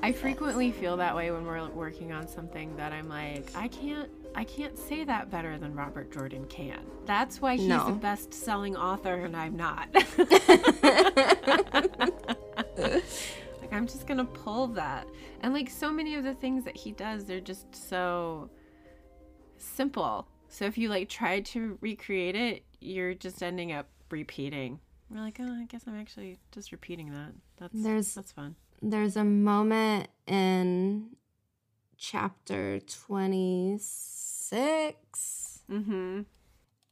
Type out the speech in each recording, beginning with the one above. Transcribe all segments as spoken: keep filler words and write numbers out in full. I frequently feel that way when we're working on something that I'm like, I can't, I can't say that better than Robert Jordan can. That's why he's no. the best-selling author and I'm not. Like, I'm just gonna pull that. And like so many of the things that he does, they're just so simple. So if you like try to recreate it, you're just ending up repeating. We're like, oh, I guess I'm actually just repeating that. That's There's... that's fun. There's a moment in chapter twenty-six, mm-hmm.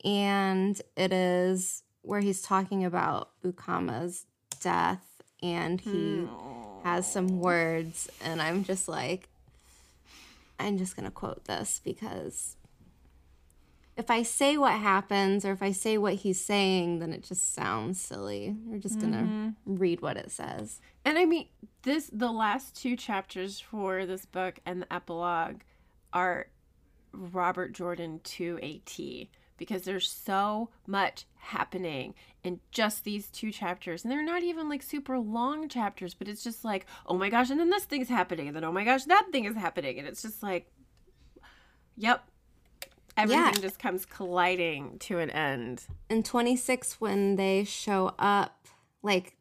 and it is where he's talking about Bukama's death, and he mm. has some words, and I'm just like, I'm just going to quote this, because if I say what happens, or if I say what he's saying, then it just sounds silly. We're just mm-hmm. gonna read what it says. And I mean, this the last two chapters for this book and the epilogue are Robert Jordan to a T, because there's so much happening in just these two chapters. And they're not even like super long chapters, but it's just like, oh my gosh, and then this thing's happening, and then oh my gosh, that thing is happening. And it's just like, yep. Everything yeah. just comes colliding to an end. In twenty-six, when they show up, like,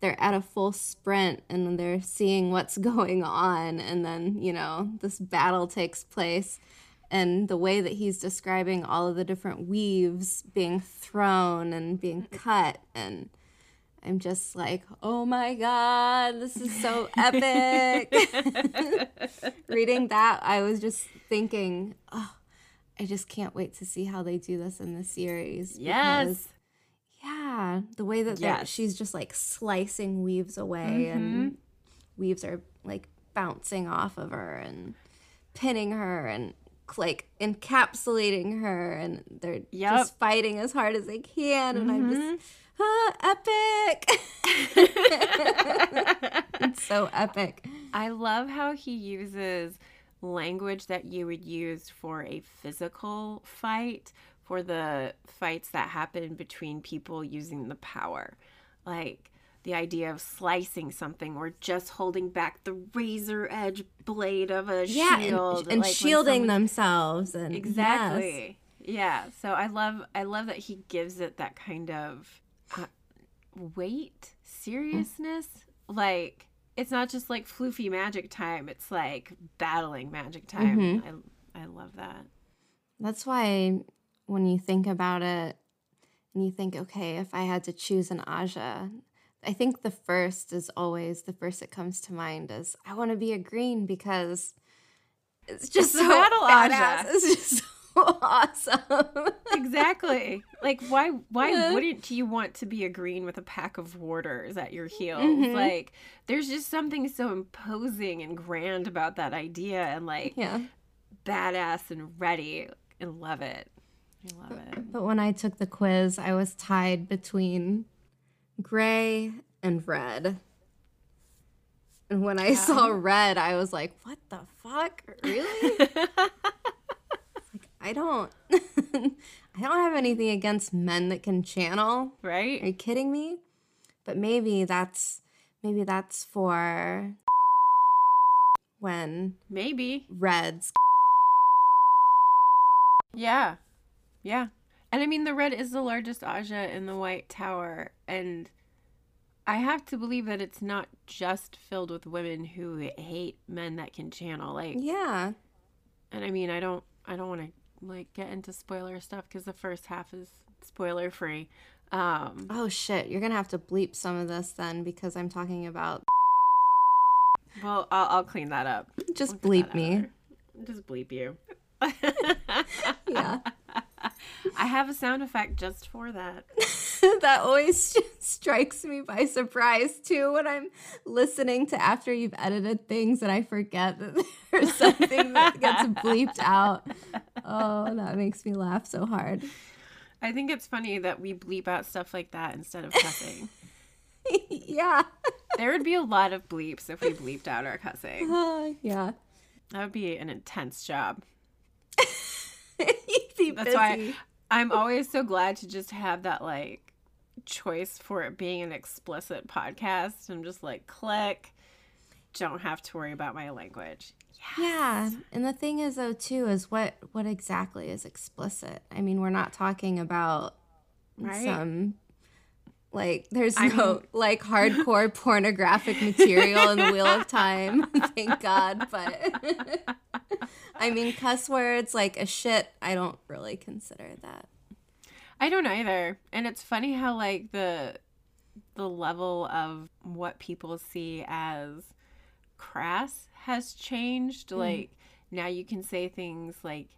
they're at a full sprint, and they're seeing what's going on, and then, you know, this battle takes place, and the way that he's describing all of the different weaves being thrown and being cut, and I'm just like, oh my God, this is so epic. Reading that, I was just thinking, oh, I just can't wait to see how they do this in the series. Yes. Yeah. The way that yes. she's just like slicing weaves away mm-hmm. and weaves are like bouncing off of her and pinning her and like encapsulating her, and they're yep. just fighting as hard as they can. Mm-hmm. And I'm just, ah, epic. It's so epic. I love how he uses language that you would use for a physical fight, for the fights that happen between people using the power. Like the idea of slicing something or just holding back the razor edge blade of a yeah, shield. And, and like shielding someone... themselves. And exactly. Yes. Yeah. So I love I love that he gives it that kind of uh, weight, seriousness. Mm. Like, it's not just like floofy magic time. It's like battling magic time. Mm-hmm. I I love that. That's why when you think about it and you think, okay, if I had to choose an Ajah, I think the first is always, the first that comes to mind is, I want to be a green because it's just it's so battle badass. Ajah. It's just so awesome. Exactly. Like, why why yeah. wouldn't you want to be a green with a pack of warders at your heels? Mm-hmm. Like, there's just something so imposing and grand about that idea, and like yeah. badass and ready. I love it. I love it. But when I took the quiz, I was tied between gray and red. And when I yeah. saw red, I was like, what the fuck? Really? I don't I don't have anything against men that can channel. Right? Are you kidding me? But maybe that's maybe that's for when maybe reds. Yeah. Yeah. And I mean, the red is the largest Ajah in the White Tower, and I have to believe that it's not just filled with women who hate men that can channel. Like yeah. And I mean, I don't I don't want to like get into spoiler stuff because the first half is spoiler free. Um, oh shit, you're gonna have to bleep some of this then because I'm talking about. Well, I'll, I'll clean that up. Just I'll bleep me. Just bleep you. Yeah. I have a sound effect just for that. That always just strikes me by surprise, too, when I'm listening to after you've edited things and I forget that there's something that gets bleeped out. Oh, that makes me laugh so hard. I think it's funny that we bleep out stuff like that instead of cussing. Yeah. There would be a lot of bleeps if we bleeped out our cussing. Uh, yeah. That would be an intense job. You'd be That's busy. Why I'm always so glad to just have that, like, choice for it being an explicit podcast. I'm just like, click. Don't have to worry about my language. Yes. Yeah. And the thing is, though, too, is what, what exactly is explicit? I mean, we're not talking about right? some... Like, there's I no, mean, like, hardcore pornographic material in the Wheel of Time, thank God, but I mean, cuss words, like, a shit, I don't really consider that. I don't either, and it's funny how, like, the the level of what people see as crass has changed. Mm-hmm. Like, now you can say things like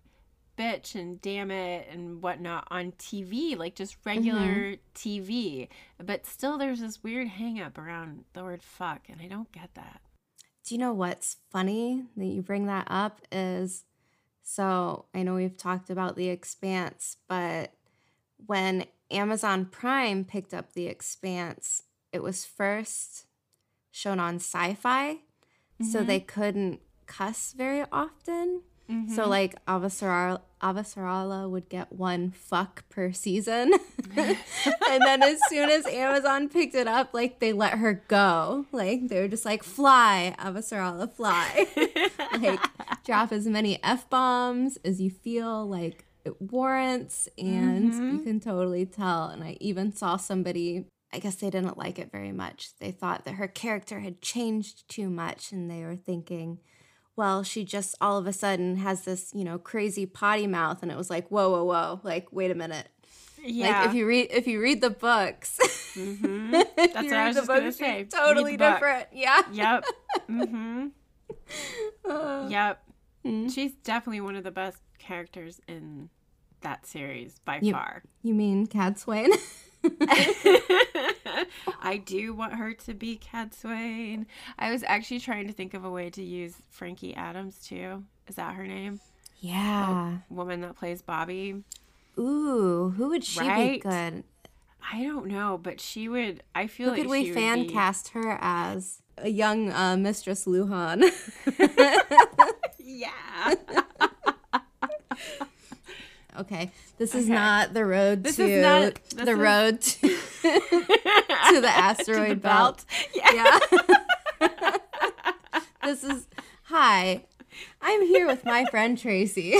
bitch and damn it and whatnot on T V, like just regular mm-hmm. T V. But still there's this weird hang up around the word fuck, and I don't get that. Do you know what's funny that you bring that up is, so I know we've talked about The Expanse, but when Amazon Prime picked up The Expanse, it was first shown on Sci-Fi, mm-hmm. so they couldn't cuss very often. Mm-hmm. So, like, Avasarala, Avasarala would get one fuck per season. And then as soon as Amazon picked it up, like, they let her go. Like, they were just like, fly, Avasarala, fly. Like, drop as many F-bombs as you feel like it warrants. And mm-hmm. you can totally tell. And I even saw somebody, I guess they didn't like it very much. They thought that her character had changed too much. And they were thinking... well, she just all of a sudden has this, you know, crazy potty mouth, and it was like, whoa, whoa, whoa, like, wait a minute. Yeah. Like, if you read if you read the books, mm-hmm. that's what I was just books, gonna say. Totally different. Book. Yeah. Yep. Mm-hmm. uh, yep. Mm-hmm. She's definitely one of the best characters in that series by you, far. You mean Cadsuane? I do want her to be Cadsuane. I was actually trying to think of a way to use Frankie Adams too. Is that her name? Yeah. The woman that plays Bobby. Ooh, who would she right? be good? I don't know, but she would. I feel who like could we she fan would be... cast her as a young uh, Mistress Luhan. Yeah. Okay, this is okay. not the road this to is not, this the is... road to, to the asteroid to the belt. belt. Yeah. yeah. This is hi. I'm here with my friend Tracy.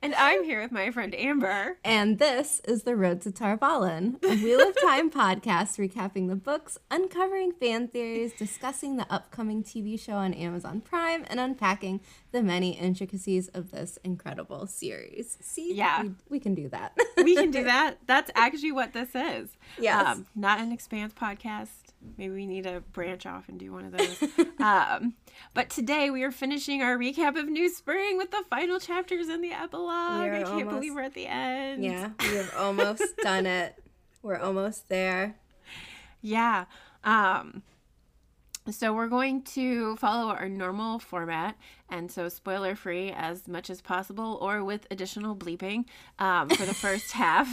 And I'm here with my friend Amber. And this is The Road to Tarvalon, a Wheel of Time podcast recapping the books, uncovering fan theories, discussing the upcoming T V show on Amazon Prime, and unpacking the many intricacies of this incredible series. See? Yeah. We, we can do that. We can do that. That's actually what this is. Yes. Um, not an Expanse podcast. Maybe we need to branch off and do one of those. um, but today we are finishing our recap of New Spring with the final chapters in the epilogue. I can't almost, believe we're at the end. Yeah, we have almost done it. We're almost there. Yeah. Um, so we're going to follow our normal format. And so spoiler-free as much as possible or with additional bleeping um, for the first half.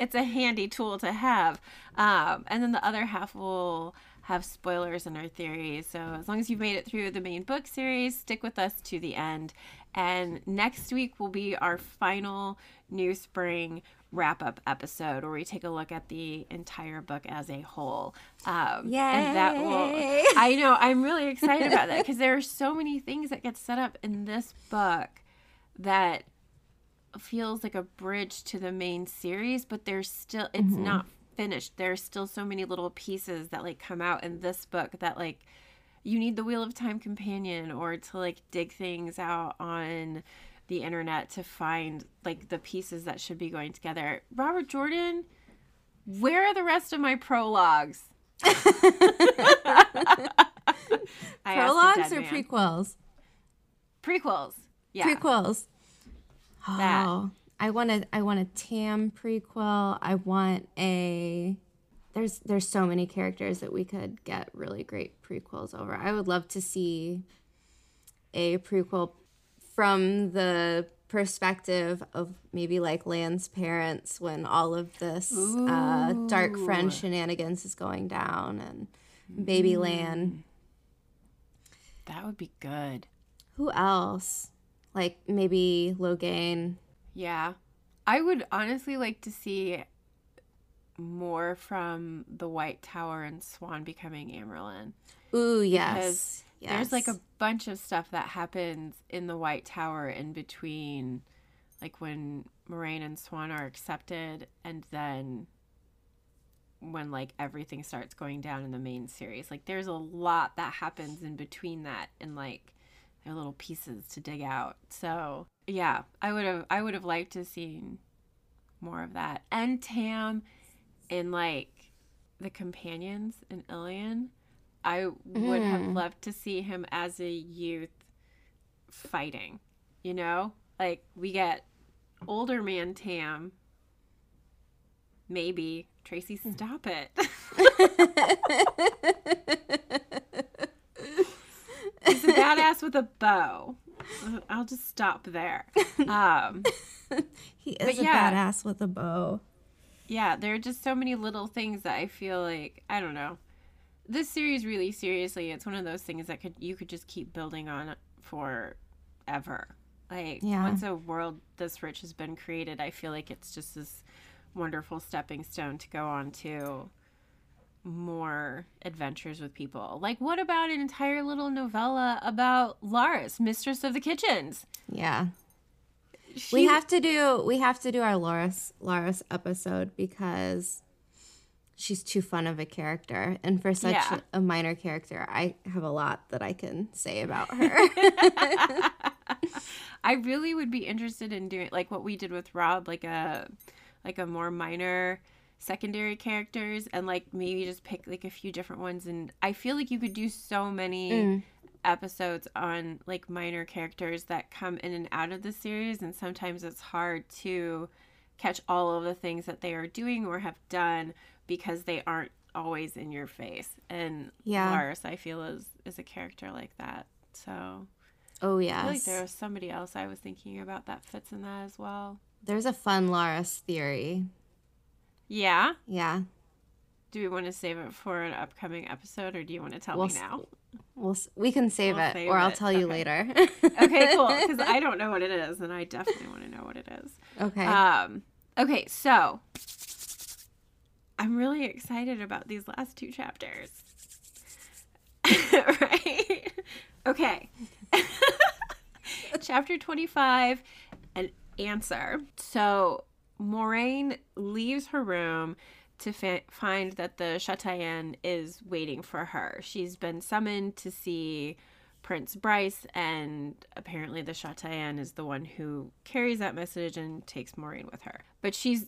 It's a handy tool to have. Um, and then the other half will have spoilers in our theories. So as long as you've made it through the main book series, stick with us to the end. And next week will be our final New Spring wrap-up episode where we take a look at the entire book as a whole. Um, Yay! And that will, I know, I'm really excited about that because there are so many things that get set up in this book that feels like a bridge to the main series, but there's still it's mm-hmm. not finished. There's still so many little pieces that like come out in this book that like you need the Wheel of Time companion or to like dig things out on the internet to find like the pieces that should be going together. Robert Jordan, where are the rest of my prologues? Prologues or man. prequels? Prequels. Yeah. Prequels. Oh, that. I want a, I want a Tam prequel. I want a... There's there's so many characters that we could get really great prequels over. I would love to see a prequel from the perspective of maybe like Lan's parents when all of this uh, dark friend shenanigans is going down and baby mm. Lan. That would be good. Who else? Like maybe Loghain. Yeah. I would honestly like to see more from the White Tower and Swan becoming Amyrlin. Ooh, yes. Because yes. there's like a bunch of stuff that happens in the White Tower in between, like when Moraine and Swan are accepted and then when like everything starts going down in the main series. Like there's a lot that happens in between that and like there are little pieces to dig out. So yeah, I would have I would have liked to have seen more of that. And Tam in like the companions in Ilion, I would mm. have loved to see him as a youth fighting, you know? Like we get older man Tam. Maybe. Tracy, stop it. He's a badass with a bow. I'll just stop there. Um, he is a yeah. badass with a bow. Yeah, there are just so many little things that I feel like, I don't know. This series really, seriously, it's one of those things that could you could just keep building on forever. Like, yeah. once a world this rich has been created, I feel like it's just this wonderful stepping stone to go on to more adventures with people. Like, what about an entire little novella about Laras, Mistress of the Kitchens? Yeah. She... We have to do we have to do our Laras Laras episode because she's too fun of a character, and for such yeah. a minor character, I have a lot that I can say about her. I really would be interested in doing like what we did with Rob, like a like a more minor secondary characters, and like maybe just pick like a few different ones. And I feel like you could do so many mm. episodes on like minor characters that come in and out of the series, and sometimes it's hard to catch all of the things that they are doing or have done because they aren't always in your face. And yeah. Laras, I feel, is is a character like that. So oh yeah, I feel like there was somebody else I was thinking about that fits in that as well. There's a fun Laras theory. Yeah? Yeah. Do we want to save it for an upcoming episode, or do you want to tell we'll me now? S- We'll, we can save we'll it, save or I'll it. tell you okay. later. Okay, cool, because I don't know what it is, and I definitely want to know what it is. Okay. Um, okay, so I'm really excited about these last two chapters. Right? Okay. Chapter twenty-five, an answer. So Moraine leaves her room to fa- find that the Châtelaine is waiting for her. She's been summoned to see Prince Brys, and apparently the Châtelaine is the one who carries that message and takes Moraine with her. But she's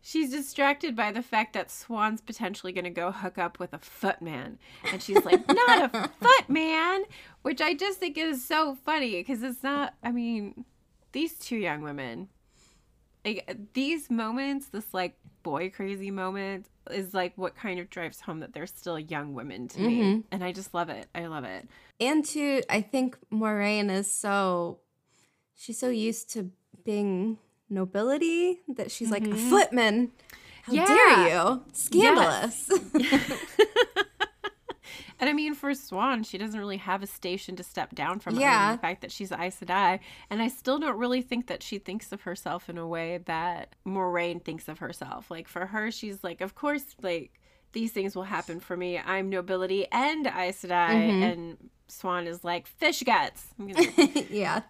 she's distracted by the fact that Swan's potentially going to go hook up with a footman. And she's like, not a footman! Which I just think is so funny, because it's not, I mean, these two young women... Like, these moments, this, like, boy crazy moment is, like, what kind of drives home that they're still young women to mm-hmm. me. And I just love it. I love it. And, too, I think Moraine is so, she's so used to being nobility that she's mm-hmm. like, a footman, how yeah. dare you? Scandalous. Yes. And, I mean, for Swan, she doesn't really have a station to step down from yeah. her, and the fact that she's Aes Sedai. And I still don't really think that she thinks of herself in a way that Moraine thinks of herself. Like, for her, she's like, of course, like, these things will happen for me. I'm nobility and Aes Sedai. Mm-hmm. And Swan is like, fish guts. I'm gonna yeah.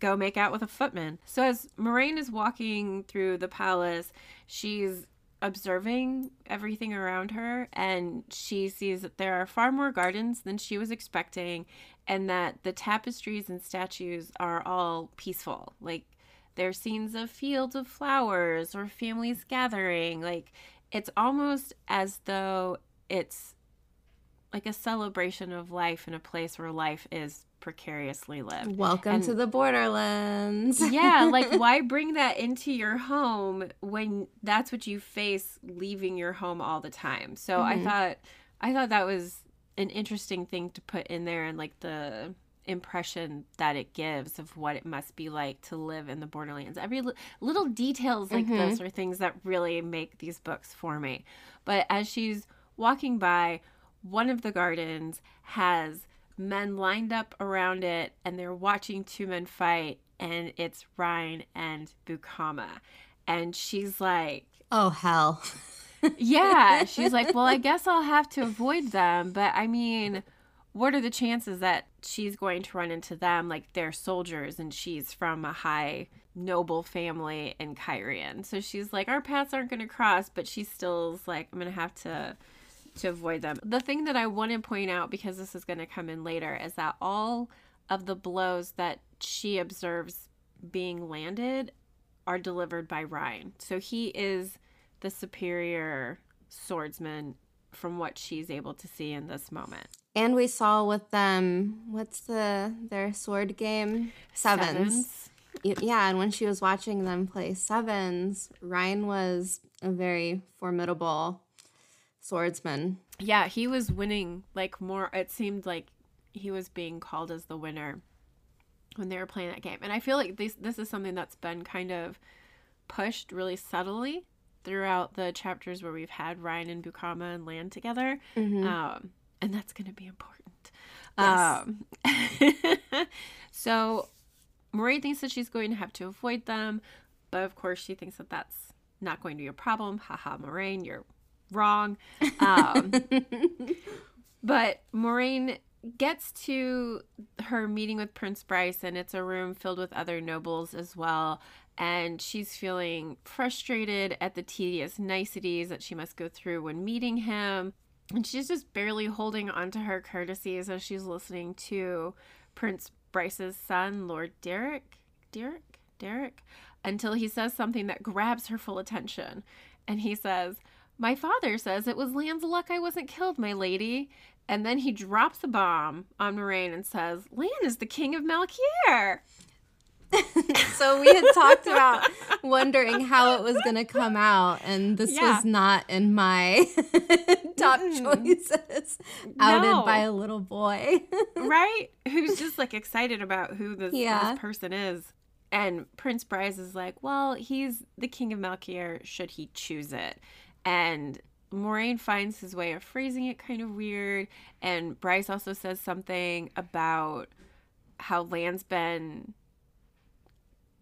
go make out with a footman. So as Moraine is walking through the palace, she's observing everything around her, and she sees that there are far more gardens than she was expecting, and that the tapestries and statues are all peaceful. Like, there are scenes of fields of flowers or families gathering. Like, it's almost as though it's like a celebration of life in a place where life is precariously lived. Welcome and, to the borderlands. Yeah, like why bring that into your home when that's what you face leaving your home all the time? So mm-hmm. I thought I thought that was an interesting thing to put in there, and like the impression that it gives of what it must be like to live in the borderlands. Every li- little details like mm-hmm. those are things that really make these books for me. But as she's walking by, one of the gardens has men lined up around it, and they're watching two men fight, and it's Ryne and Bukama. And she's like, oh, hell. Yeah. She's like, well, I guess I'll have to avoid them. But I mean, what are the chances that she's going to run into them? Like, they're soldiers, and she's from a high noble family in Cairhien. So she's like, our paths aren't going to cross, but she still's like, I'm going to have to... to avoid them. The thing that I want to point out, because this is going to come in later, is that all of the blows that she observes being landed are delivered by Ryne. So he is the superior swordsman from what she's able to see in this moment. And we saw with them, what's the their sword game? Sevens. sevens. Yeah, and when she was watching them play sevens, Ryne was a very formidable swordsman. Yeah, he was winning, like, more. It seemed like he was being called as the winner when they were playing that game. And I feel like this this is something that's been kind of pushed really subtly throughout the chapters where we've had Ryne and Bukama and Lan together. Mm-hmm. Um, and that's going to be important. Yes. Um, so Moraine thinks that she's going to have to avoid them, but of course she thinks that that's not going to be a problem. Haha, Moraine, you're wrong. Um, but Moraine gets to her meeting with Prince Brys, and it's a room filled with other nobles as well. And she's feeling frustrated at the tedious niceties that she must go through when meeting him. And she's just barely holding on to her courtesies as she's listening to Prince Brys's son, Lord Diryk, Diryk, Diryk, until he says something that grabs her full attention. And he says, "My father says it was Lan's luck I wasn't killed, my lady." And then he drops a bomb on Moraine and says, "Lan is the king of Malkier." So we had talked about wondering how it was going to come out, and this yeah. was not in my top choices. Outed no. by a little boy. Right? Who's just, like, excited about who this, yeah. this person is. And Prince Brys is like, well, he's the king of Malkier should he choose it. And Moraine finds his way of phrasing it kind of weird. And Brys also says something about how Lan's been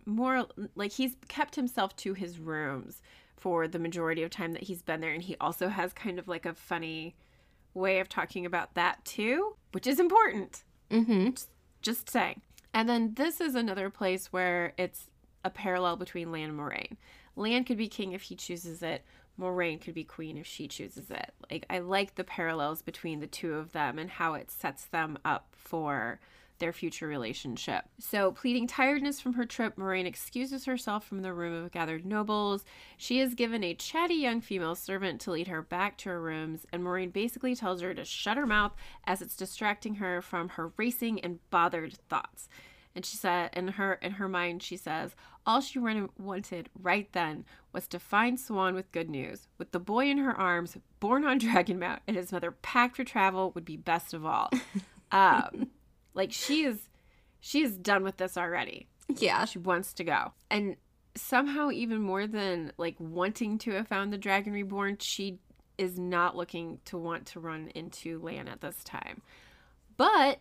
more, like, he's kept himself to his rooms for the majority of time that he's been there. And he also has kind of like a funny way of talking about that too, which is important. Mm-hmm. Just, just saying. And then this is another place where it's a parallel between Lan and Moraine. Lan could be king if he chooses it. Moraine could be queen if she chooses it. Like, I like the parallels between the two of them and how it sets them up for their future relationship. So, pleading tiredness from her trip, Moraine excuses herself from the room of gathered nobles. She is given a chatty young female servant to lead her back to her rooms, and Moraine basically tells her to shut her mouth as it's distracting her from her racing and bothered thoughts. And she said, in her in her mind, she says, all she wanted right then was to find Siuan with good news. With the boy in her arms, born on Dragonmount, and his mother packed for travel would be best of all. um, like, she is, she is done with this already. Yeah. She wants to go. And somehow, even more than, like, wanting to have found the Dragon Reborn, she is not looking to want to run into Lan at this time. But...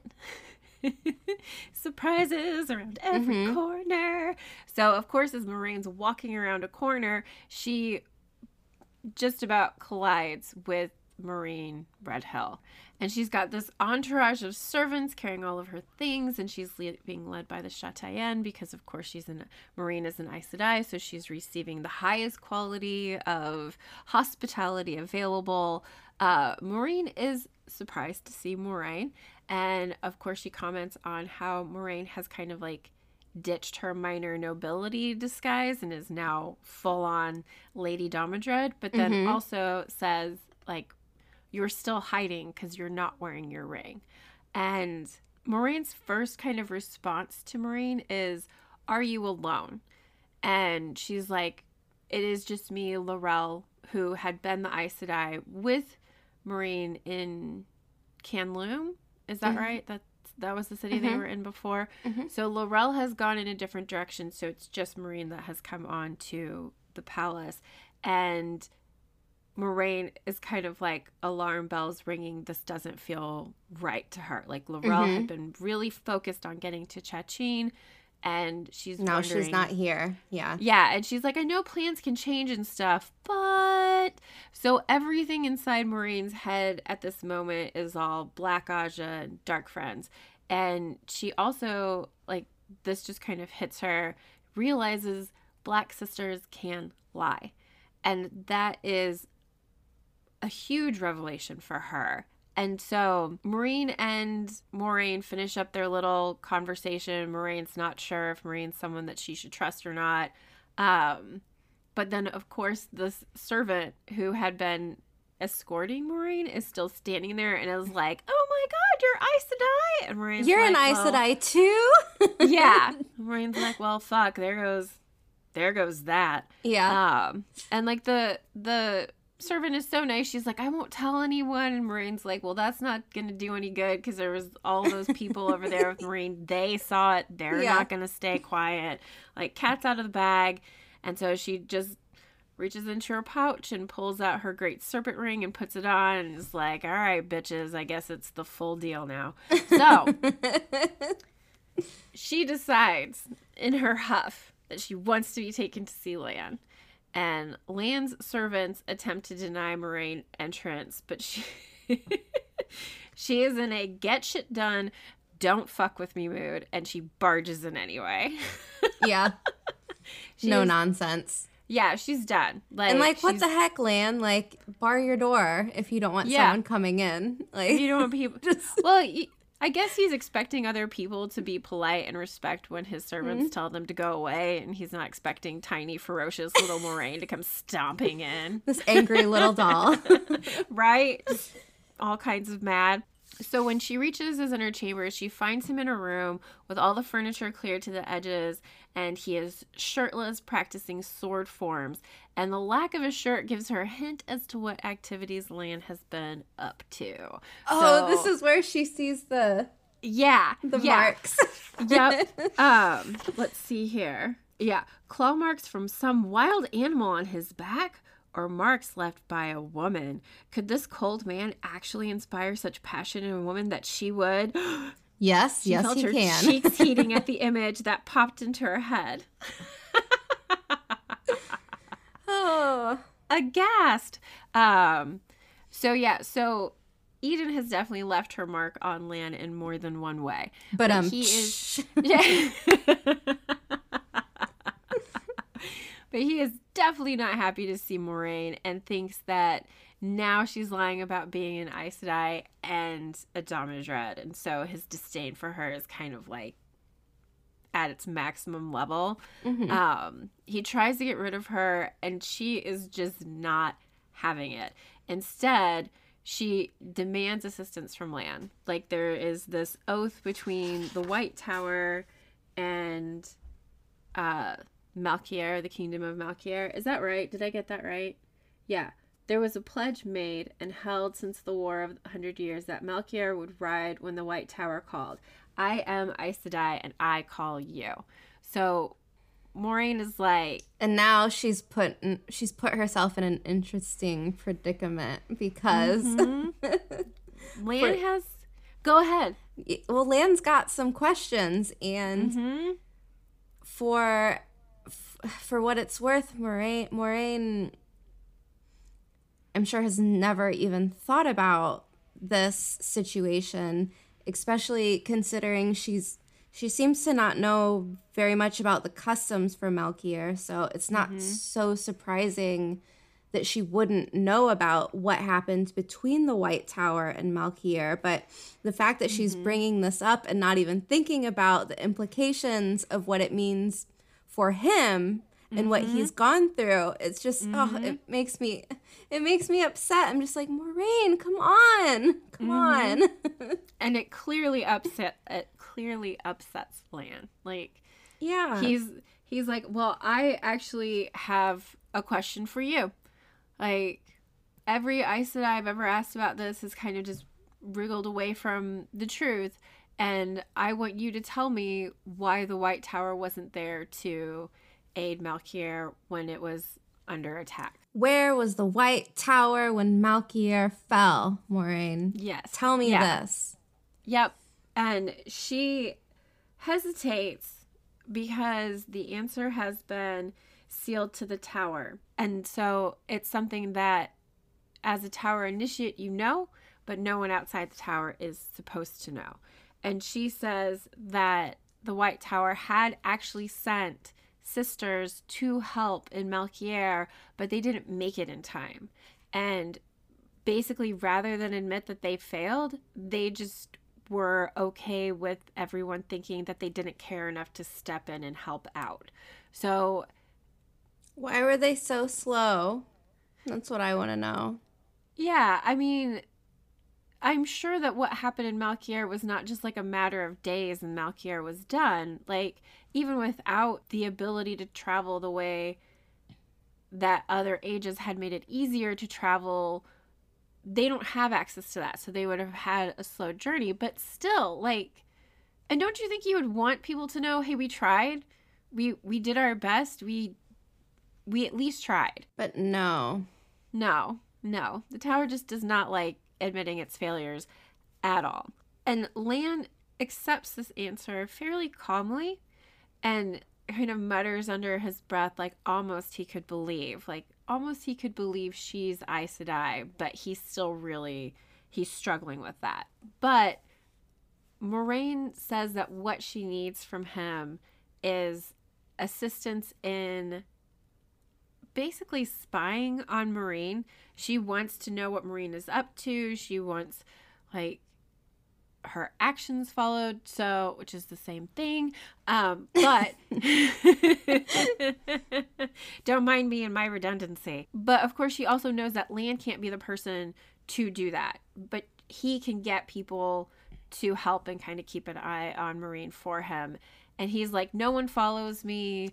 surprises around every mm-hmm. corner. So, of course, as Moraine's walking around a corner, she just about collides with Moraine Redhill. And she's got this entourage of servants carrying all of her things, and she's le- being led by the Chatayen because, of course, she's in Moraine is an Aes Sedai, so she's receiving the highest quality of hospitality available. Uh, Moraine is surprised to see Moraine. And, of course, she comments on how Moraine has kind of, like, ditched her minor nobility disguise and is now full-on Lady Damodred, but then mm-hmm. also says, like, you're still hiding because you're not wearing your ring. And Moraine's first kind of response to Moraine is, are you alone? And she's like, it is just me, Laurel, who had been the Aes Sedai with Moraine in Canloom. Is that mm-hmm. right? That, that was the city mm-hmm. they were in before. Mm-hmm. So Laurel has gone in a different direction. So it's just Moraine that has come on to the palace. And Moraine is kind of like alarm bells ringing. This doesn't feel right to her. Like Laurel mm-hmm. had been really focused on getting to Chachin, and she's now wondering, she's not here. Yeah. Yeah. And she's like, I know plans can change and stuff, but so everything inside Moraine's head at this moment is all Black Ajah and dark friends. And she also, like, this just kind of hits her, realizes black sisters can lie. And that is a huge revelation for her. And so Merean and Moraine finish up their little conversation. Moraine's not sure if Moraine's someone that she should trust or not. Um, but then, of course, this servant who had been escorting Moraine is still standing there and is like, oh my God, you're Aes Sedai. And Moraine's you're like, an Aes Sedai well, too? Yeah. Moraine's like, well, fuck, there goes, there goes that. Yeah. Um, and like the, the, servant is so nice. She's like, I won't tell anyone. And Moraine's like, well, that's not gonna do any good because there was all those people over there with Moraine. They saw it. They're yeah. not gonna stay quiet. Like, cat's out of the bag. And so she just reaches into her pouch and pulls out her great serpent ring and puts it on and is like, all right, bitches, I guess it's the full deal now. So she decides in her huff that she wants to be taken to see Lan. And Lan's servants attempt to deny Moraine entrance, but she she is in a get shit done, don't fuck with me mood, and she barges in anyway. Yeah. No nonsense. Yeah, she's done. Like, and like, what the heck, Lan? Like, bar your door if you don't want yeah. someone coming in. Like, you don't want people. Just... Well, you... I guess he's expecting other people to be polite and respect when his servants mm-hmm. tell them to go away, and he's not expecting tiny, ferocious little Moraine to come stomping in. This angry little doll. Right? Just all kinds of mad. So when she reaches his inner chamber, she finds him in a room with all the furniture cleared to the edges, and he is shirtless, practicing sword forms. And the lack of a shirt gives her a hint as to what activities Lan has been up to. Oh, so, this is where she sees the yeah the yeah. marks. Yep. Um. Let's see here. Yeah, claw marks from some wild animal on his back, or marks left by a woman. Could this cold man actually inspire such passion in a woman that she would? Yes, she yes, felt he her can. Cheeks heating at the image that popped into her head. Oh, aghast. Um, so yeah, so Edeyn has definitely left her mark on Lan in more than one way. But, but um, he is. Yeah. But he is definitely not happy to see Moraine and thinks that now she's lying about being an Aes Sedai and a Dominus Red. And so his disdain for her is kind of like at its maximum level. Mm-hmm. Um, he tries to get rid of her, and she is just not having it. Instead, she demands assistance from Lan. Like, there is this oath between the White Tower and... Uh, Malkier, the kingdom of Malkier. Is that right? Did I get that right? Yeah. There was a pledge made and held since the War of the Hundred Years that Malkier would ride when the White Tower called. I am Aes Sedai, and I call you. So Moraine is like... And now she's put she's put herself in an interesting predicament because... Mm-hmm. Lan has... Go ahead. Well, Lan's got some questions, and mm-hmm. for... For what it's worth, Moraine, Moraine, I'm sure, has never even thought about this situation, especially considering she's she seems to not know very much about the customs for Malkier, so it's not mm-hmm. so surprising that she wouldn't know about what happened between the White Tower and Malkier. But the fact that mm-hmm. she's bringing this up and not even thinking about the implications of what it means for him mm-hmm. and what he's gone through. It's just, mm-hmm. oh, it makes me, it makes me upset. I'm just like, Moraine, come on, come mm-hmm. on. And it clearly upset, it clearly upsets Lan. Like, yeah, he's, he's like, well, I actually have a question for you. Like, every Aes Sedai I've ever asked about this has kind of just wriggled away from the truth. And I want you to tell me why the White Tower wasn't there to aid Malkier when it was under attack. Where was the White Tower when Malkier fell, Moraine? Yes. Tell me yeah. this. Yep. And she hesitates because the answer has been sealed to the tower. And so it's something that, as a tower initiate, you know, but no one outside the tower is supposed to know. And she says that the White Tower had actually sent sisters to help in Malkier, but they didn't make it in time. And basically, rather than admit that they failed, they just were okay with everyone thinking that they didn't care enough to step in and help out. So why were they so slow? That's what I want to know. Yeah, I mean, I'm sure that what happened in Malkier was not just like a matter of days and Malkier was done. Like, even without the ability to travel the way that other ages had made it easier to travel, they don't have access to that. So they would have had a slow journey. But still, like, and don't you think you would want people to know, hey, we tried, we we did our best, we we at least tried. But no. No, no. The tower just does not like admitting its failures at all. And Lan accepts this answer fairly calmly and kind of mutters under his breath, like almost he could believe, like almost he could believe she's Aes Sedai, but he's still really, he's struggling with that. But Moraine says that what she needs from him is assistance in basically spying on Moraine. She wants to know what Moraine is up to. She wants, like, her actions followed, so, which is the same thing. Um, but don't mind me and my redundancy. But, of course, she also knows that Lan can't be the person to do that. But he can get people to help and kind of keep an eye on Moraine for him. And he's like, no one follows me,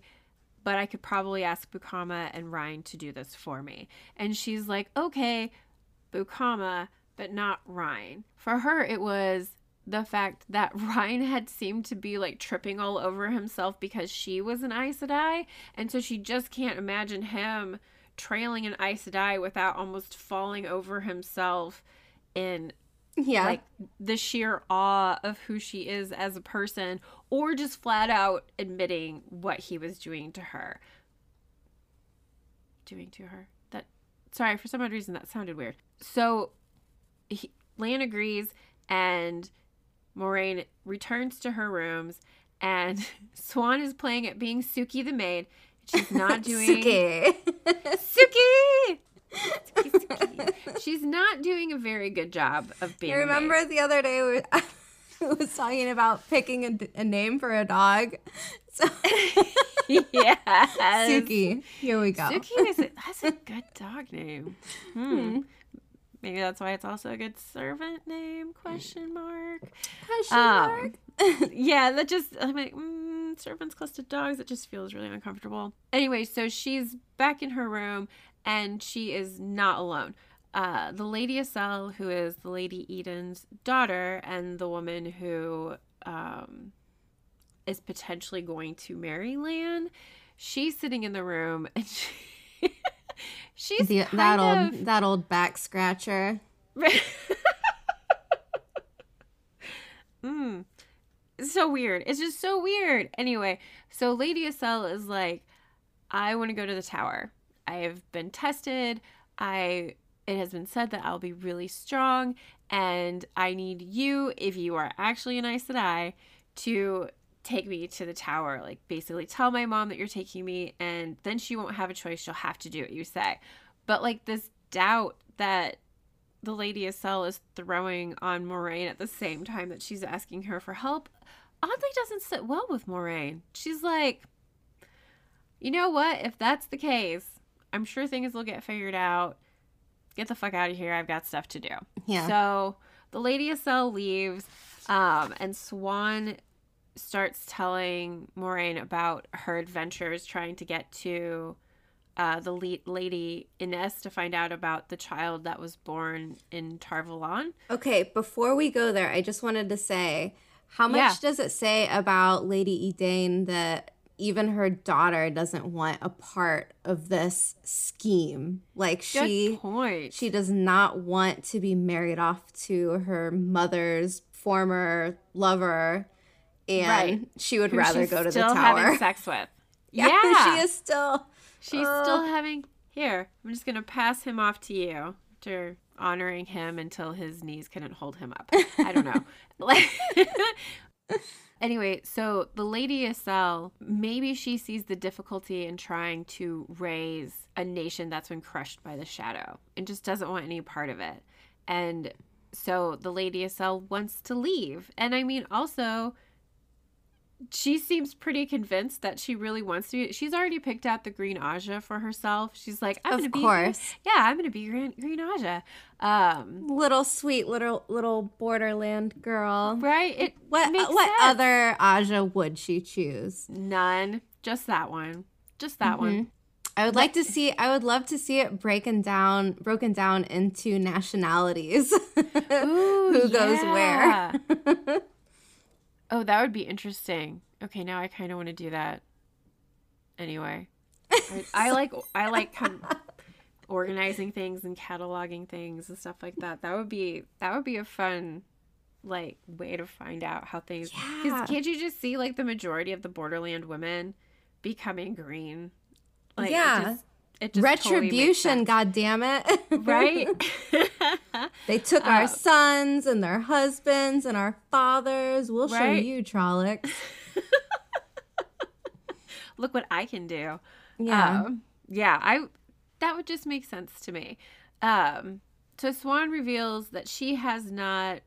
but I could probably ask Bukama and Ryne to do this for me. And she's like, okay, Bukama, but not Ryne. For her, it was the fact that Ryne had seemed to be like tripping all over himself because she was an Aes Sedai. And so she just can't imagine him trailing an Aes Sedai without almost falling over himself in yeah. like the sheer awe of who she is as a person, or just flat out admitting what he was doing to her. Doing to her. That, sorry, for some odd reason that sounded weird. So he, Lan agrees, and Moraine returns to her rooms, and Siuan is playing at being Suki the maid. She's not doing Suki. Suki. She's not doing a very good job of being. You remember amazed. The other day we were, was talking about picking a, a name for a dog. So yeah, Suki. Here we go. Suki is a, that's a good dog name. Hmm. Maybe that's why it's also a good servant name? Question mark. Question um, mark. Yeah, that just I'm like. Mm, servants close to dogs, it just feels really uncomfortable. Anyway, so she's back in her room and she is not alone. Uh, the Lady Asel, who is the Lady Eden's daughter and the woman who um, is potentially going to marry Lan, she's sitting in the room and she, she's the, kind that old of, that old back scratcher. mm. So weird. It's just so weird. Anyway, so Lady Asel is like, I want to go to the tower. I have been tested. I it has been said that I'll be really strong, and I need you, if you are actually an Aes Sedai, to take me to the tower. Like, basically tell my mom that you're taking me, and then she won't have a choice. She'll have to do what you say. But like this doubt that the Lady Asel is throwing on Moraine at the same time that she's asking her for help oddly doesn't sit well with Moraine. She's like, You know what? If that's the case, I'm sure things will get figured out. Get the fuck out of here. I've got stuff to do. Yeah. So the Lady Asel leaves, um, and Siuan starts telling Moraine about her adventures trying to get to uh, the le- Lady Ines to find out about the child that was born in Tarvalon. Okay, before we go there, I just wanted to say, how much yeah. does it say about Lady Edeyn that even her daughter doesn't want a part of this scheme? Like, she, point. she does not want to be married off to her mother's former lover. And right. she would Who rather go to the tower. She's still having sex with. Yeah. yeah. She is still. She's uh, still having. Here, I'm just going to pass him off to you after honoring him until his knees couldn't hold him up. I don't know. Anyway, so the Lady Asel, maybe she sees the difficulty in trying to raise a nation that's been crushed by the shadow and just doesn't want any part of it. And so the Lady Asel wants to leave. And I mean, also, she seems pretty convinced that she really wants to. She's already picked out the Green Ajah for herself. She's like, I'm going to be. Of course. Yeah, I'm going to be Green, Green Ajah. Um, little sweet little little borderland girl. Right? It What makes what sense. Other Ajah would she choose? None. Just that one. Just that mm-hmm. one. I would like to see, I would love to see it breaking down, broken down into nationalities. Ooh, who goes yeah. where. Oh, that would be interesting. Okay, now I kind of want to do that. Anyway, I, I like I like com- organizing things and cataloging things and stuff like that. That would be that would be a fun like way to find out how things. Because yeah. can't you just see like the majority of the borderland women becoming green? Like, yeah. It just, it just retribution, totally goddammit. Right? They took uh, our sons and their husbands and our fathers. We'll right? show you, Trollocs. Look what I can do. Yeah. Um, yeah, I that would just make sense to me. Um, so Siuan reveals that she has not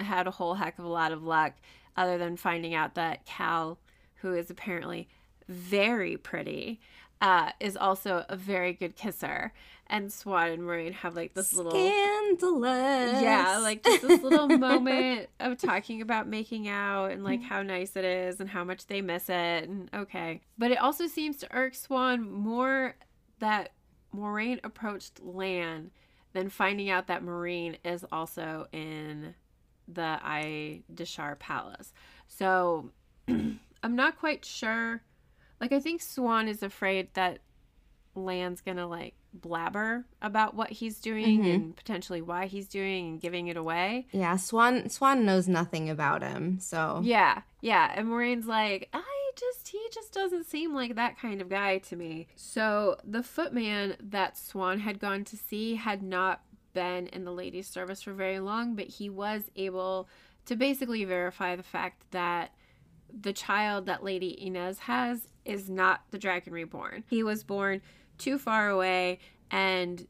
had a whole heck of a lot of luck other than finding out that Cal, who is apparently very pretty, Uh, is also a very good kisser. And Siuan and Moraine have like this little scandalous. Yeah, like just this little moment of talking about making out and like how nice it is and how much they miss it. And okay. But it also seems to irk Siuan more that Moraine approached Lan than finding out that Merean is also in the Aidishar Palace. So I'm not quite sure. Like, I think Siuan is afraid that Lan's going to, like, blabber about what he's doing mm-hmm. and potentially why he's doing and giving it away. Yeah, Siuan Siuan knows nothing about him, so. Yeah, yeah. And Moraine's like, I just, he just doesn't seem like that kind of guy to me. So the footman that Siuan had gone to see had not been in the ladies' service for very long, but he was able to basically verify the fact that the child that Lady Ines has is not the Dragon Reborn. He was born too far away, and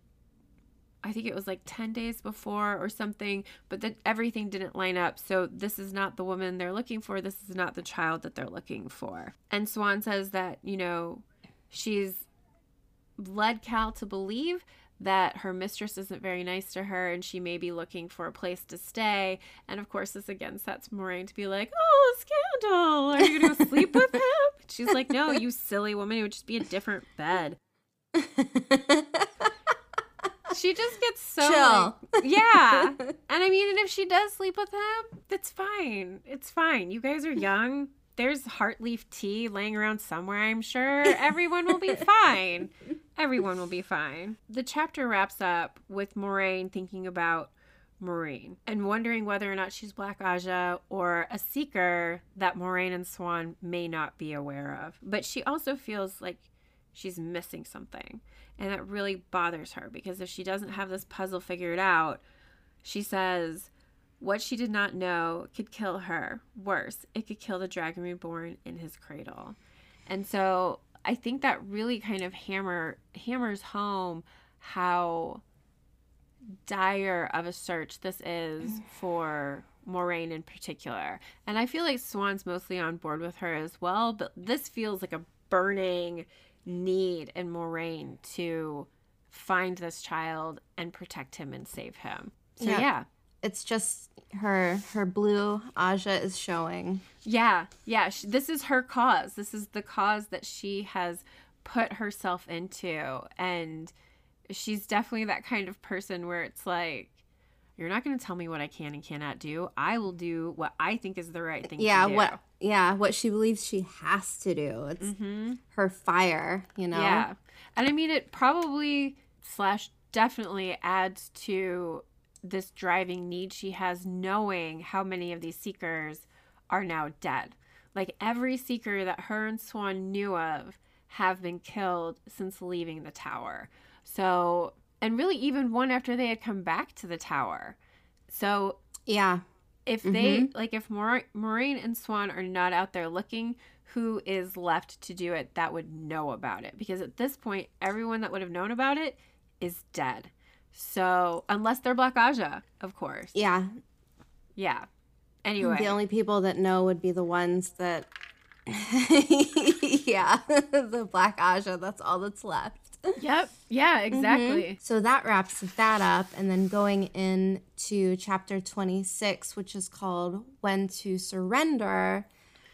I think it was like ten days before or something, but that everything didn't line up. So this is not the woman they're looking for. This is not the child that they're looking for. And Siuan says that, you know, she's led Cal to believe that her mistress isn't very nice to her and she may be looking for a place to stay. And of course, this again sets Moraine to be like, oh, scandal. Are you going to sleep with him? She's like, no, you silly woman. It would just be a different bed. She just gets so. Chill. Like, yeah. And I mean, and if she does sleep with him, that's fine. It's fine. You guys are young. There's heartleaf tea laying around somewhere, I'm sure. Everyone will be fine. Everyone will be fine. The chapter wraps up with Moraine thinking about Merean and wondering whether or not she's Black Ajah or a seeker that Moraine and Siuan may not be aware of. But she also feels like she's missing something, and that really bothers her because if she doesn't have this puzzle figured out, she says, what she did not know could kill her. Worse, it could kill the Dragon Reborn in his cradle. And so I think that really kind of hammer hammers home how dire of a search this is for Moraine in particular. And I feel like Swan's mostly on board with her as well, but this feels like a burning need in Moraine to find this child and protect him and save him. So yeah. yeah. It's just her her blue Ajah is showing. Yeah, yeah. She, this is her cause. This is the cause that she has put herself into. And she's definitely that kind of person where it's like, you're not going to tell me what I can and cannot do. I will do what I think is the right thing yeah, to do. What, yeah, what she believes she has to do. It's mm-hmm. her fire, you know? Yeah. And I mean, it probably slash definitely adds to this driving need she has, knowing how many of these seekers are now dead. Like, every seeker that her and Swan knew of have been killed since leaving the tower. So, and really even one after they had come back to the tower. So yeah, if mm-hmm. they, like, if Mora- Moraine and Swan are not out there looking, who is left to do it that would know about it? Because at this point, everyone that would have known about it is dead. So, unless they're Black Ajah, of course. Yeah. Yeah. Anyway. The only people that know would be the ones that, yeah, the Black Ajah, that's all that's left. Yep. Yeah, exactly. Mm-hmm. So that wraps that up. And then going into chapter twenty-six, which is called When to Surrender,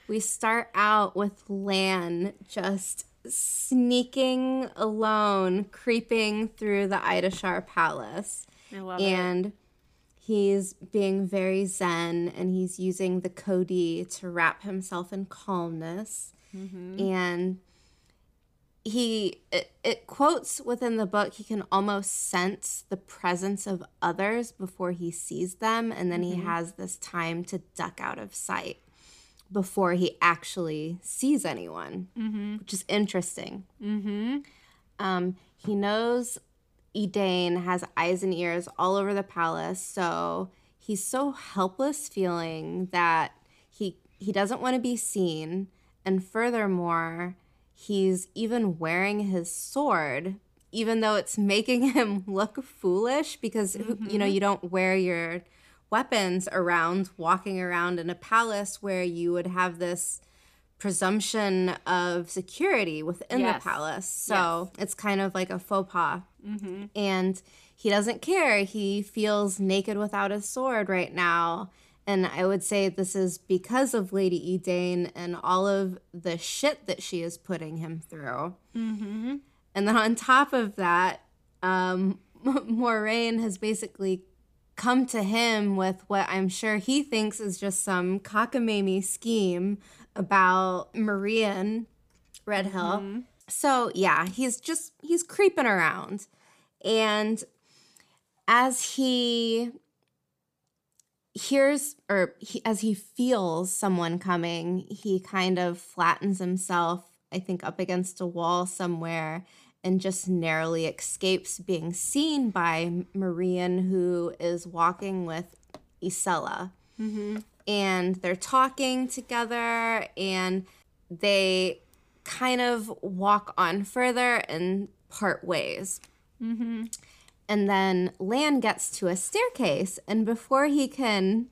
we start out with Lan just sneaking alone, creeping through the Aidishar palace. I love and it. And he's being very zen, and he's using the Cody to wrap himself in calmness. Mm-hmm. And he, it, it quotes within the book, he can almost sense the presence of others before he sees them. And then mm-hmm. he has this time to duck out of sight before he actually sees anyone, mm-hmm. which is interesting. Mm-hmm. Um, he knows Edeyn has eyes and ears all over the palace, so he's so helpless feeling that he he doesn't want to be seen. And furthermore, he's even wearing his sword, even though it's making him look foolish because, mm-hmm. you know, you don't wear your weapons around, walking around in a palace where you would have this presumption of security within yes. the palace. So yes. it's kind of like a faux pas. Mm-hmm. And he doesn't care. He feels naked without his sword right now. And I would say this is because of Lady Edeyn and all of the shit that she is putting him through. Mm-hmm. And then on top of that, um, Moraine has basically come to him with what I'm sure he thinks is just some cockamamie scheme about Merean Redhill. Mm-hmm. So yeah, he's just, he's creeping around. And as he hears, or he, as he feels someone coming, he kind of flattens himself, I think up against a wall somewhere, and just narrowly escapes being seen by Merean, who is walking with Iselle. Mm-hmm. And they're talking together, and they kind of walk on further and part ways. Mm-hmm. And then Lan gets to a staircase, and before he can,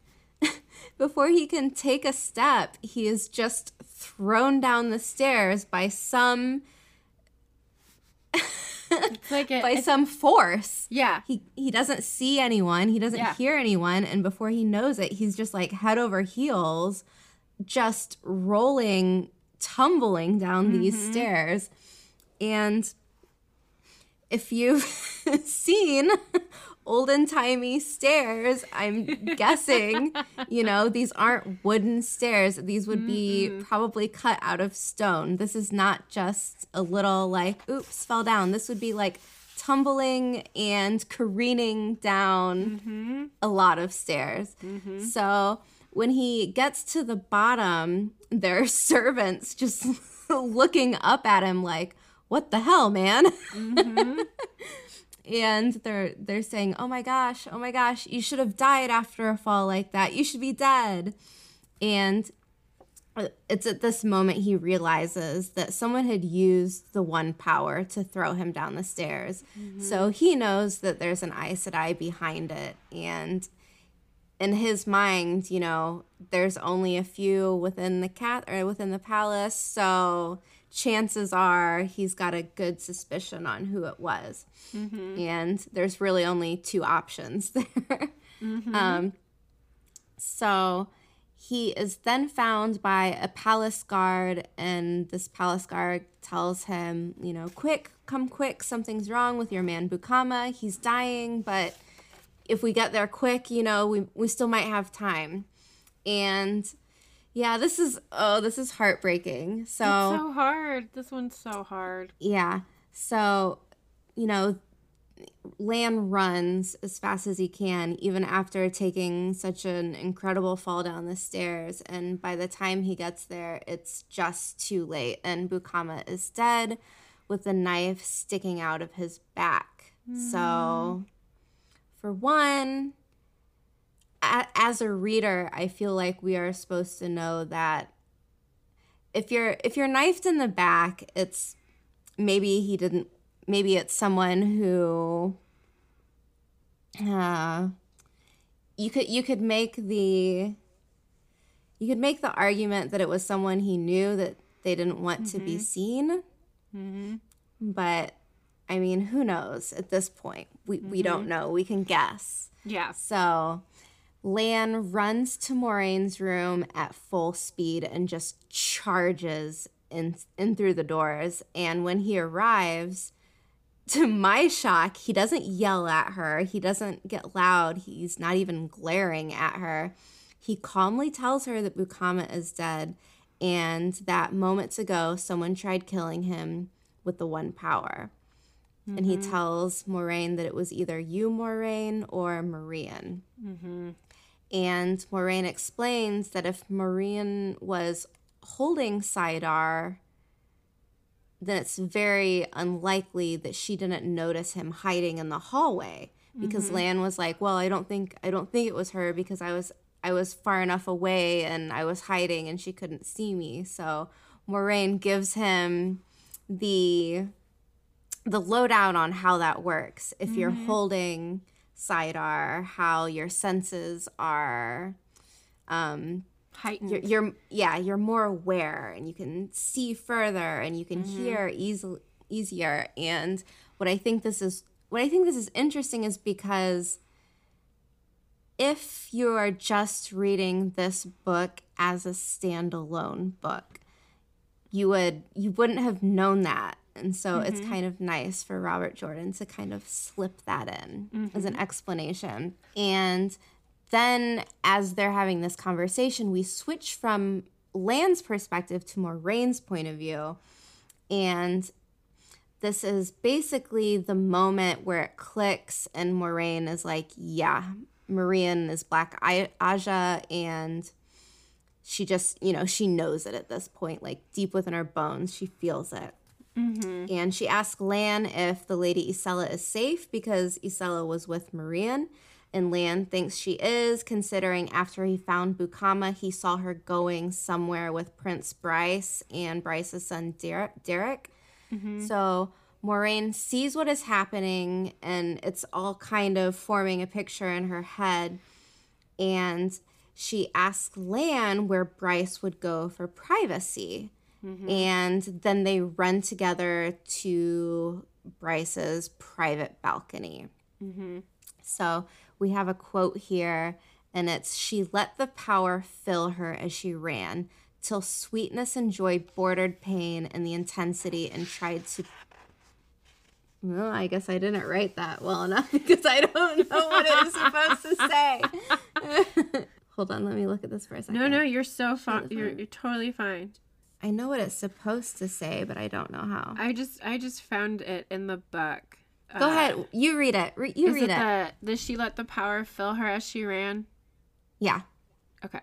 before he can take a step, he is just thrown down the stairs by some... It's like it, by it's, some force. Yeah. He he doesn't see anyone. He doesn't yeah. hear anyone. And before he knows it, he's just like head over heels, just rolling, tumbling down mm-hmm. these stairs. And if you've seen olden-timey stairs, I'm guessing, you know, these aren't wooden stairs. These would be mm-hmm. probably cut out of stone. This is not just a little like, oops, fell down. This would be like tumbling and careening down mm-hmm. a lot of stairs. Mm-hmm. So when he gets to the bottom, there are servants just looking up at him like, what the hell, man? Mm-hmm. And they're they're saying, oh my gosh, oh my gosh, you should have died after a fall like that. You should be dead. And it's at this moment he realizes that someone had used the one power to throw him down the stairs. Mm-hmm. So he knows that there's an Aes Sedai behind it. And in his mind, you know, there's only a few within the cat or within the palace, so chances are he's got a good suspicion on who it was. Mm-hmm. And there's really only two options there. Mm-hmm. Um, so he is then found by a palace guard, and this palace guard tells him, you know, quick, come quick, something's wrong with your man Bukama. He's dying, but if we get there quick, you know, we, we still might have time. And yeah, this is, oh, this is heartbreaking. So it's so hard. This one's so hard. Yeah. So, you know, Lan runs as fast as he can, even after taking such an incredible fall down the stairs. And by the time he gets there, it's just too late. And Bukama is dead with the knife sticking out of his back. Mm. So for one, a- as a reader, I feel like we are supposed to know that if you're if you're knifed in the back, it's maybe he didn't Maybe it's someone who uh, you could you could make the you could make the argument that it was someone he knew that they didn't want mm-hmm. to be seen. Mm-hmm. But I mean, who knows at this point? We mm-hmm. we don't know. We can guess. Yeah. So Lan runs to Moraine's room at full speed and just charges in in through the doors. And when he arrives, to my shock, he doesn't yell at her. He doesn't get loud. He's not even glaring at her. He calmly tells her that Bukama is dead and that moments ago someone tried killing him with the one power. Mm-hmm. And he tells Moraine that it was either you, Moraine, or Merean. Mm-hmm. And Moraine explains that if Merean was holding Sidar, then it's very unlikely that she didn't notice him hiding in the hallway, because mm-hmm. Lan was like, well, I don't think I don't think it was her because I was I was far enough away and I was hiding and she couldn't see me. So Moraine gives him the the lowdown on how that works. If mm-hmm. you're holding Sidar, how your senses are um heightened. You're, you're, yeah, you're more aware and you can see further and you can mm-hmm. hear easily, easier. And what I think this is, what I think this is interesting is because if you are just reading this book as a standalone book, you would, you wouldn't have known that. And so mm-hmm. it's kind of nice for Robert Jordan to kind of slip that in mm-hmm. as an explanation. And then, as they're having this conversation, we switch from Lan's perspective to Moraine's point of view. And this is basically the moment where it clicks and Moraine is like, yeah, Merean is Black Ajah, and she just, you know, she knows it at this point. Like, deep within her bones, she feels it. Mm-hmm. And she asks Lan if the Lady Iselle is safe because Iselle was with Merean. And Lan thinks she is, considering after he found Bukama, he saw her going somewhere with Prince Brys and Brys's son Diryk. Mm-hmm. So Moraine sees what is happening, and it's all kind of forming a picture in her head. And she asks Lan where Brys would go for privacy. Mm-hmm. And then they run together to Brys's private balcony. Mm-hmm. So we have a quote here, and it's, "She let the power fill her as she ran, till sweetness and joy bordered pain and the intensity, and tried to..." Well, I guess I didn't write that well enough because I don't know what it is supposed to say. Hold on, let me look at this for a second. No, no, you're so fine. Totally you're, you're totally fine. I know what it's supposed to say, but I don't know how. I just, I just found it in the book. Go uh, ahead. You read it. Re- you is read it. it. The, the she let the power fill her as she ran? Yeah. Okay.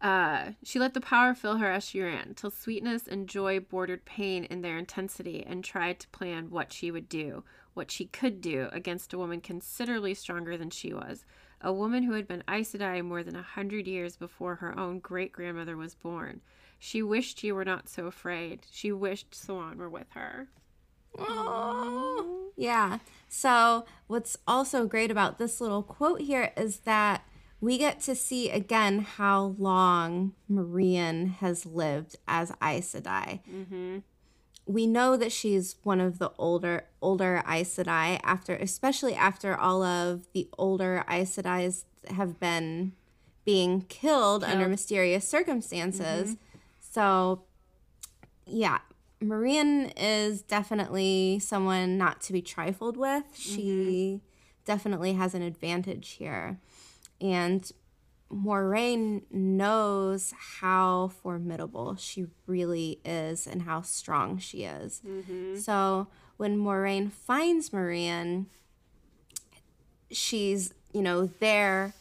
Uh, she let the power fill her as she ran, till sweetness and joy bordered pain in their intensity, and tried to plan what she would do, what she could do against a woman considerably stronger than she was, a woman who had been Aes Sedai more than a hundred years before her own great-grandmother was born. She wished you were not so afraid. She wished Siuan were with her. Oh, yeah. So what's also great about this little quote here is that we get to see again how long Merean has lived as Aes Sedai. Mm-hmm. we know that she's one of the older older Aes Sedai, after, especially after all of the older Aes Sedais have been being killed, killed. under mysterious circumstances. Mm-hmm. So, yeah, Merean is definitely someone not to be trifled with. She mm-hmm. definitely has an advantage here. And Moraine knows how formidable she really is and how strong she is. Mm-hmm. So when Moraine finds Merean, she's, you know, there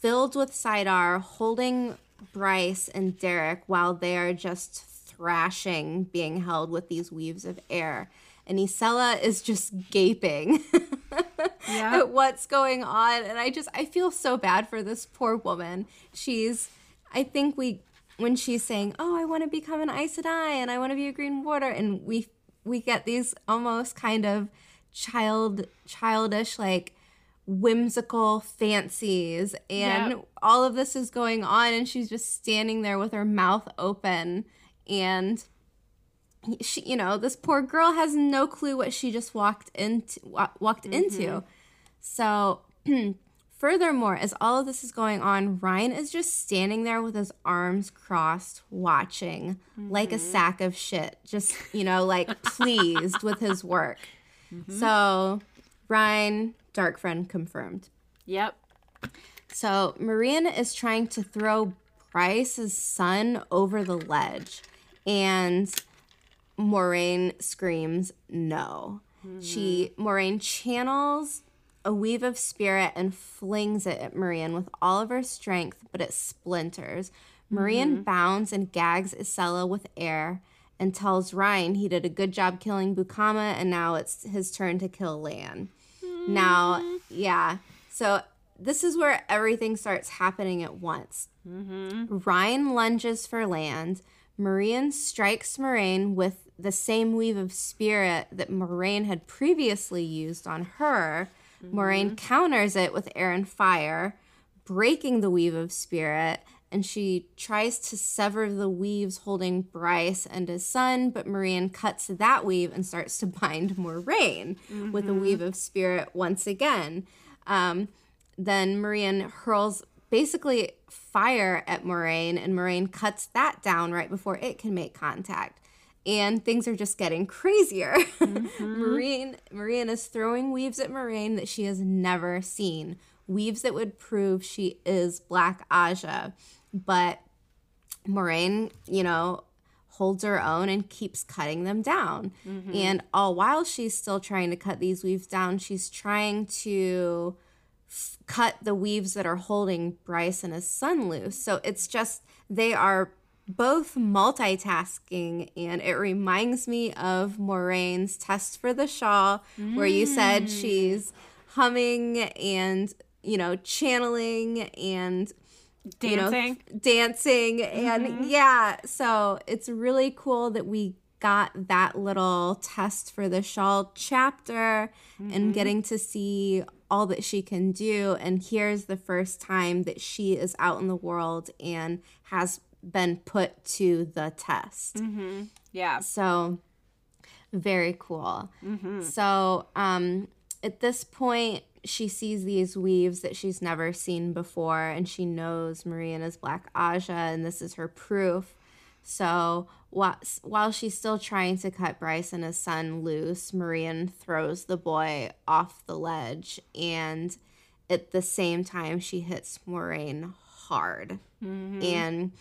filled with Sidar, holding Brys and Diryk while they are just thrashing, being held with these weaves of air. And Iselle is just gaping yeah. at what's going on. And I just, I feel so bad for this poor woman. She's, I think we, when she's saying, oh, I want to become an Aes Sedai and I want to be a green warder. And we we get these almost kind of child childish, like, whimsical fancies. And yep. all of this is going on. And she's just standing there with her mouth open. And she, you know, this poor girl has no clue what she just walked into. Walked mm-hmm. into. So, furthermore, as all of this is going on, Ryne is just standing there with his arms crossed, watching mm-hmm. like a sack of shit. Just, you know, like pleased with his work. Mm-hmm. So, Ryne, dark friend confirmed. Yep. So, Merean is trying to throw Brys's son over the ledge, and Moraine screams no. Mm-hmm. She Moraine channels a weave of spirit and flings it at Merean with all of her strength, but it splinters. Merean mm-hmm. bounds and gags Iselle with air and tells Ryne he did a good job killing Bukama, and now it's his turn to kill Lan. Mm-hmm. Now, yeah. So this is where everything starts happening at once. Mm-hmm. Ryne lunges for Lan. Merean strikes Moraine with the same weave of spirit that Moraine had previously used on her. Mm-hmm. Moraine counters it with air and fire, breaking the weave of spirit, and she tries to sever the weaves holding Brys and his son, but Merean cuts that weave and starts to bind Moraine mm-hmm. with a weave of spirit once again. Um, then Merean hurls basically fire at Moraine, and Moraine cuts that down right before it can make contact. And things are just getting crazier. Mm-hmm. Moraine, Moraine is throwing weaves at Moraine that she has never seen. Weaves that would prove she is Black Ajah. But Moraine, you know, holds her own and keeps cutting them down. Mm-hmm. And all while she's still trying to cut these weaves down, she's trying to cut the weaves that are holding Brys and his son loose. So it's just, they are both multitasking, and it reminds me of Moraine's test for the shawl, mm. where you said she's humming and, you know, channeling and dancing, you know, dancing mm-hmm. and yeah. So it's really cool that we got that little test for the shawl chapter mm-hmm. and getting to see all that she can do. And here's the first time that she is out in the world and has been put to the test. Mm-hmm. Yeah. So very cool. Mm-hmm. So um, at this point, she sees these weaves that she's never seen before, and she knows Merean is Black Ajah, and this is her proof. So while, while she's still trying to cut Brys and his son loose, Merean throws the boy off the ledge, and at the same time she hits Moraine hard. Mm-hmm. And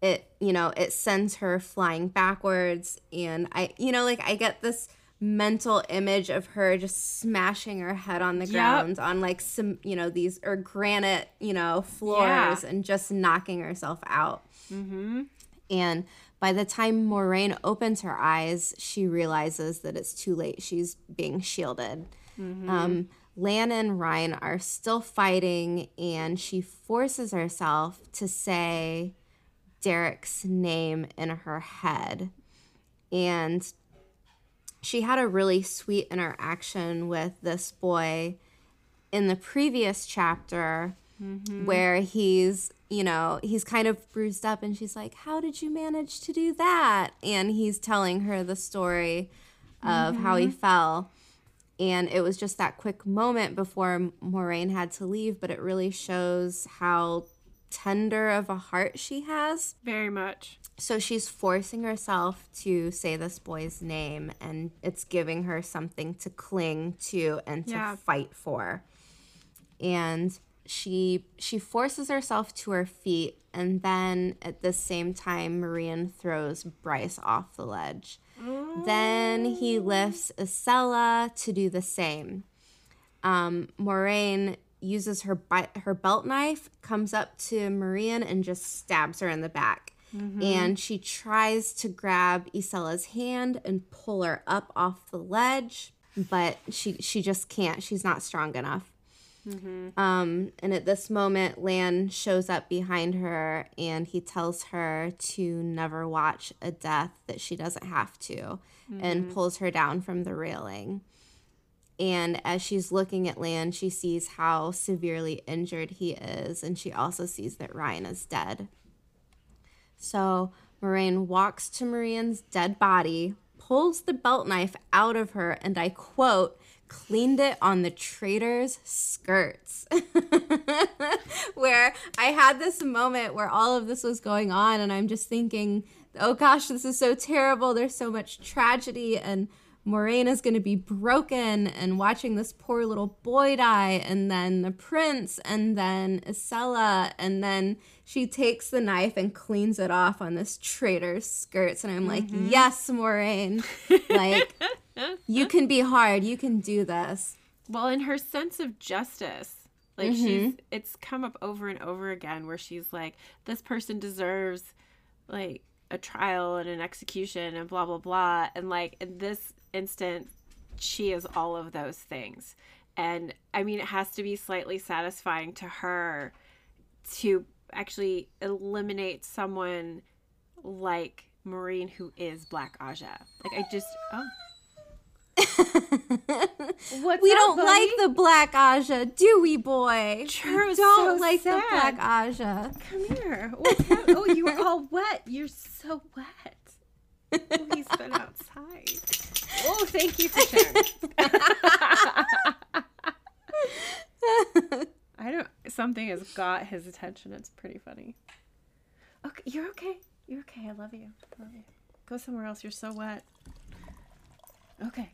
it, you know, it sends her flying backwards, and I, you know, like I get this mental image of her just smashing her head on the yep. ground on like some, you know, these or granite, you know, floors yeah. and just knocking herself out. Mm-hmm. And by the time Moraine opens her eyes, she realizes that it's too late. She's being shielded. Mm-hmm. Um, Lan and Ryne are still fighting, and she forces herself to say Derrick's name in her head. And she had a really sweet interaction with this boy in the previous chapter mm-hmm. where he's, you know, he's kind of bruised up and she's like, how did you manage to do that? And he's telling her the story of mm-hmm. how he fell. And it was just that quick moment before Moraine had to leave, but it really shows how tender of a heart she has. Very much. So she's forcing herself to say this boy's name, and it's giving her something to cling to and to yeah. fight for. And she she forces herself to her feet, and then at the same time, Merean throws Brys off the ledge. Oh. Then he lifts Iselle to do the same. Um, Moraine uses her bi- her belt knife, comes up to Merean, and just stabs her in the back. Mm-hmm. And she tries to grab Iselle's hand and pull her up off the ledge, but she she just can't. She's not strong enough. Mm-hmm. Um, and at this moment, Lan shows up behind her, and he tells her to never watch a death that she doesn't have to, mm-hmm. and pulls her down from the railing. And as she's looking at Lan, she sees how severely injured he is, and she also sees that Ryne is dead. So Moraine walks to Merean's dead body, pulls the belt knife out of her, and I quote, cleaned it on the traitor's skirts. Where I had this moment where all of this was going on, and I'm just thinking, oh gosh, this is so terrible. There's so much tragedy, and Moraine is going to be broken, and watching this poor little boy die, and then the prince, and then Iselle, and then she takes the knife and cleans it off on this traitor's skirts, and I'm like, mm-hmm. yes, Moraine, like, you can be hard, you can do this. Well, in her sense of justice, like, mm-hmm. she's, it's come up over and over again where she's like, this person deserves, like, a trial and an execution and blah, blah, blah. And, like, in this instant, she is all of those things. And, I mean, it has to be slightly satisfying to her to actually eliminate someone like Moraine, who is Black Ajah. Like, I just, oh. What's we up, don't buddy? Like the Black Ajah, do we, boy? Sure, we don't so like sad. The Black Ajah. Come here. Oh, oh, you are all wet. You're so wet. Oh, he's been outside. Oh, thank you for sharing. I don't. Something has got his attention. It's pretty funny. Okay, you're okay. You're okay. I love you. I love you. Go somewhere else. You're so wet. Okay.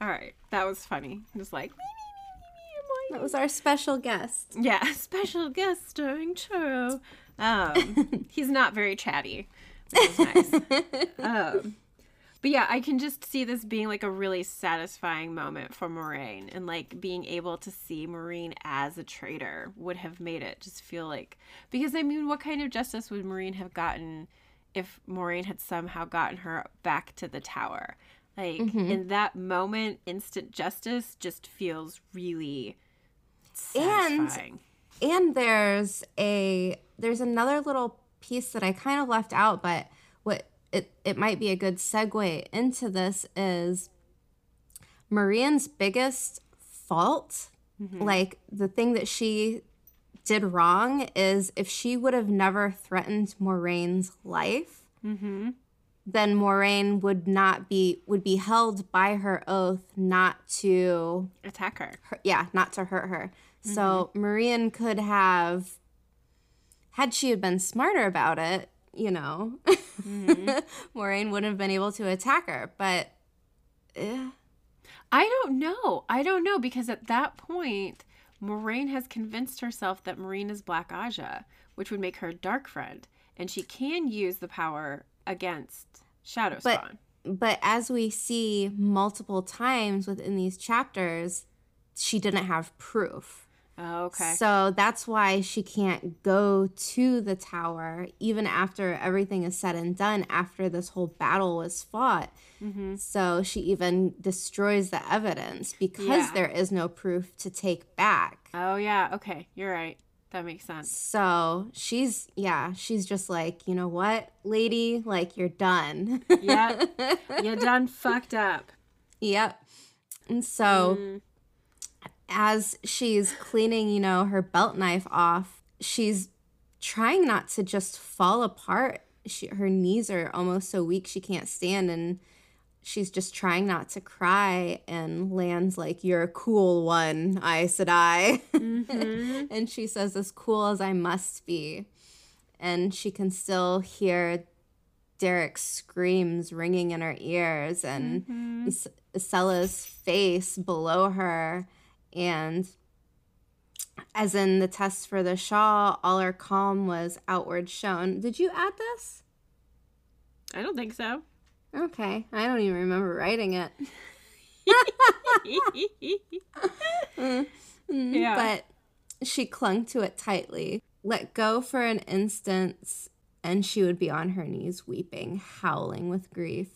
All right, that was funny. It was like, me, me, me, me, me, that was our special guest. Yeah, special guest starring Churro. Um, he's not very chatty, which is nice. um, but yeah, I can just see this being like a really satisfying moment for Moraine, and like being able to see Moraine as a traitor would have made it just feel like, because I mean, what kind of justice would Moraine have gotten if Moraine had somehow gotten her back to the tower? Like, mm-hmm. in that moment, instant justice just feels really satisfying. And, and there's a there's another little piece that I kind of left out, but what it, it might be a good segue into this is Merean's biggest fault, mm-hmm. like the thing that she did wrong is if she would have never threatened Moraine's life, mm-hmm. then Moraine would not be would be held by her oath not to attack her. her yeah, not to hurt her. Mm-hmm. So Merean could have, had she had been smarter about it, you know, mm-hmm. Moraine wouldn't have been able to attack her. But eh. I don't know. I don't know, because at that point, Moraine has convinced herself that Merean is Black Ajah, which would make her Dark Friend, and she can use the power against Shadow Spawn. But, but as we see multiple times within these chapters, she didn't have proof. Oh, okay. So that's why she can't go to the tower, even after everything is said and done, after this whole battle was fought. Mm-hmm. So she even destroys the evidence because yeah. there is no proof to take back. Oh, yeah. Okay. You're right. That makes sense. So she's, yeah, she's just like, you know what, lady? Like, you're done. Yeah. You're done fucked up. Yep. And so mm. as she's cleaning, you know, her belt knife off, she's trying not to just fall apart. She, her knees are almost so weak she can't stand, and she's just trying not to cry, and Lan's like, "You're a cool one, Aes Sedai." Mm-hmm. And she says, "As cool as I must be." And she can still hear Derek's screams ringing in her ears, and mm-hmm. Is- Isella's face below her. And as in the test for the shawl, all her calm was outward shown. Did you add this? I don't think so. Okay. I don't even remember writing it. mm. Mm. Yeah. But she clung to it tightly. Let go for an instant, and she would be on her knees weeping, howling with grief.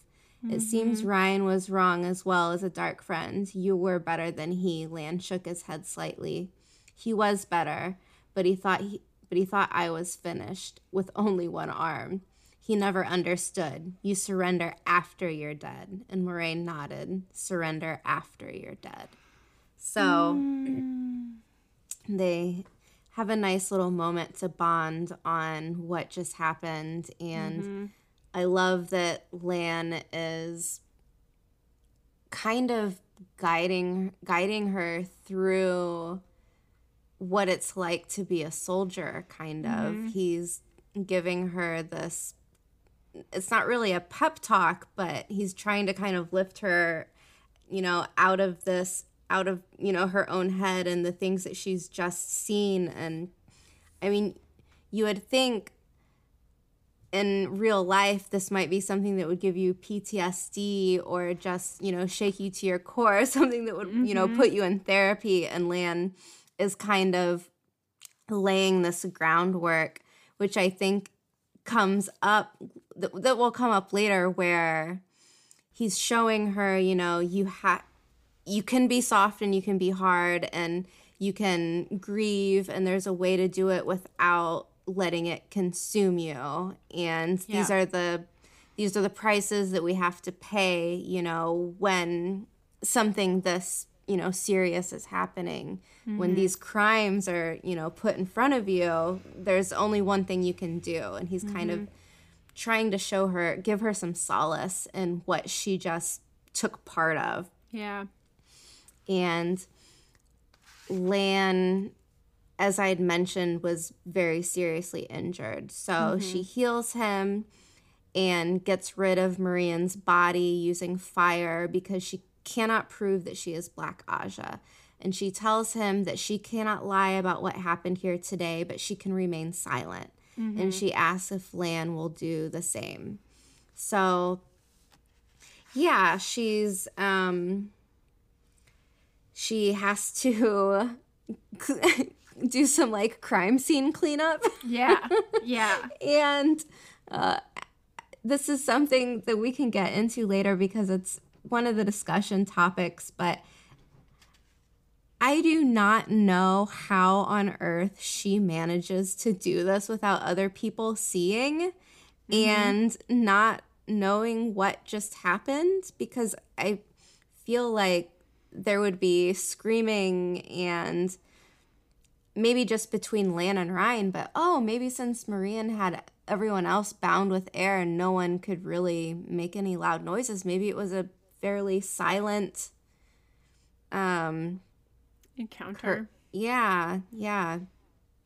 Mm-hmm. It seems Ryne was wrong as well as a dark friend. You were better than he. Lan shook his head slightly. He was better, but he thought he, but he thought I was finished with only one arm. He never understood. You surrender after you're dead. And Moraine nodded. Surrender after you're dead. So mm. they have a nice little moment to bond on what just happened. And mm-hmm. I love that Lan is kind of guiding guiding her through what it's like to be a soldier, kind of. Mm-hmm. He's giving her this, it's not really a pep talk, but he's trying to kind of lift her, you know, out of this, out of, you know, her own head and the things that she's just seen. And I mean, you would think in real life, this might be something that would give you P T S D or just, you know, shake you to your core, something that would, mm-hmm. you know, put you in therapy. And Lan is kind of laying this groundwork, which I think comes up, th- that will come up later, where he's showing her, you know, you ha- you can be soft and you can be hard and you can grieve, and there's a way to do it without letting it consume you. And yeah. these are the these are the prices that we have to pay, you know, when something this, you know, serious is happening. Mm-hmm. When these crimes are, you know, put in front of you, there's only one thing you can do. And he's mm-hmm. kind of trying to show her, give her some solace in what she just took part of. Yeah. And Lan, as I had mentioned, was very seriously injured. So mm-hmm. she heals him and gets rid of Merean's body using fire because she cannot prove that she is Black Ajah, and she tells him that she cannot lie about what happened here today, but she can remain silent. Mm-hmm. And she asks if Lan will do the same. So yeah, she's um she has to do some like crime scene cleanup. Yeah. Yeah. And uh this is something that we can get into later because it's one of the discussion topics, but I do not know how on earth she manages to do this without other people seeing mm-hmm. and not knowing what just happened, because I feel like there would be screaming, and maybe just between Lan and Ryne, but oh, maybe since Merean had everyone else bound with air and no one could really make any loud noises, maybe it was a fairly silent um encounter. Cur- yeah yeah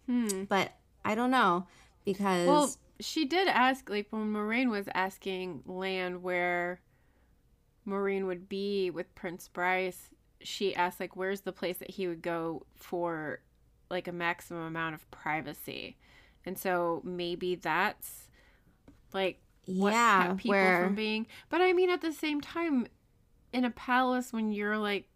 hmm. But I don't know, because well, she did ask, like when Moraine was asking Lan where Moraine would be with Prince Brys, she asked like where's the place that he would go for like a maximum amount of privacy. And so maybe that's like what yeah, kept people where... from being, but I mean at the same time, in a palace, when you're like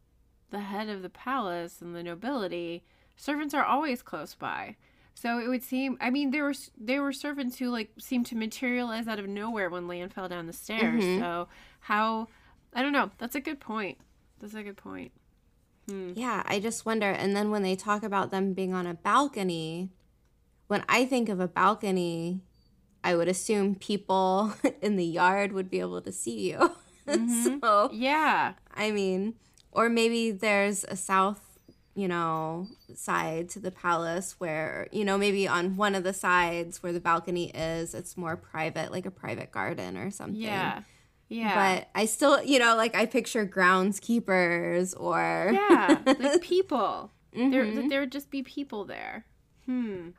the head of the palace and the nobility, servants are always close by. So it would seem, I mean, there were there were servants who like seemed to materialize out of nowhere when Lan fell down the stairs. Mm-hmm. So how, I don't know. That's a good point. That's a good point. Hmm. Yeah, I just wonder. And then when they talk about them being on a balcony, when I think of a balcony, I would assume people in the yard would be able to see you. Mm-hmm. So yeah, I mean, or maybe there's a south you know, side to the palace where, you know, maybe on one of the sides where the balcony is, it's more private, like a private garden or something. Yeah. Yeah. But I still, you know, like I picture groundskeepers or... Yeah, like people. Mm-hmm. There, there would just be people there. Hmm.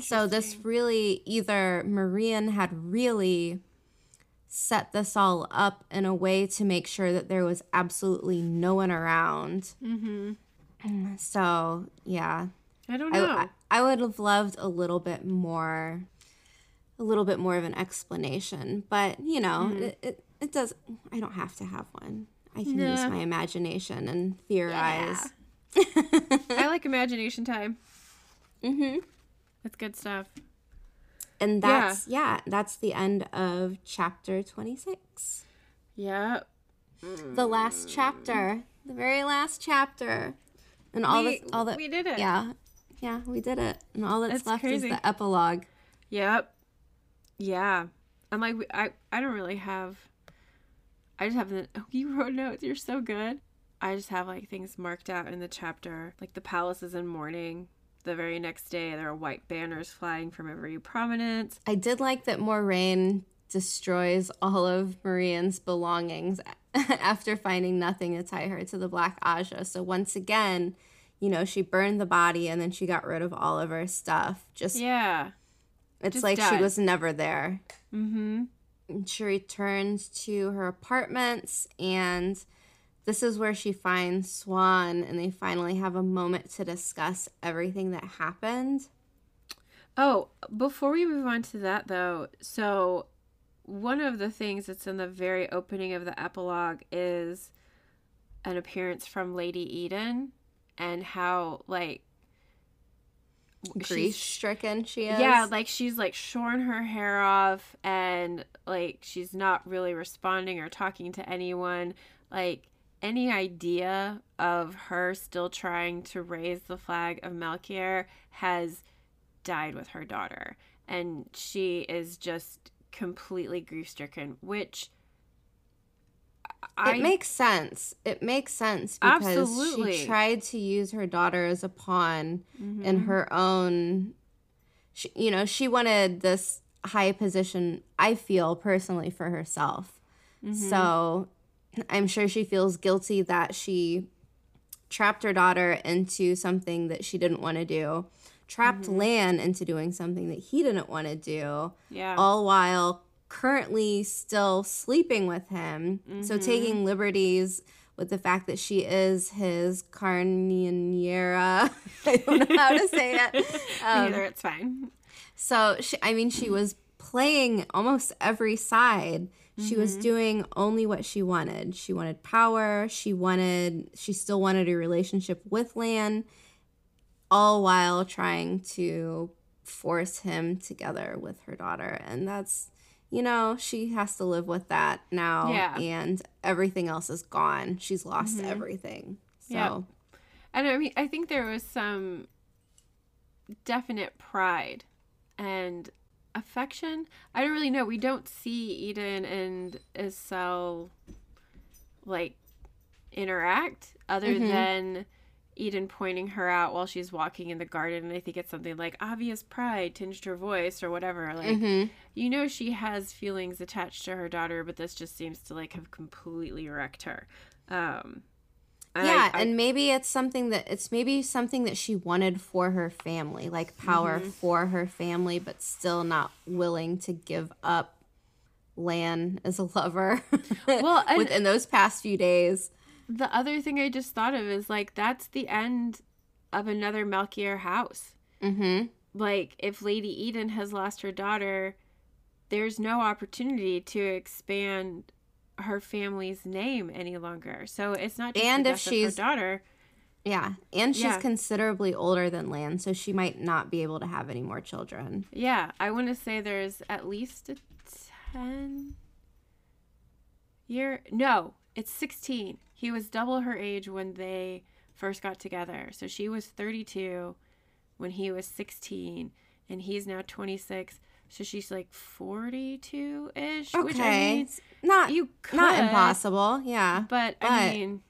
So this really, either Merean had really set this all up in a way to make sure that there was absolutely no one around. Mm-hmm. So, yeah. I don't know. I, I would have loved a little bit more, a little bit more of an explanation. But, you know, mm-hmm. it, it, it does, I don't have to have one. I can nah. use my imagination and theorize. Yeah. I like imagination time. Mm-hmm. That's good stuff. And that's, yeah. yeah, that's the end of chapter twenty-six. Yeah. The last chapter. The very last chapter. And all we, this, all that. We did it. Yeah. Yeah, we did it. And all that's, that's left crazy. Is the epilogue. Yep. Yeah. I'm like, I, I don't really have, I just have the, oh, you wrote notes. You're so good. I just have like things marked out in the chapter. Like the palace is in mourning. The very next day, there are white banners flying from every prominence. I did like that Moraine destroys all of Merean's belongings after finding nothing to tie her to the Black Ajah. So once again, you know, she burned the body and then she got rid of all of her stuff. Just yeah, it's just like done. She was never there. Mm-hmm. And she returns to her apartments and... This is where she finds Swan, and they finally have a moment to discuss everything that happened. Oh, before we move on to that, though, so one of the things that's in the very opening of the epilogue is an appearance from Lady Edeyn and how, like... grief-stricken she is. Yeah, like, she's, like, shorn her hair off, and, like, she's not really responding or talking to anyone, like... Any idea of her still trying to raise the flag of Malkier has died with her daughter. And she is just completely grief-stricken, which I... It makes sense. It makes sense because absolutely. She tried to use her daughter as a pawn mm-hmm. in her own... She, you know, she wanted this high position, I feel, personally for herself. Mm-hmm. So... I'm sure she feels guilty that she trapped her daughter into something that she didn't want to do, trapped mm-hmm. Lan into doing something that he didn't want to do, yeah. all while currently still sleeping with him. Mm-hmm. So taking liberties with the fact that she is his carniniera. I don't know how to say it. Um, Neither, it's fine. So, she, I mean, she was playing almost every side. She mm-hmm. was doing only what she wanted. She wanted power. She wanted. She still wanted a relationship with Lan, all while trying to force him together with her daughter. And that's, you know, she has to live with that now. Yeah. And everything else is gone. She's lost mm-hmm. everything. So. Yeah. And I mean, I think there was some definite pride and. Affection? I don't really know. We don't see Edeyn and Iselle like interact other mm-hmm. than Edeyn pointing her out while she's walking in the garden, and I think it's something like obvious pride tinged her voice or whatever. Like mm-hmm. you know she has feelings attached to her daughter, but this just seems to like have completely wrecked her. Um And yeah, I, I, and maybe it's something that it's maybe something that she wanted for her family, like power mm-hmm. for her family, but still not willing to give up Lan as a lover. Well, within those past few days. The other thing I just thought of is like that's the end of another Malkier house. Mm-hmm. Like if Lady Edeyn has lost her daughter, there's no opportunity to expand her family's name any longer, so it's not just and the if she's her daughter yeah and she's yeah. considerably older than Lan, so she might not be able to have any more children. yeah I want to say there's at least a ten year no it's sixteen. He was double her age when they first got together, so she was thirty-two when he was sixteen and he's now twenty-six. So she's like forty-two-ish, okay. which I mean, not, you could, not impossible, yeah. But, but I mean,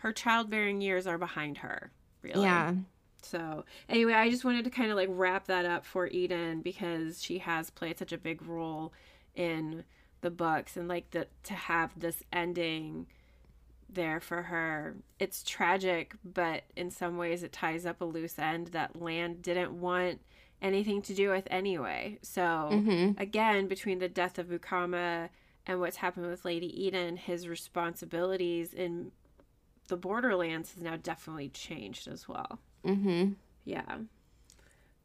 her childbearing years are behind her. really. Yeah. So anyway, I just wanted to kind of like wrap that up for Edeyn, because she has played such a big role in the books, and like the, to have this ending there for her, it's tragic, but in some ways it ties up a loose end that Lan didn't want anything to do with anyway. So mm-hmm. again, between the death of Bukama and what's happened with Lady Edeyn, his responsibilities in the Borderlands has now definitely changed as well. Mm-hmm. Yeah.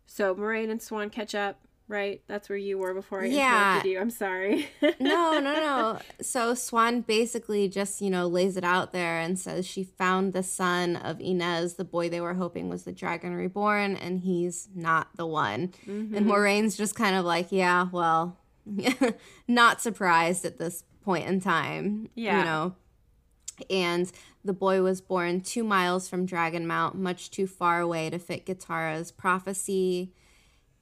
So Moraine and Siuan catch up, right? That's where you were before I yeah. interrupted you. I'm sorry. no, no, no. So Siuan basically just, you know, lays it out there and says she found the son of Ines, the boy they were hoping was the Dragon Reborn, and he's not the one. Mm-hmm. And Moraine's just kind of like, yeah, well, not surprised at this point in time. Yeah. You know. And the boy was born two miles from Dragonmount, much too far away to fit Katara's prophecy,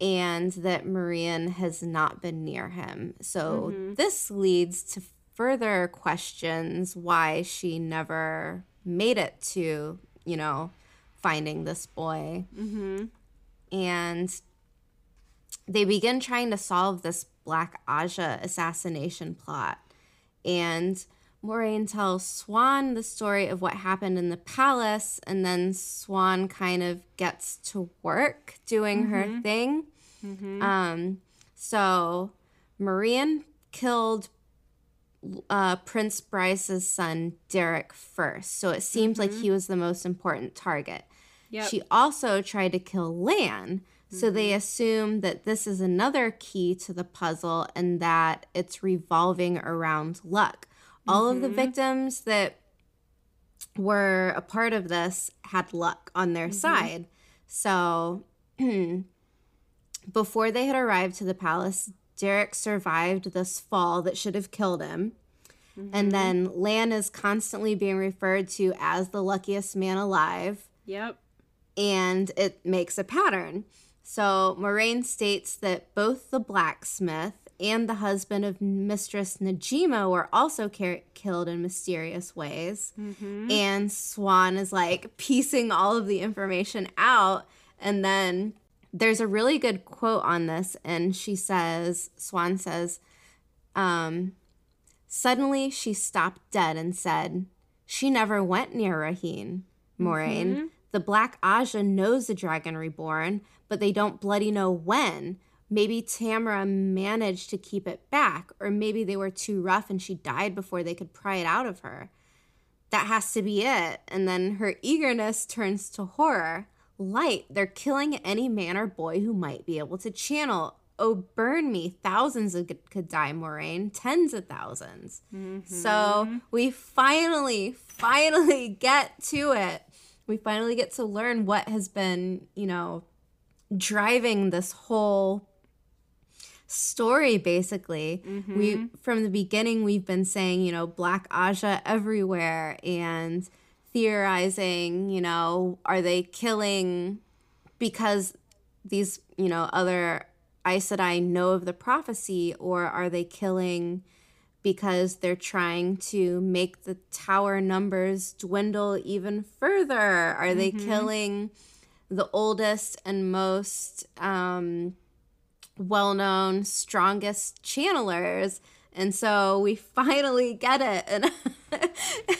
and that Merean has not been near him. So mm-hmm. this leads to further questions why she never made it to, you know, finding this boy. Mm-hmm. And they begin trying to solve this Black Ajah assassination plot. And Moraine tells Siuan the story of what happened in the palace, and then Siuan kind of gets to work doing mm-hmm. her thing. Mm-hmm. Um, so Merean killed uh, Prince Brys's son, Diryk, first. So it seemed mm-hmm. like he was the most important target. Yep. She also tried to kill Lan. So they assume that this is another key to the puzzle and that it's revolving around luck. All mm-hmm. of the victims that were a part of this had luck on their mm-hmm. side. So before they had arrived to the palace, Diryk survived this fall that should have killed him. Mm-hmm. And then Lan is constantly being referred to as the luckiest man alive. Yep. And it makes a pattern. So Moraine states that both the blacksmith and the husband of Mistress Najima were also car- killed in mysterious ways. Mm-hmm. And Siuan is like piecing all of the information out. And then there's a really good quote on this. And she says, Siuan says, um, suddenly she stopped dead and said, she never went near Raheen, Moraine. Mm-hmm. The Black Ajah knows the Dragon Reborn, but they don't bloody know when. Maybe Tamara managed to keep it back, or maybe they were too rough and she died before they could pry it out of her. That has to be it. And then her eagerness turns to horror. Light, they're killing any man or boy who might be able to channel. Oh, burn me. Thousands of could die, Moraine. Tens of thousands. Mm-hmm. So we finally, finally get to it. We finally get to learn what has been, you know, driving this whole story, basically. Mm-hmm. We, from the beginning, we've been saying, you know, Black Ajah everywhere and theorizing, you know, are they killing because these, you know, other Aes Sedai know of the prophecy, or are they killing because they're trying to make the tower numbers dwindle even further? Are they mm-hmm. killing the oldest and most um, well-known, strongest channelers? And so we finally get it. And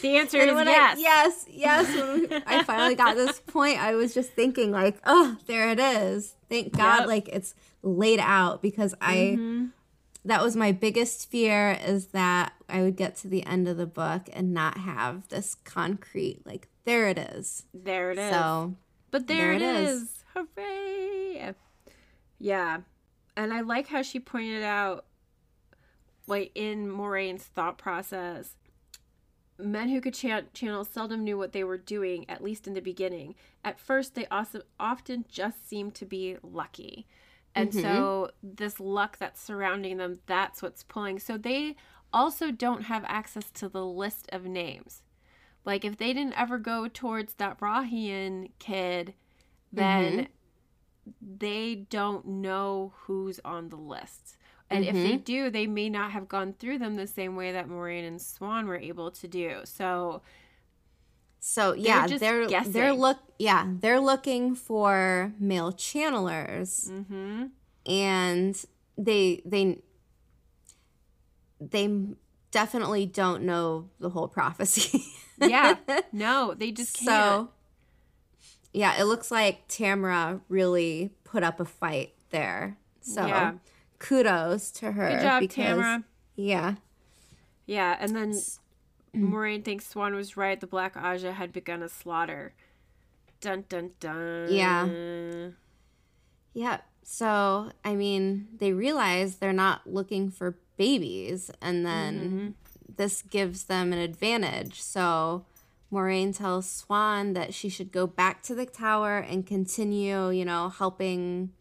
the answer and is yes. I, yes, yes. When we, I finally got this point, I was just thinking like, oh, there it is. Thank God yep. like it's laid out, because I mm-hmm. – that was my biggest fear, is that I would get to the end of the book and not have this concrete, like, there it is. There it is. So, but there, there it is. is. Hooray. Yeah. And I like how she pointed out, like, in Moraine's thought process, men who could ch- channel seldom knew what they were doing, at least in the beginning. At first, they also often just seemed to be lucky. And mm-hmm. so this luck that's surrounding them, that's what's pulling. So they also don't have access to the list of names. Like, if they didn't ever go towards that Cairhien kid, then mm-hmm. they don't know who's on the list. And mm-hmm. if they do, they may not have gone through them the same way that Moraine and Siuan were able to do. So So yeah, they're they're, guessing. they're look yeah they're looking for male channelers, mm-hmm. and they they they definitely don't know the whole prophecy. yeah, no, they just can't. So yeah, it looks like Tamra really put up a fight there. So yeah. Kudos to her. Good job, because, Tamra. Yeah, yeah, and then. Moraine thinks Siuan was right. The Black Ajah had begun a slaughter. Dun, dun, dun. Yeah. Yeah. So, I mean, they realize they're not looking for babies. And then mm-hmm. this gives them an advantage. So Moraine tells Siuan that she should go back to the tower and continue, you know, helping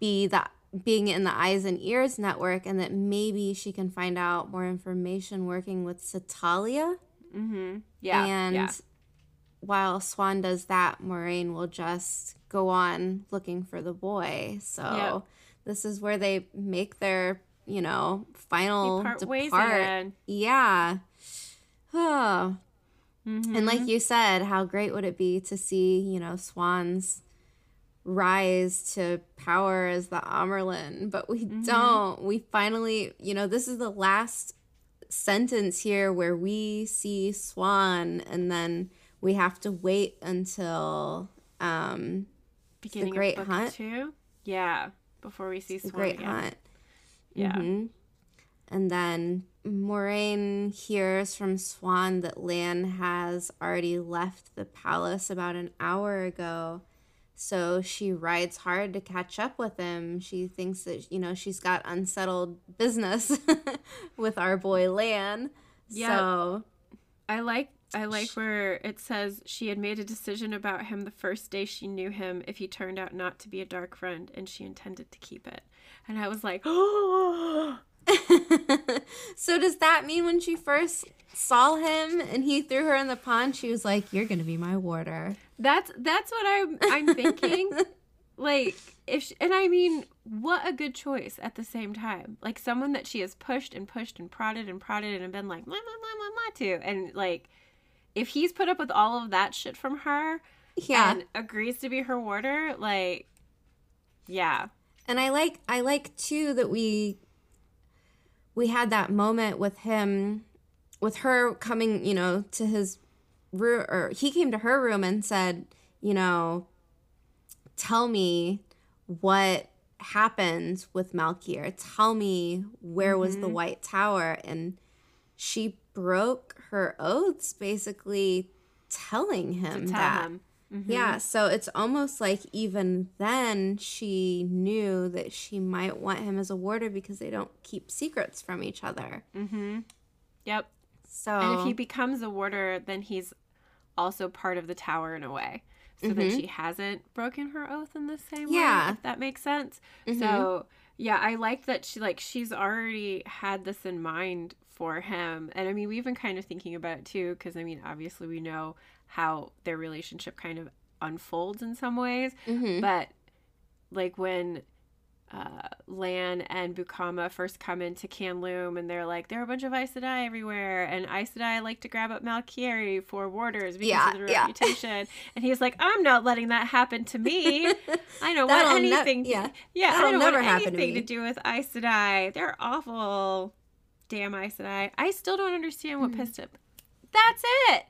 be the... being in the Eyes and Ears Network, and that maybe she can find out more information working with Satalia. Mm-hmm. Yeah. And yeah. while Siuan does that, Moraine will just go on looking for the boy. So yep. this is where they make their, you know, final they part depart. Ways again. Yeah. Oh. Mm-hmm. And like you said, how great would it be to see, you know, Swan's rise to power as the Amyrlin, but we mm-hmm. don't. We finally, you know, this is the last sentence here where we see Siuan, and then we have to wait until um, beginning the Great of Book Hunt. Two? Yeah, before we see Siuan. The Great again. Hunt. Yeah. Mm-hmm. And then Moraine hears from Siuan that Lan has already left the palace about an hour ago. So she rides hard to catch up with him. She thinks that, you know, she's got unsettled business with our boy Lan. Yeah. So I like I like she, where it says she had made a decision about him the first day she knew him if he turned out not to be a dark friend, and she intended to keep it. And I was like, oh. So does that mean when she first saw him and he threw her in the pond, she was like, you're gonna be my warder? That's that's what i'm i'm thinking. Like, if she, and I mean, what a good choice at the same time, like someone that she has pushed and pushed and prodded and prodded and been like, ma, ma, ma, ma, ma, too. And like, if he's put up with all of that shit from her yeah and agrees to be her warder, like, yeah. And i like i like too that we we had that moment with him, with her coming, you know, to his room, or he came to her room and said, you know, tell me what happened with Malkier. Tell me where mm-hmm. was the White Tower. And she broke her oaths, basically telling him tell that. Him. Mm-hmm. Yeah, so it's almost like even then she knew that she might want him as a warder because they don't keep secrets from each other. Mm-hmm. Yep. So, and if he becomes a warder, then he's also part of the tower in a way. So mm-hmm. then she hasn't broken her oath in the same yeah. way, if that makes sense. Mm-hmm. So, yeah, I like that she, like, she's already had this in mind for him. And, I mean, we've been kind of thinking about it, too, because, I mean, obviously we know how their relationship kind of unfolds in some ways. Mm-hmm. But, like, when uh, Lan and Bukama first come into Canloom, and they're like, there are a bunch of Aes Sedai everywhere, and Aes Sedai like to grab up Malkieri for warders because yeah, of their yeah. reputation. And he's like, I'm not letting that happen to me. I don't want anything. Ne- yeah, yeah That'll I don't never want anything to, to do with Aes Sedai. They're awful. Damn Aes Sedai. I still don't understand what mm-hmm. pissed him. That's it.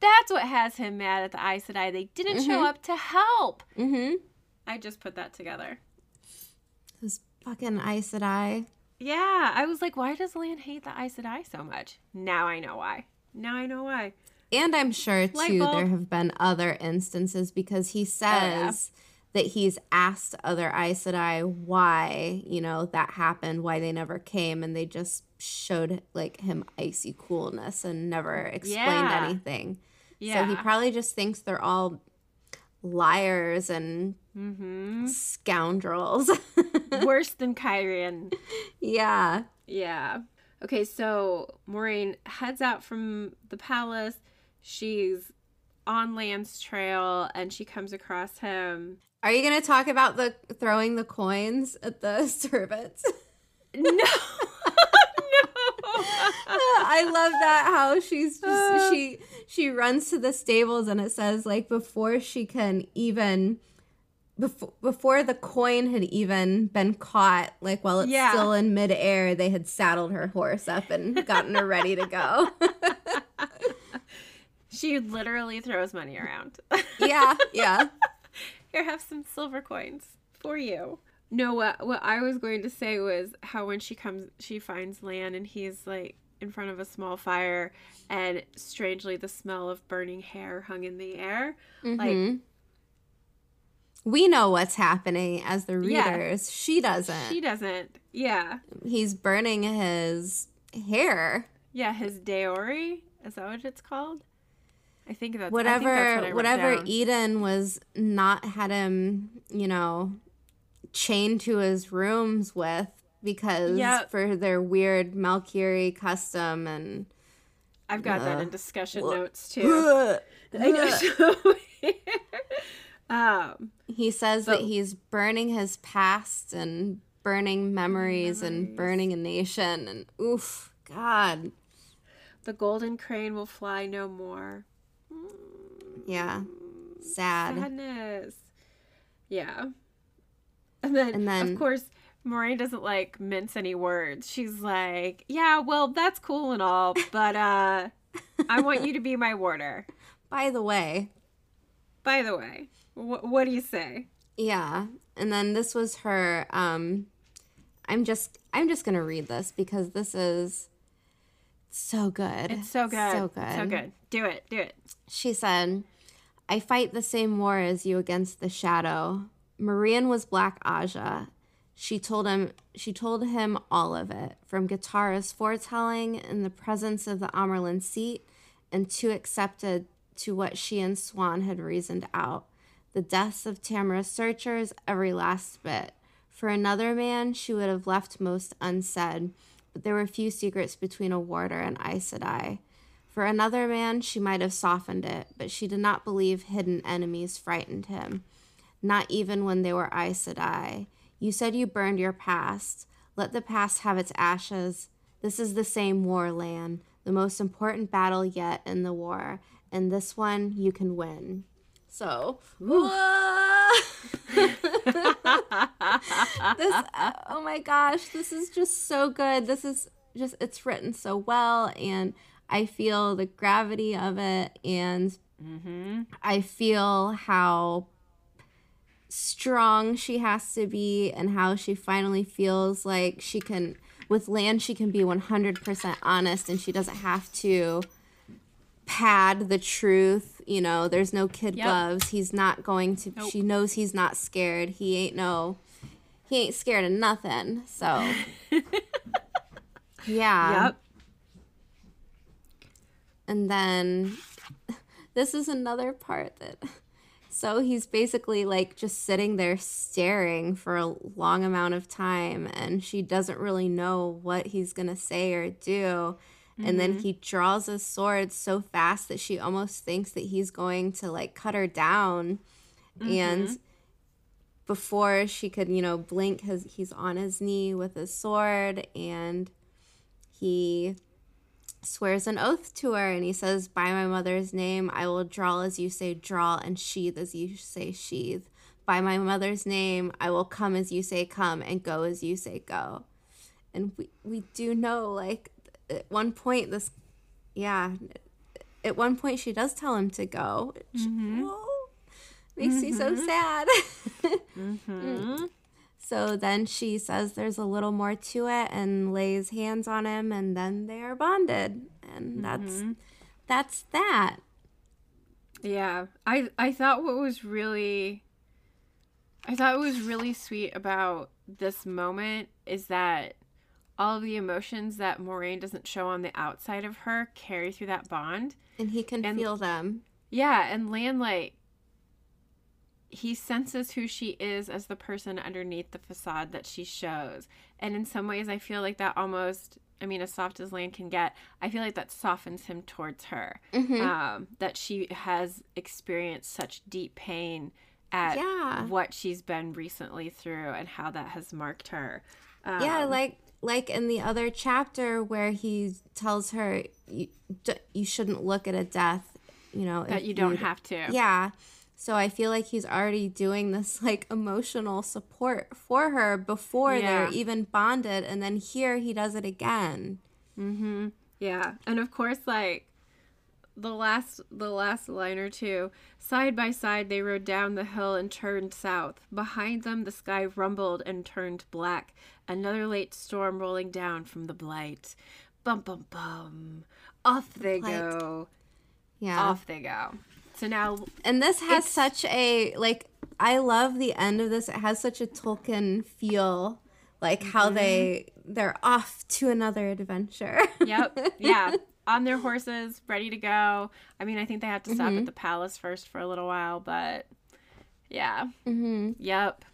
That's what has him mad at the Aes Sedai. They didn't mm-hmm. show up to help. Mm-hmm. I just put that together. Those fucking Aes Sedai. Yeah. I was like, why does Lan hate the Aes Sedai so much? Now I know why. Now I know why. And I'm sure, too, there have been other instances because he says oh, yeah. that he's asked other Aes Sedai why, you know, that happened, why they never came, and they just showed, like, him icy coolness and never explained yeah. anything. Yeah. So he probably just thinks they're all liars and mm-hmm. scoundrels. Worse than Cairhien. Yeah. Yeah. Okay, so Moraine heads out from the palace. She's on Lan's trail, and she comes across him. Are you going to talk about the throwing the coins at the servants? No. I love that, how she's just, she she runs to the stables, and it says like before she can even, before, before the coin had even been caught, like while it's yeah. still in midair, they had saddled her horse up and gotten her ready to go. She literally throws money around. Yeah, yeah. Here, have some silver coins for you. No, what, what I was going to say was how when she comes, she finds Lan, and he's like in front of a small fire, and strangely the smell of burning hair hung in the air. Mm-hmm. Like, we know what's happening as the readers. Yeah, she doesn't. She doesn't. Yeah. He's burning his hair. Yeah, his Daori. Is that what it's called? I think that's whatever. I think that's what I whatever down. Edeyn was not had him, you know, chained to his rooms with because yep. for their weird Malkieri custom, and I've got uh, that in discussion wh- notes too. I know, so weird. Um, he says so, that he's burning his past and burning memories, memories and burning a nation, and oof, God. The golden crane will fly no more. Yeah. Sad. Sadness. Yeah. And then, and then, of course, Moraine doesn't, like, mince any words. She's like, yeah, well, that's cool and all, but uh, I want you to be my warder. By the way. By the way. Wh- what do you say? Yeah. And then this was her, um, I'm just, I'm just going to read this because this is... so good. It's so good. So good. So good. Do it. Do it. She said, I fight the same war as you against the shadow. Merean was Black Ajah. She told him she told him all of it, from Katara's foretelling in the presence of the Amyrlin seat, and two accepted to what she and Swan had reasoned out. The deaths of Tamara's searchers, every last bit. For another man, she would have left most unsaid. But there were few secrets between a warder and Aes Sedai. For another man, she might have softened it, but she did not believe hidden enemies frightened him, not even when they were Aes Sedai. You said you burned your past. Let the past have its ashes. This is the same war, Lan, the most important battle yet in the war, and this one you can win. So, this, oh my gosh, this is just so good. This is just, it's written so well, and I feel the gravity of it, and mm-hmm. I feel how strong she has to be, and how she finally feels like she can, with Lan, she can be one hundred percent honest, and she doesn't have to pad the truth. You know, there's no kid yep. gloves. He's not going to nope. she knows he's not scared. He ain't no he ain't scared of nothing. So yeah. Yep. And then this is another part that so he's basically like just sitting there staring for a long amount of time, and she doesn't really know what he's gonna say or do. And mm-hmm. then he draws his sword so fast that she almost thinks that he's going to, like, cut her down. Mm-hmm. And before she could, you know, blink, his, he's on his knee with his sword. And he swears an oath to her. And he says, by my mother's name, I will draw as you say draw, and sheathe as you say sheathe. By my mother's name, I will come as you say come, and go as you say go. And we, we do know, like... At one point, this, yeah, at one point she does tell him to go. She, mm-hmm. whoa, makes mm-hmm. me so sad. mm-hmm. So then she says there's a little more to it, and lays hands on him, and then they are bonded, and mm-hmm. that's that's that. Yeah, I I thought what was really, I thought it was really sweet about this moment is that all of the emotions that Moraine doesn't show on the outside of her carry through that bond. And he can and, feel them. Yeah, and Lan, like, he senses who she is as the person underneath the facade that she shows. And in some ways, I feel like that almost, I mean, as soft as Lan can get, I feel like that softens him towards her. Mm-hmm. Um, that she has experienced such deep pain at yeah. what she's been recently through and how that has marked her. Um, yeah, like... Like in the other chapter where he tells her, you, you shouldn't look at a death you know. That you don't have to. Yeah. So I feel like he's already doing this, like, emotional support for her before yeah. they're even bonded. And then here he does it again. Mm-hmm. Yeah. And, of course, like, the last the last line or two. Side by side they rode down the hill and turned south. Behind them the sky rumbled and turned black. Another late storm rolling down from the Blight. Bum, bum, bum. Off the they Blight. Go. Yeah. Off they go. So now... And this has such a, like, I love the end of this. It has such a Tolkien feel, like how mm-hmm. they, they're off to another adventure. Yep. Yeah. On their horses, ready to go. I mean, I think they have to stop mm-hmm. at the palace first for a little while, but yeah. Mm-hmm. Yep.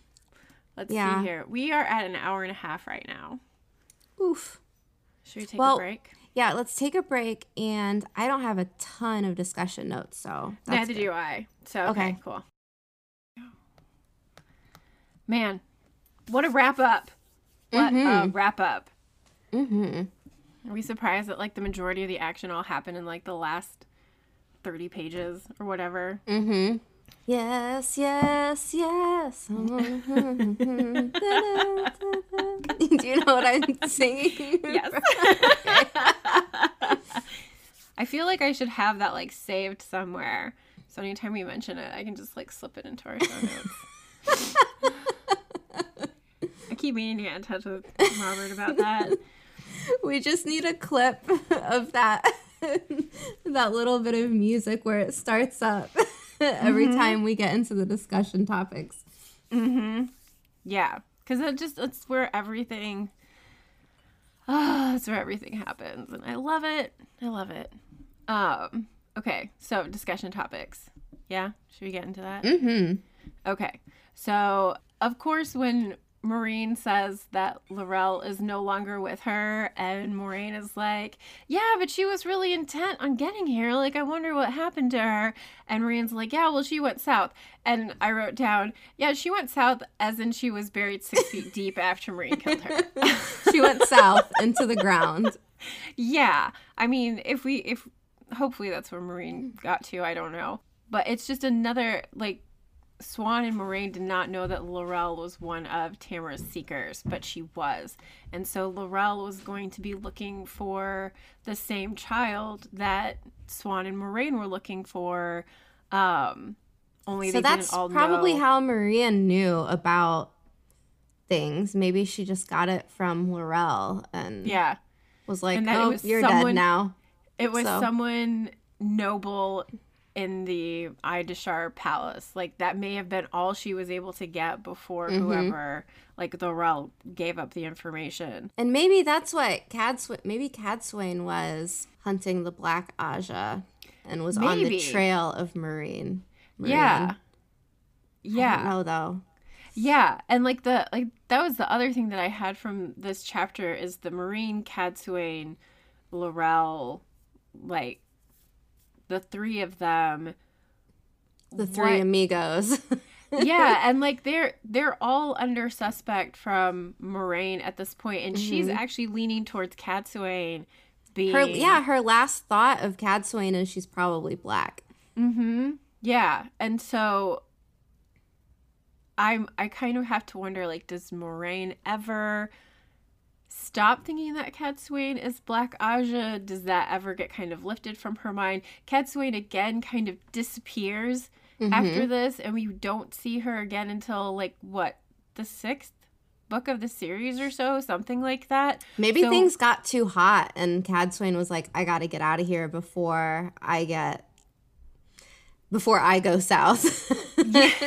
Let's yeah. see here. We are at an hour and a half right now. Oof. Should we take well, a break? Yeah, let's take a break, and I don't have a ton of discussion notes, so that's neither good. Do I. So okay, okay, cool. Man, what a wrap up! What mm-hmm. a wrap up! Mm-hmm. Are we surprised that like the majority of the action all happened in like the last thirty pages or whatever? Mm-hmm. Yes, yes, yes. Do you know what I'm singing? Yes. I feel like I should have that like saved somewhere. So anytime we mention it, I can just like slip it into our show notes. I keep meaning to get in touch with Robert about that. We just need a clip of that that little bit of music where it starts up every mm-hmm. time we get into the discussion topics. Mm-hmm. Yeah. Because it just, it's where everything, oh, it's where everything happens. And I love it. I love it. Um, okay. So discussion topics. Yeah. Should we get into that? Mm-hmm. Okay. So, of course, when Moraine says that Laurel is no longer with her, and Moraine is like, yeah, but she was really intent on getting here. Like, I wonder what happened to her. And Moraine's like, yeah, well, she went south. And I wrote down, yeah, she went south as in she was buried six feet deep after Moraine killed her. She went south into the ground. Yeah. I mean, if we, if hopefully that's where Moraine got to, I don't know. But it's just another, like, Swan and Moraine did not know that Laurel was one of Tamara's seekers, but she was. And so Laurel was going to be looking for the same child that Swan and Moraine were looking for. Um, only so they didn't all know. So that's probably how Merean knew about things. Maybe she just got it from Laurel and yeah. was like, and oh, was you're someone, dead now. It was so. Someone noble in the Aidishar palace. Like, that may have been all she was able to get before mm-hmm. whoever, like, the Laurel gave up the information. And maybe that's what Cadsuane, maybe Cadsuane was hunting the Black Ajah and was maybe. On the trail of Moraine. Moraine. Yeah. Yeah. I don't know, though. Yeah, and, like, the, like, that was the other thing that I had from this chapter is the Moraine, Cadsuane, Laurel, like, the three of them. The three what? Amigos. Yeah, and like they're they're all under suspect from Moraine at this point, and mm-hmm. she's actually leaning towards Cadsuane being her, yeah, her last thought of Cadsuane is she's probably black. Mm-hmm. Yeah. And so I'm I kind of have to wonder, like, does Moraine ever stop thinking that Cadsuane is Black Ajah? Does that ever get kind of lifted from her mind? Cadsuane again kind of disappears mm-hmm. after this, and we don't see her again until, like, what, the sixth book of the series or so, something like that. Maybe so, things got too hot, and Cadsuane was like, I gotta get out of here before I get, before I go south. Because,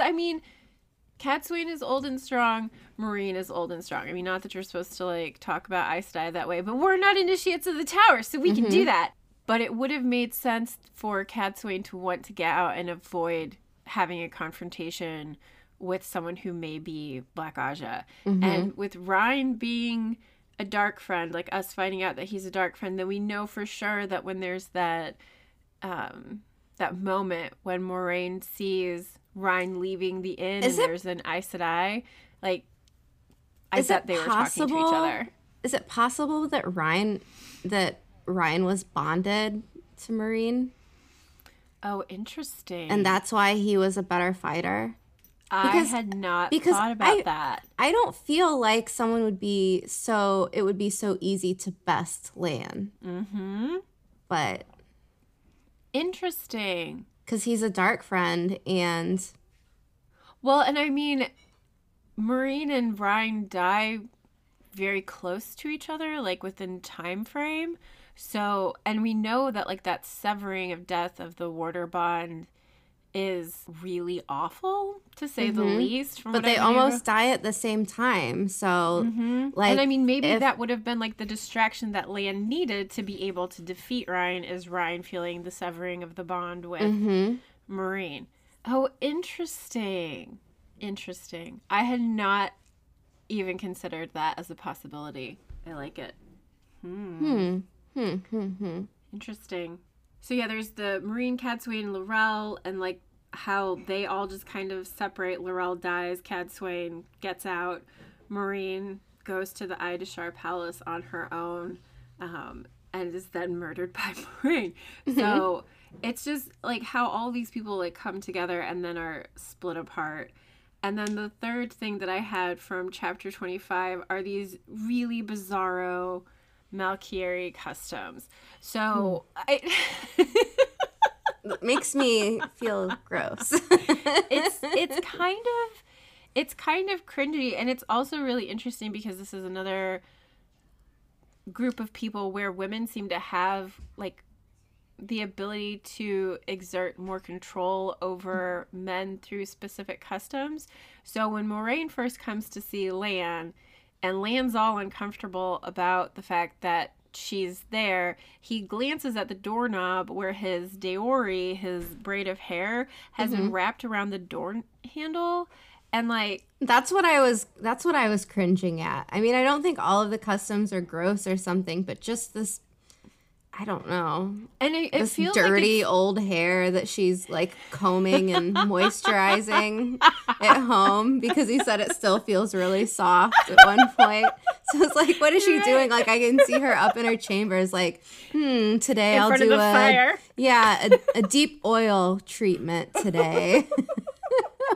I mean, Cadsuane is old and strong. Moraine is old and strong. I mean, not that you're supposed to, like, talk about Aes Sedai that way, but we're not initiates of the tower, so we mm-hmm. can do that. But it would have made sense for Cadsuane to want to get out and avoid having a confrontation with someone who may be Black Ajah. Mm-hmm. And with Ryne being a dark friend, like us finding out that he's a dark friend, then we know for sure that when there's that, um, that moment when Moraine sees Ryne leaving the inn is and it, there's an Aes Sedai, like, I thought they possible, were talking to each other. Is it possible that Ryne that Ryne was bonded to Merean. Oh, interesting. And that's why he was a better fighter. Because, I had not because thought about I, that. I don't feel like someone would be so, it would be so easy to best Lan. Mm-hmm. But. Interesting. Because he's a dark friend and. Well, and I mean, Merean and Ryne die very close to each other, like within time frame. So, and we know that like that severing of death of the water bond is really awful, to say mm-hmm. the least. From but they almost die at the same time, so mm-hmm. like, and I mean, maybe if... that would have been like the distraction that Lan needed to be able to defeat Ryne, is Ryne feeling the severing of the bond with mm-hmm. Merean. Oh, interesting, interesting. I had not even considered that as a possibility. I like it. Hmm. Hmm. Hmm. Hmm. hmm. Interesting. So yeah, there's the Merean, Cadsuane, and Laurel, and like how they all just kind of separate. Laurel dies, Cadsuane gets out, Merean goes to the Aidishar Palace on her own, um, and is then murdered by Merean. So it's just like how all these people like come together and then are split apart. And then the third thing that I had from chapter twenty-five are these really bizarro Malkieri customs. So hmm. it makes me feel gross. it's it's kind of it's kind of cringy, and it's also really interesting because this is another group of people where women seem to have like the ability to exert more control over men through specific customs. So when Moraine first comes to see Lan, and Lan's all uncomfortable about the fact that she's there, he glances at the doorknob where his Daori, his braid of hair, has mm-hmm. been wrapped around the door handle. And like that's what I was that's what I was cringing at. I mean, I don't think all of the customs are gross or something, but just this, I don't know. And it, it this feels dirty like old hair that she's like combing and moisturizing at home, because he said it still feels really soft at one point. So it's like, what is she doing? Like, I can see her up in her chambers, like, hmm, today in I'll do a fire. yeah a, a deep oil treatment today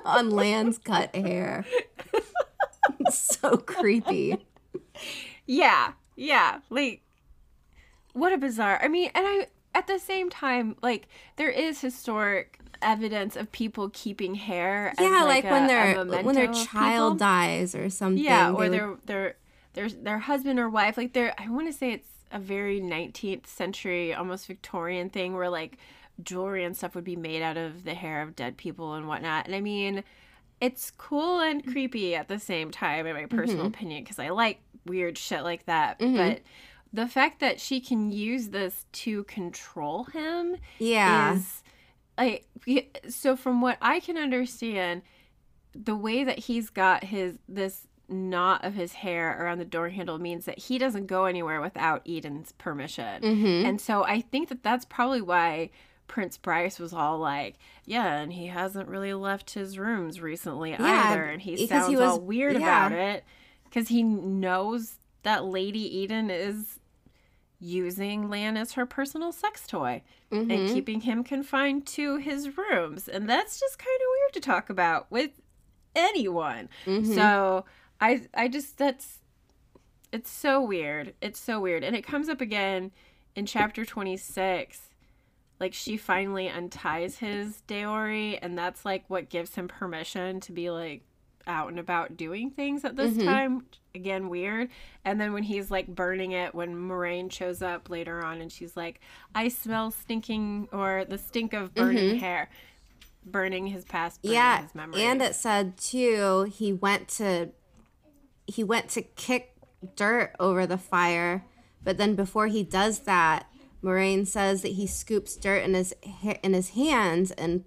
on Lan's cut hair. It's so creepy. Yeah, yeah, like. What a bizarre, I mean, and I, at the same time, like, there is historic evidence of people keeping hair. Yeah, as like, like a, when their when their child dies or something. Yeah, or their, would... their their their husband or wife. Like, they're, I want to say it's a very nineteenth century, almost Victorian thing where, like, jewelry and stuff would be made out of the hair of dead people and whatnot. And I mean, it's cool and creepy at the same time, in my personal mm-hmm. opinion, because I like weird shit like that, mm-hmm. but... the fact that she can use this to control him yeah. is, like, so from what I can understand, the way that he's got his this knot of his hair around the door handle means that he doesn't go anywhere without Eden's permission. Mm-hmm. And so I think that that's probably why Prince Brys was all like, yeah, and he hasn't really left his rooms recently yeah, either, and he sounds he was, all weird yeah. about it, because he knows that Lady Edeyn is... using Lan as her personal sex toy mm-hmm. and keeping him confined to his rooms. And that's just kind of weird to talk about with anyone. Mm-hmm. So I I just, that's, it's so weird. It's so weird. And it comes up again in chapter twenty-six. Like, she finally unties his Daori, and that's like what gives him permission to be like out and about doing things at this mm-hmm. time. Again, weird. And then when he's like burning it, when Moraine shows up later on and she's like, I smell stinking, or the stink of burning mm-hmm. hair, burning his past, burning yeah his memory. And it said too he went to he went to kick dirt over the fire, but then before he does that, Moraine says that he scoops dirt in his in his hands and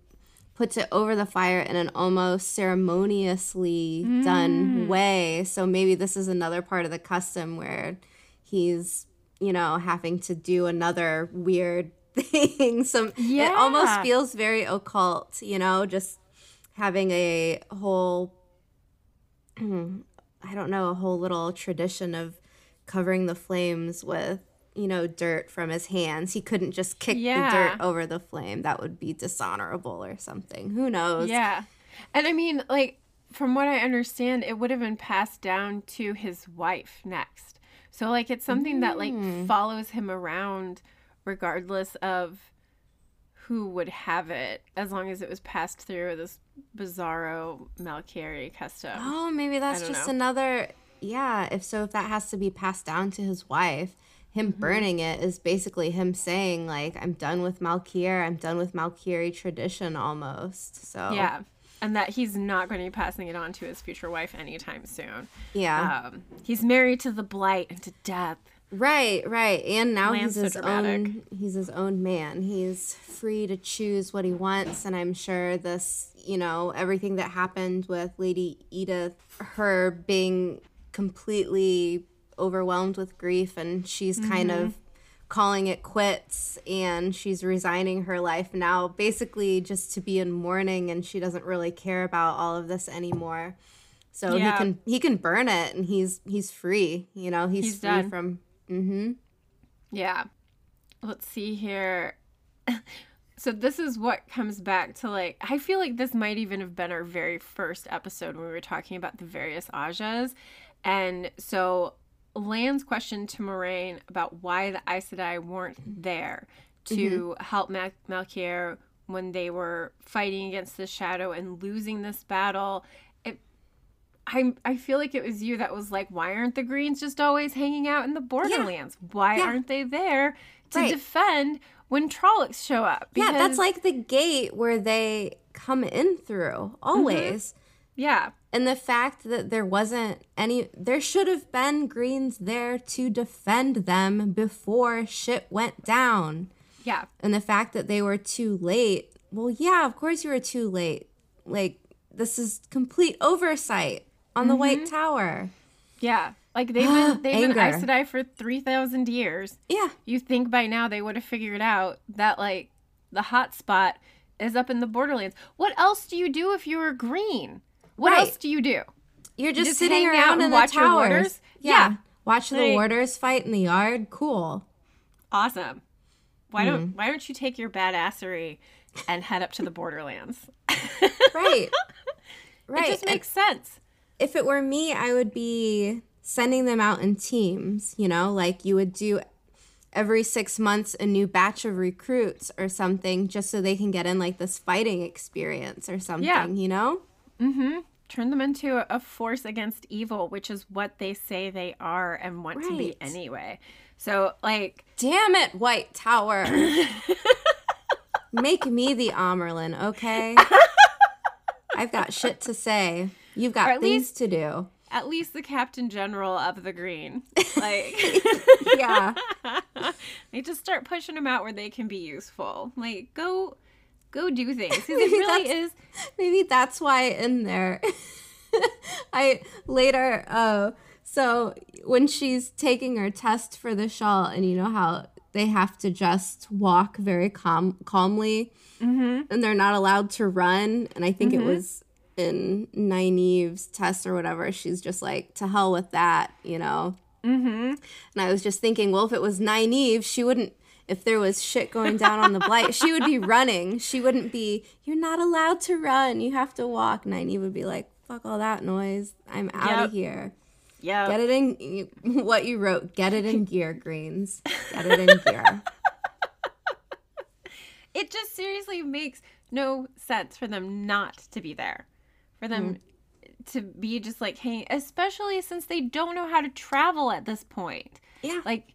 puts it over the fire in an almost ceremoniously mm. done way. So maybe this is another part of the custom where he's, you know, having to do another weird thing. Some yeah. It almost feels very occult, you know, just having a whole, I don't know, a whole little tradition of covering the flames with, you know, dirt from his hands. He couldn't just kick yeah. the dirt over the flame. That would be dishonorable or something. Who knows? Yeah. And I mean, like, from what I understand, it would have been passed down to his wife next. So, like, it's something mm. that, like, follows him around regardless of who would have it, as long as it was passed through this bizarro Malkieri custom. Oh, maybe that's just know. another... Yeah, if so, if that has to be passed down to his wife, him mm-hmm. burning it is basically him saying, like, I'm done with Malkier, I'm done with Malkieri tradition almost, so... Yeah, and that he's not going to be passing it on to his future wife anytime soon. Yeah. Um, he's married to the Blight and to death. Right, right, and now Lan's he's his so own he's his own man. He's free to choose what he wants, and I'm sure this, you know, everything that happened with Lady Edith, her being... completely overwhelmed with grief, and she's kind mm-hmm. of calling it quits, and she's resigning her life now basically just to be in mourning, and she doesn't really care about all of this anymore. So yeah. he can he can burn it, and he's he's free, you know, he's, he's free done. from mm-hmm. yeah. Let's see here. So this is what comes back to, like, I feel like this might even have been our very first episode when we were talking about the various Ajahs. And so Lan's question to Moraine about why the Aes Sedai weren't there to mm-hmm. help Mal- Malkier when they were fighting against the shadow and losing this battle. It, I I feel like it was you that was like, why aren't the Greens just always hanging out in the borderlands? Yeah. Why yeah. aren't they there to right. defend when Trollocs show up? Because... Yeah, that's like the gate where they come in through always. Mm-hmm. Yeah. And the fact that there wasn't any, there should have been Greens there to defend them before shit went down. Yeah. And the fact that they were too late. Well, yeah, of course you were too late. Like, this is complete oversight on mm-hmm. the White Tower. Yeah. Like, they've been, they've been Aes Sedai for three thousand years. Yeah. You think by now they would have figured out that, like, the hot spot is up in the borderlands. What else do you do if you're a Green? What right. else do you do? You're just, just sitting around in the towers. Yeah. yeah. Watch like, the warders fight in the yard. Cool. Awesome. Why mm. don't why don't you take your badassery and head up to the borderlands? right. Right. It just makes and sense. If it were me, I would be sending them out in teams, you know, like you would do every six months a new batch of recruits or something, just so they can get in like this fighting experience or something, yeah. you know? Mm-hmm. Turn them into a force against evil, which is what they say they are and want right. to be anyway. So, like... Damn it, White Tower. Make me the Amyrlin, okay? I've got shit to say. You've got things least, to do. At least the Captain General of the Green. Like... yeah. They just start pushing them out where they can be useful. Like, go... Go do things. Because it really is. Maybe that's why in there. I later, uh, so when she's taking her test for the shawl, and you know how they have to just walk very calm, calmly, mm-hmm. and they're not allowed to run. And I think mm-hmm. it was in Nynaeve's test or whatever. She's just like, to hell with that, you know. Mm-hmm. And I was just thinking, well, if it was Nynaeve, she wouldn't. If there was shit going down on the Blight, she would be running. She wouldn't be, you're not allowed to run. You have to walk. Nynaeve would be like, fuck all that noise. I'm out yep. of here. Yeah. Get it in, you, what you wrote, get it in gear, Greens. Get it in gear. It just seriously makes no sense for them not to be there. For them mm. to be just like hanging, especially since they don't know how to travel at this point. Yeah. Like,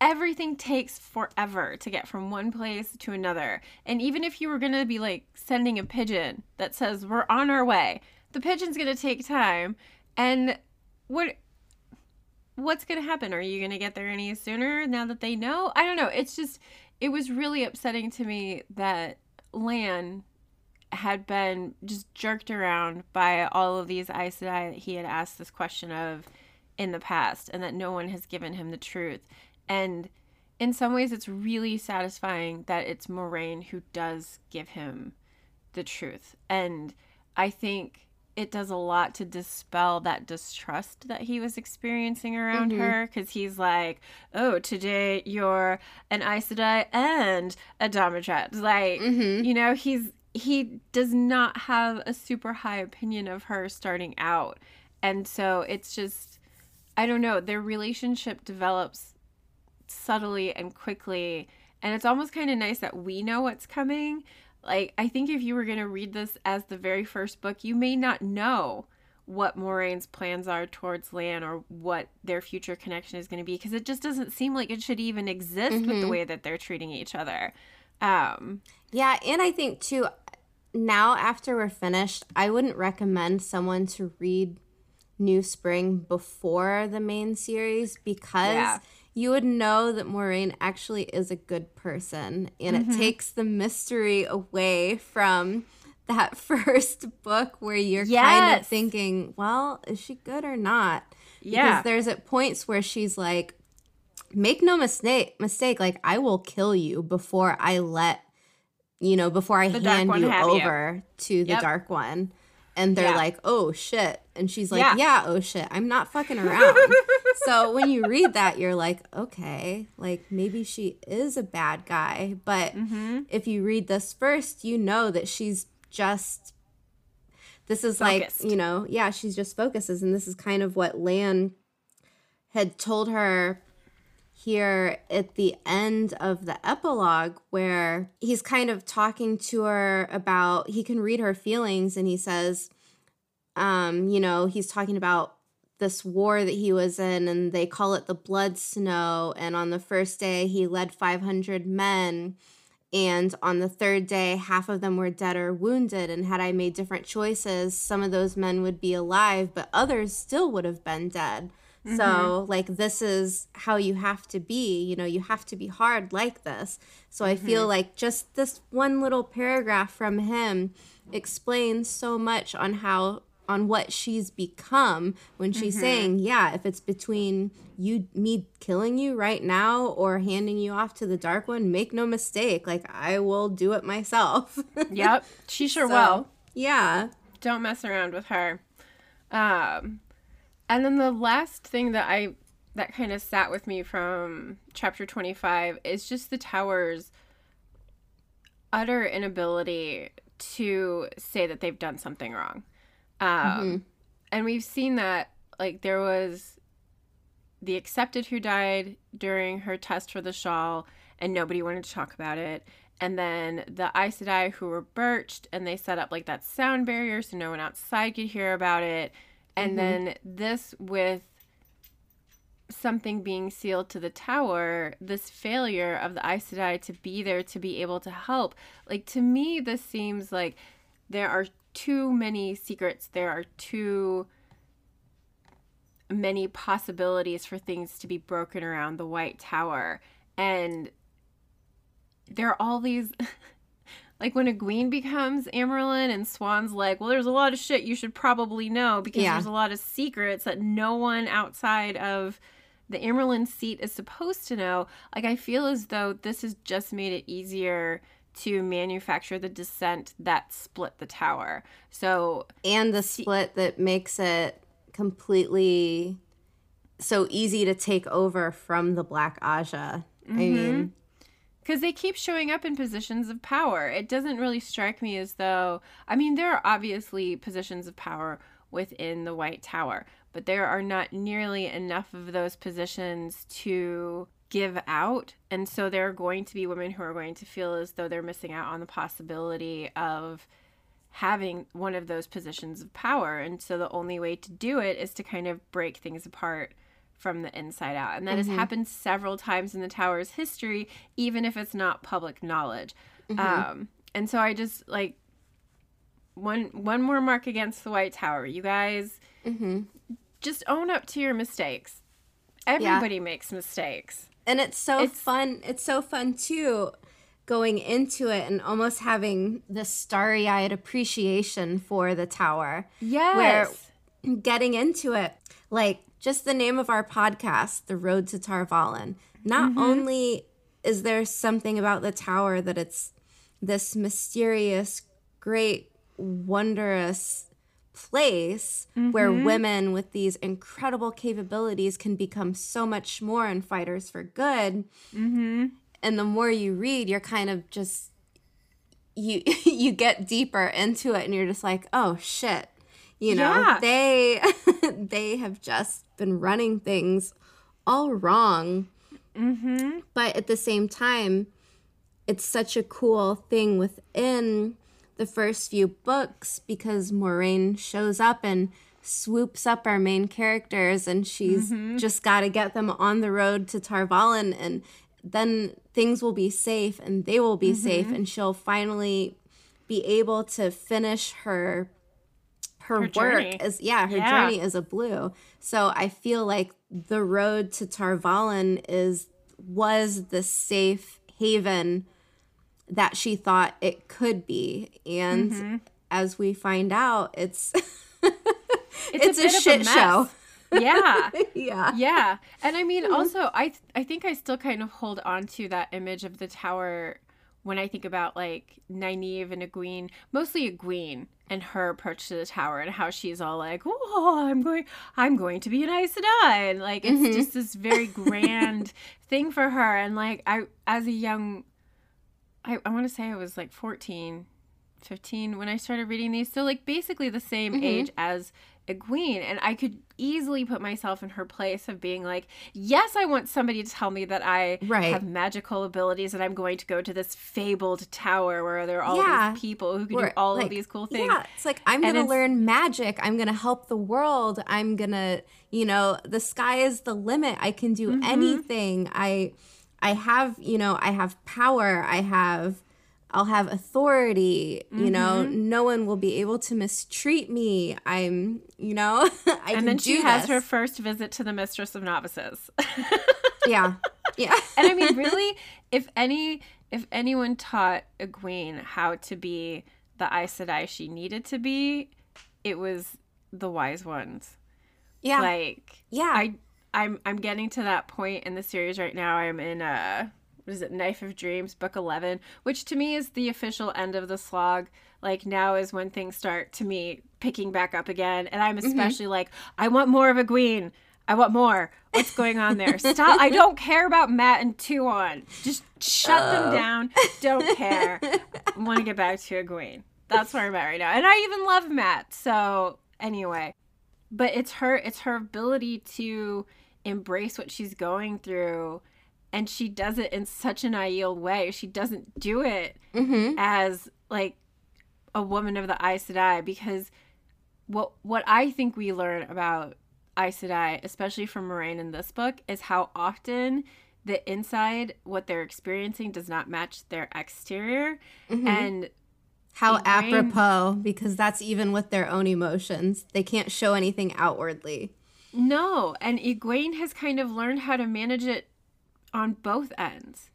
everything takes forever to get from one place to another. And even if you were going to be, like, sending a pigeon that says, we're on our way, the pigeon's going to take time. And what what's going to happen? Are you going to get there any sooner now that they know? I don't know. It's just, it was really upsetting to me that Lan had been just jerked around by all of these Aes Sedai that he had asked this question of in the past, and that no one has given him the truth. And in some ways, it's really satisfying that it's Moraine who does give him the truth. And I think it does a lot to dispel that distrust that he was experiencing around mm-hmm. her, because he's like, oh, today you're an Aes Sedai and a Domitrat. Like, mm-hmm. you know, he's he does not have a super high opinion of her starting out. And so it's just, I don't know, their relationship develops subtly and quickly. And it's almost kind of nice that we know what's coming. Like, I think if you were going to read this as the very first book, you may not know what Moraine's plans are towards Lan or what their future connection is going to be, because it just doesn't seem like it should even exist mm-hmm. with the way that they're treating each other. Um, yeah, and I think, too, now after we're finished, I wouldn't recommend someone to read New Spring before the main series, because... Yeah. You would know that Moraine actually is a good person, and mm-hmm. it takes the mystery away from that first book where you're yes. kind of thinking, well, is she good or not? Yeah. Because there's at points where she's like, make no mistake, mistake, like, I will kill you before I let, you know, before I the hand you over you. to the yep. Dark One. And they're yeah. like, oh, shit. And she's like, yeah, yeah oh, shit. I'm not fucking around. So when you read that, you're like, okay, like, maybe she is a bad guy. But mm-hmm. if you read this first, you know that she's just, this is focused. Like, you know, yeah, she's just focuses. And this is kind of what Lan had told her here at the end of the epilogue, where he's kind of talking to her about, he can read her feelings, and he says, um, you know, he's talking about this war that he was in, and they call it the Blood Snow, and on the first day he led five hundred men, and on the third day half of them were dead or wounded, and had I made different choices, some of those men would be alive, but others still would have been dead. Mm-hmm. So, like, this is how you have to be, you know, you have to be hard like this. So mm-hmm. I feel like just this one little paragraph from him explains so much on how on what she's become when she's mm-hmm. saying, yeah, if it's between you, me killing you right now or handing you off to the Dark One, make no mistake, like, I will do it myself. Yep, she sure so, will. Yeah. Don't mess around with her. Um, and then the last thing that I, that kind of sat with me from chapter twenty-five is just the Tower's utter inability to say that they've done something wrong. Um, mm-hmm. And we've seen that, like, there was the Accepted who died during her test for the shawl, and nobody wanted to talk about it. And then the Aes Sedai who were birched, and they set up, like, that sound barrier so no one outside could hear about it. And mm-hmm. then this with something being sealed to the Tower, this failure of the Aes Sedai to be there to be able to help. Like, to me, this seems like there are too many secrets, there are too many possibilities for things to be broken around the White Tower, and there are all these like when Egwene becomes Amyrlin and Swan's like, well, there's a lot of shit you should probably know because yeah. there's a lot of secrets that no one outside of the Amyrlin seat is supposed to know. Like, I feel as though this has just made it easier to manufacture the dissent that split the Tower. So and the split that makes it completely so easy to take over from the Black Ajah. Mm-hmm. I mean, because they keep showing up in positions of power. It doesn't really strike me as though, I mean, there are obviously positions of power within the White Tower, but there are not nearly enough of those positions to give out, and so there are going to be women who are going to feel as though they're missing out on the possibility of having one of those positions of power, and so the only way to do it is to kind of break things apart from the inside out, and that mm-hmm. has happened several times in the Tower's history, even if it's not public knowledge. Mm-hmm. Um, and so I just, like, one one more mark against the White Tower, you guys. Mm-hmm. Just own up to your mistakes. Everybody yeah. makes mistakes. And it's so it's, fun. It's so fun, too, going into it and almost having this starry-eyed appreciation for the Tower. Yes. Where getting into it, like, just the name of our podcast, The Road to Tarvalon, not mm-hmm. only is there something about the Tower that it's this mysterious, great, wondrous place mm-hmm. where women with these incredible capabilities can become so much more and fighters for good. Mm-hmm. And the more you read, you're kind of just, you you get deeper into it and you're just like, oh, shit. You know, yeah. they they have just been running things all wrong. Mm-hmm. But at the same time, it's such a cool thing within the first few books because Moraine shows up and swoops up our main characters and she's mm-hmm. just got to get them on the road to Tarvalon and then things will be safe and they will be mm-hmm. safe and she'll finally be able to finish her her, her work journey. as yeah her yeah. journey as a blue. So I feel like the road to Tarvalon is was the safe haven that she thought it could be, and mm-hmm. as we find out, it's it's, it's a, a shit a show. Yeah, yeah, yeah. And I mean, mm-hmm. also, I th- I think I still kind of hold on to that image of the tower when I think about like Nynaeve and Egwene, mostly Egwene and her approach to the tower and how she's all like, "Oh, I'm going, I'm going to be an Aes Sedai," and like it's mm-hmm. just this very grand thing for her. And like I, as a young I, I want to say I was like fourteen, fifteen when I started reading these. So like basically the same mm-hmm. age as Egwene. And I could easily put myself in her place of being like, yes, I want somebody to tell me that I right. have magical abilities and I'm going to go to this fabled tower where there are all yeah. these people who can We're, do all like, of these cool things. Yeah, it's like, I'm going to learn magic. I'm going to help the world. I'm going to, you know, the sky is the limit. I can do mm-hmm. anything. I... I have, you know, I have power, I have, I'll have authority, you mm-hmm. know, no one will be able to mistreat me. I'm, you know, I and can And then she do has this. her first visit to the Mistress of Novices. yeah. Yeah. And I mean, really, if any, if anyone taught Egwene how to be the Aes Sedai she needed to be, it was the wise ones. Yeah. Like, yeah. I, I'm I'm getting to that point in the series right now. I'm in, uh, what is it, Knife of Dreams, book eleven, which to me is the official end of the slog. Like, now is when things start, to me, picking back up again. And I'm especially mm-hmm. like, I want more of Egwene. I want more. What's going on there? Stop. I don't care about Matt and Tuon. Just shut oh. them down. Don't care. I want to get back to Egwene. That's where I'm at right now. And I even love Matt. So, anyway. But it's her it's her ability to embrace what she's going through, and she does it in such an ideal way. She doesn't do it mm-hmm. as like a woman of the Aes Sedai, because what what I think we learn about Aes Sedai, especially from Moraine in this book, is how often the inside, what they're experiencing, does not match their exterior. Mm-hmm. And how apropos, because that's even with their own emotions. They can't show anything outwardly. No, and Egwene has kind of learned how to manage it on both ends.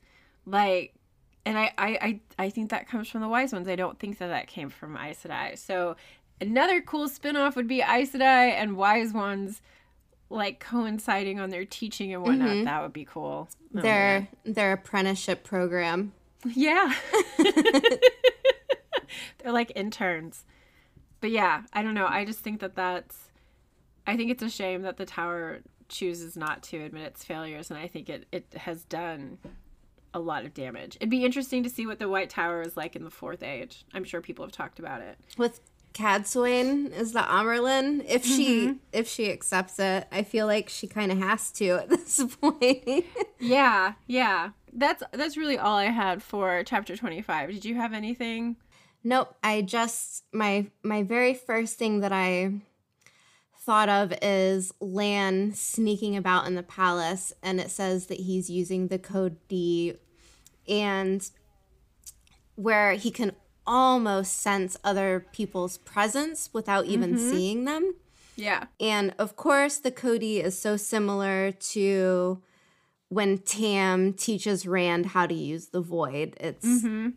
Like, and I, I, I, I think that comes from the wise ones. I don't think that that came from Aes Sedai. So another cool spinoff would be Aes Sedai and wise ones, like, coinciding on their teaching and whatnot. Mm-hmm. That would be cool. Oh, their, their apprenticeship program. Yeah. They're like interns. But yeah, I don't know. I just think that that's, I think it's a shame that the tower chooses not to admit its failures. And I think it, it has done a lot of damage. It'd be interesting to see what the White Tower is like in the Fourth Age. I'm sure people have talked about it. With Cadsuane as the Amyrlin, if she mm-hmm. if she accepts it, I feel like she kind of has to at this point. yeah, yeah. That's, that's really all I had for chapter twenty-five. Did you have anything? Nope. I just, my my very first thing that I thought of is Lan sneaking about in the palace, and it says that he's using the code D, and where he can almost sense other people's presence without even mm-hmm. seeing them. Yeah. And of course the code D is so similar to when Tam teaches Rand how to use the void. It's mm-hmm.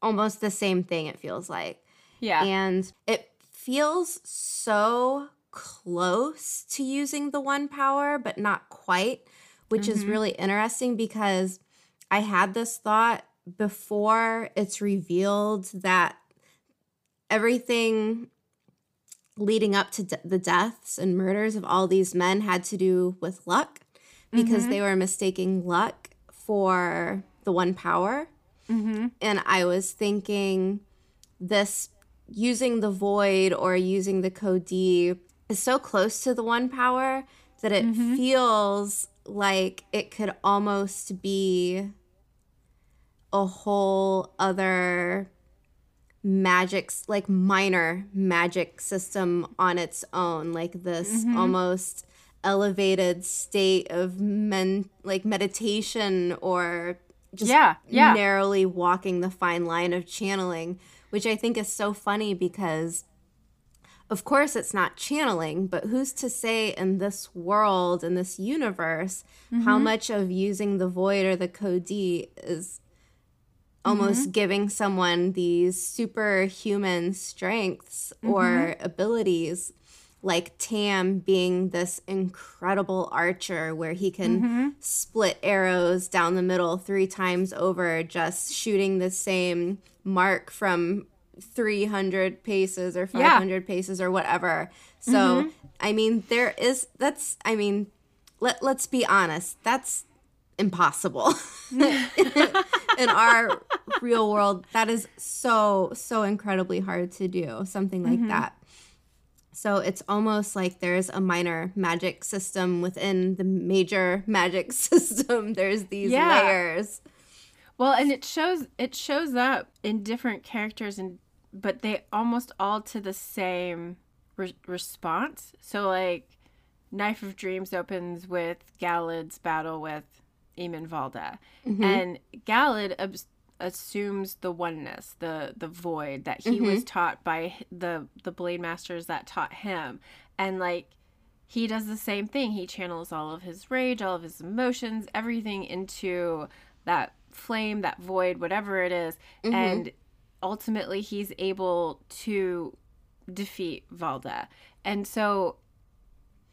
almost the same thing, it feels like. Yeah. And it feels so close to using the one power, but not quite, which mm-hmm. is really interesting, because I had this thought before it's revealed that everything leading up to de- the deaths and murders of all these men had to do with luck, because mm-hmm. they were mistaking luck for the one power. Mm-hmm. And I was thinking this using the void or using the code D is so close to the one power that it mm-hmm. feels like it could almost be a whole other magic, like minor magic system on its own, like this mm-hmm. almost elevated state of men, like meditation or just yeah, yeah. narrowly walking the fine line of channeling, which I think is so funny because, of course, it's not channeling, but who's to say in this world, in this universe, mm-hmm. how much of using the void or the code D is almost mm-hmm. giving someone these superhuman strengths mm-hmm. or abilities, like Tam being this incredible archer where he can mm-hmm. split arrows down the middle three times over, just shooting the same mark from three hundred paces or five hundred yeah. paces or whatever. So, mm-hmm. I mean, there is, that's, I mean, let, let's be honest, that's impossible. In our real world, that is so, so incredibly hard to do, something like mm-hmm. that. So it's almost like there's a minor magic system within the major magic system. There's these yeah. layers. Well, and it shows it shows up in different characters, and but they almost all to the same re- response. So, like, Knife of Dreams opens with Galad's battle with Eamon Valda. Mm-hmm. And Galad ob- assumes the oneness, the the void that he mm-hmm. was taught by the the blade masters that taught him. And, like, he does the same thing. He channels all of his rage, all of his emotions, everything into that flame, that void, whatever it is. Mm-hmm. And ultimately he's able to defeat Valda. And so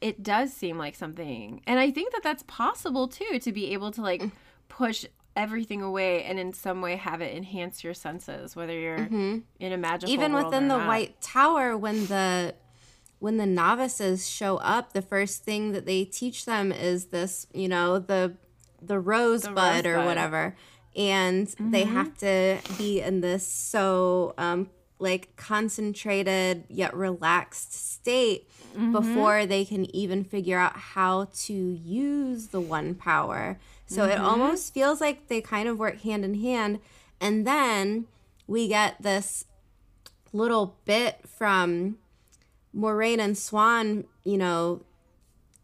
it does seem like something. And I think that that's possible, too, to be able to, like, push everything away and in some way have it enhance your senses, whether you're mm-hmm. in a magical even world within or the not. White Tower, when the when the novices show up, the first thing that they teach them is this, you know, the the rosebud, the rosebud. or whatever. And mm-hmm. they have to be in this so, um, like, concentrated yet relaxed state mm-hmm. before they can even figure out how to use the one power. So mm-hmm. it almost feels like they kind of work hand in hand. And then we get this little bit from Moraine and Siuan, you know,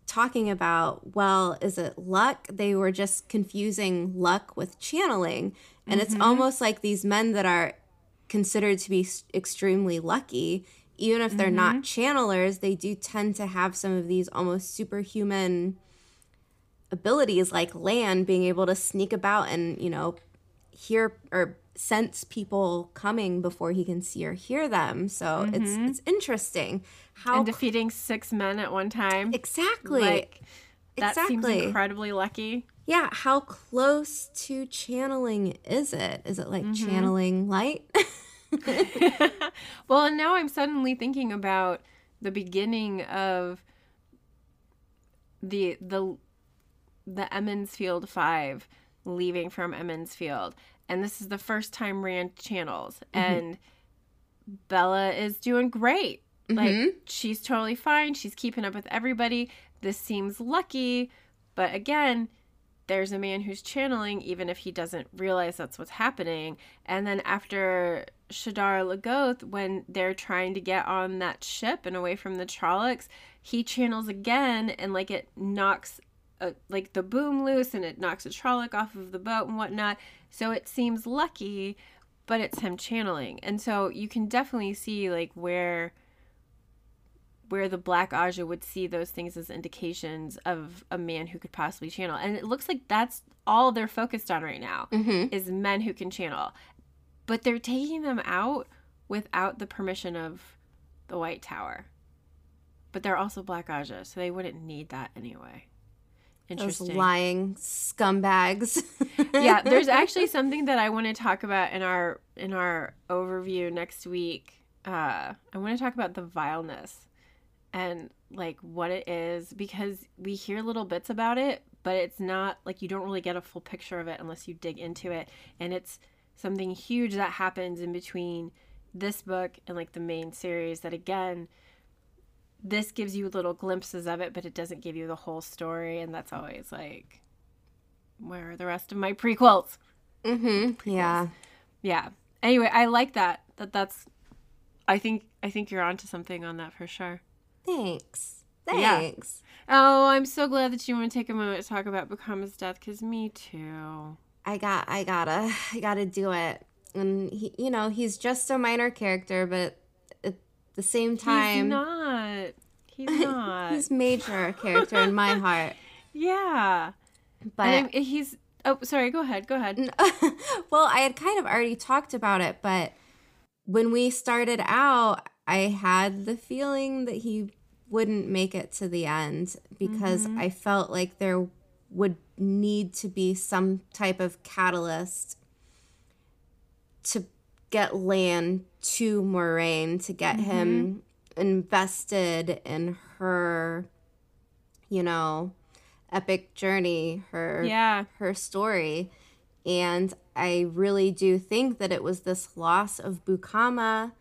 talking about, well, is it luck? They were just confusing luck with channeling. And mm-hmm. it's almost like these men that are considered to be extremely lucky, even if they're mm-hmm. not channelers, they do tend to have some of these almost superhuman abilities, like Lan being able to sneak about and, you know, hear or sense people coming before he can see or hear them. So mm-hmm. it's it's interesting how and defeating six men at one time. Exactly. Like, that exactly. seems incredibly lucky. Yeah, how close to channeling is it? Is it like mm-hmm. channeling light? Well, and now I'm suddenly thinking about the beginning of the the the Emmonsfield Five leaving from Emmonsfield, and this is the first time Rand channels, mm-hmm. and Bella is doing great. Mm-hmm. Like, she's totally fine. She's keeping up with everybody. This seems lucky, but again, there's a man who's channeling, even if he doesn't realize that's what's happening. And then after Shadar Lagoth, when they're trying to get on that ship and away from the Trollocs, he channels again, and, like, it knocks, a, like, the boom loose, and it knocks a Trolloc off of the boat and whatnot. So it seems lucky, but it's him channeling. And so you can definitely see, like, where... where the Black Ajah would see those things as indications of a man who could possibly channel. And it looks like that's all they're focused on right now, mm-hmm. is men who can channel. But they're taking them out without the permission of the White Tower. But they're also Black Ajah, so they wouldn't need that anyway. Interesting. Those lying scumbags. Yeah, there's actually something that I want to talk about in our in our overview next week. Uh, I want to talk about the vileness and like what it is, because we hear little bits about it, but it's not like you don't really get a full picture of it unless you dig into it. And it's something huge that happens in between this book and like the main series that, again, this gives you little glimpses of it, but it doesn't give you the whole story. And that's always like, where are the rest of my prequels? Mm-hmm. Prequels. Yeah. Yeah. Anyway, I like that. That that's, I think, I think you're onto something on that for sure. Thanks. Thanks. Yeah. Oh, I'm so glad that you want to take a moment to talk about Bukama's death, because me too. I got, I gotta, I gotta do it. And, he, you know, he's just a minor character, but at the same time. He's not. He's not. He's major character in my heart. Yeah. But and he's, oh, sorry, go ahead, go ahead. Well, I had kind of already talked about it, but when we started out, I had the feeling that he wouldn't make it to the end, because mm-hmm. I felt like there would need to be some type of catalyst to get Lan to Moraine, to get mm-hmm. him invested in her, you know, epic journey, her yeah. her story. And I really do think that it was this loss of Bukama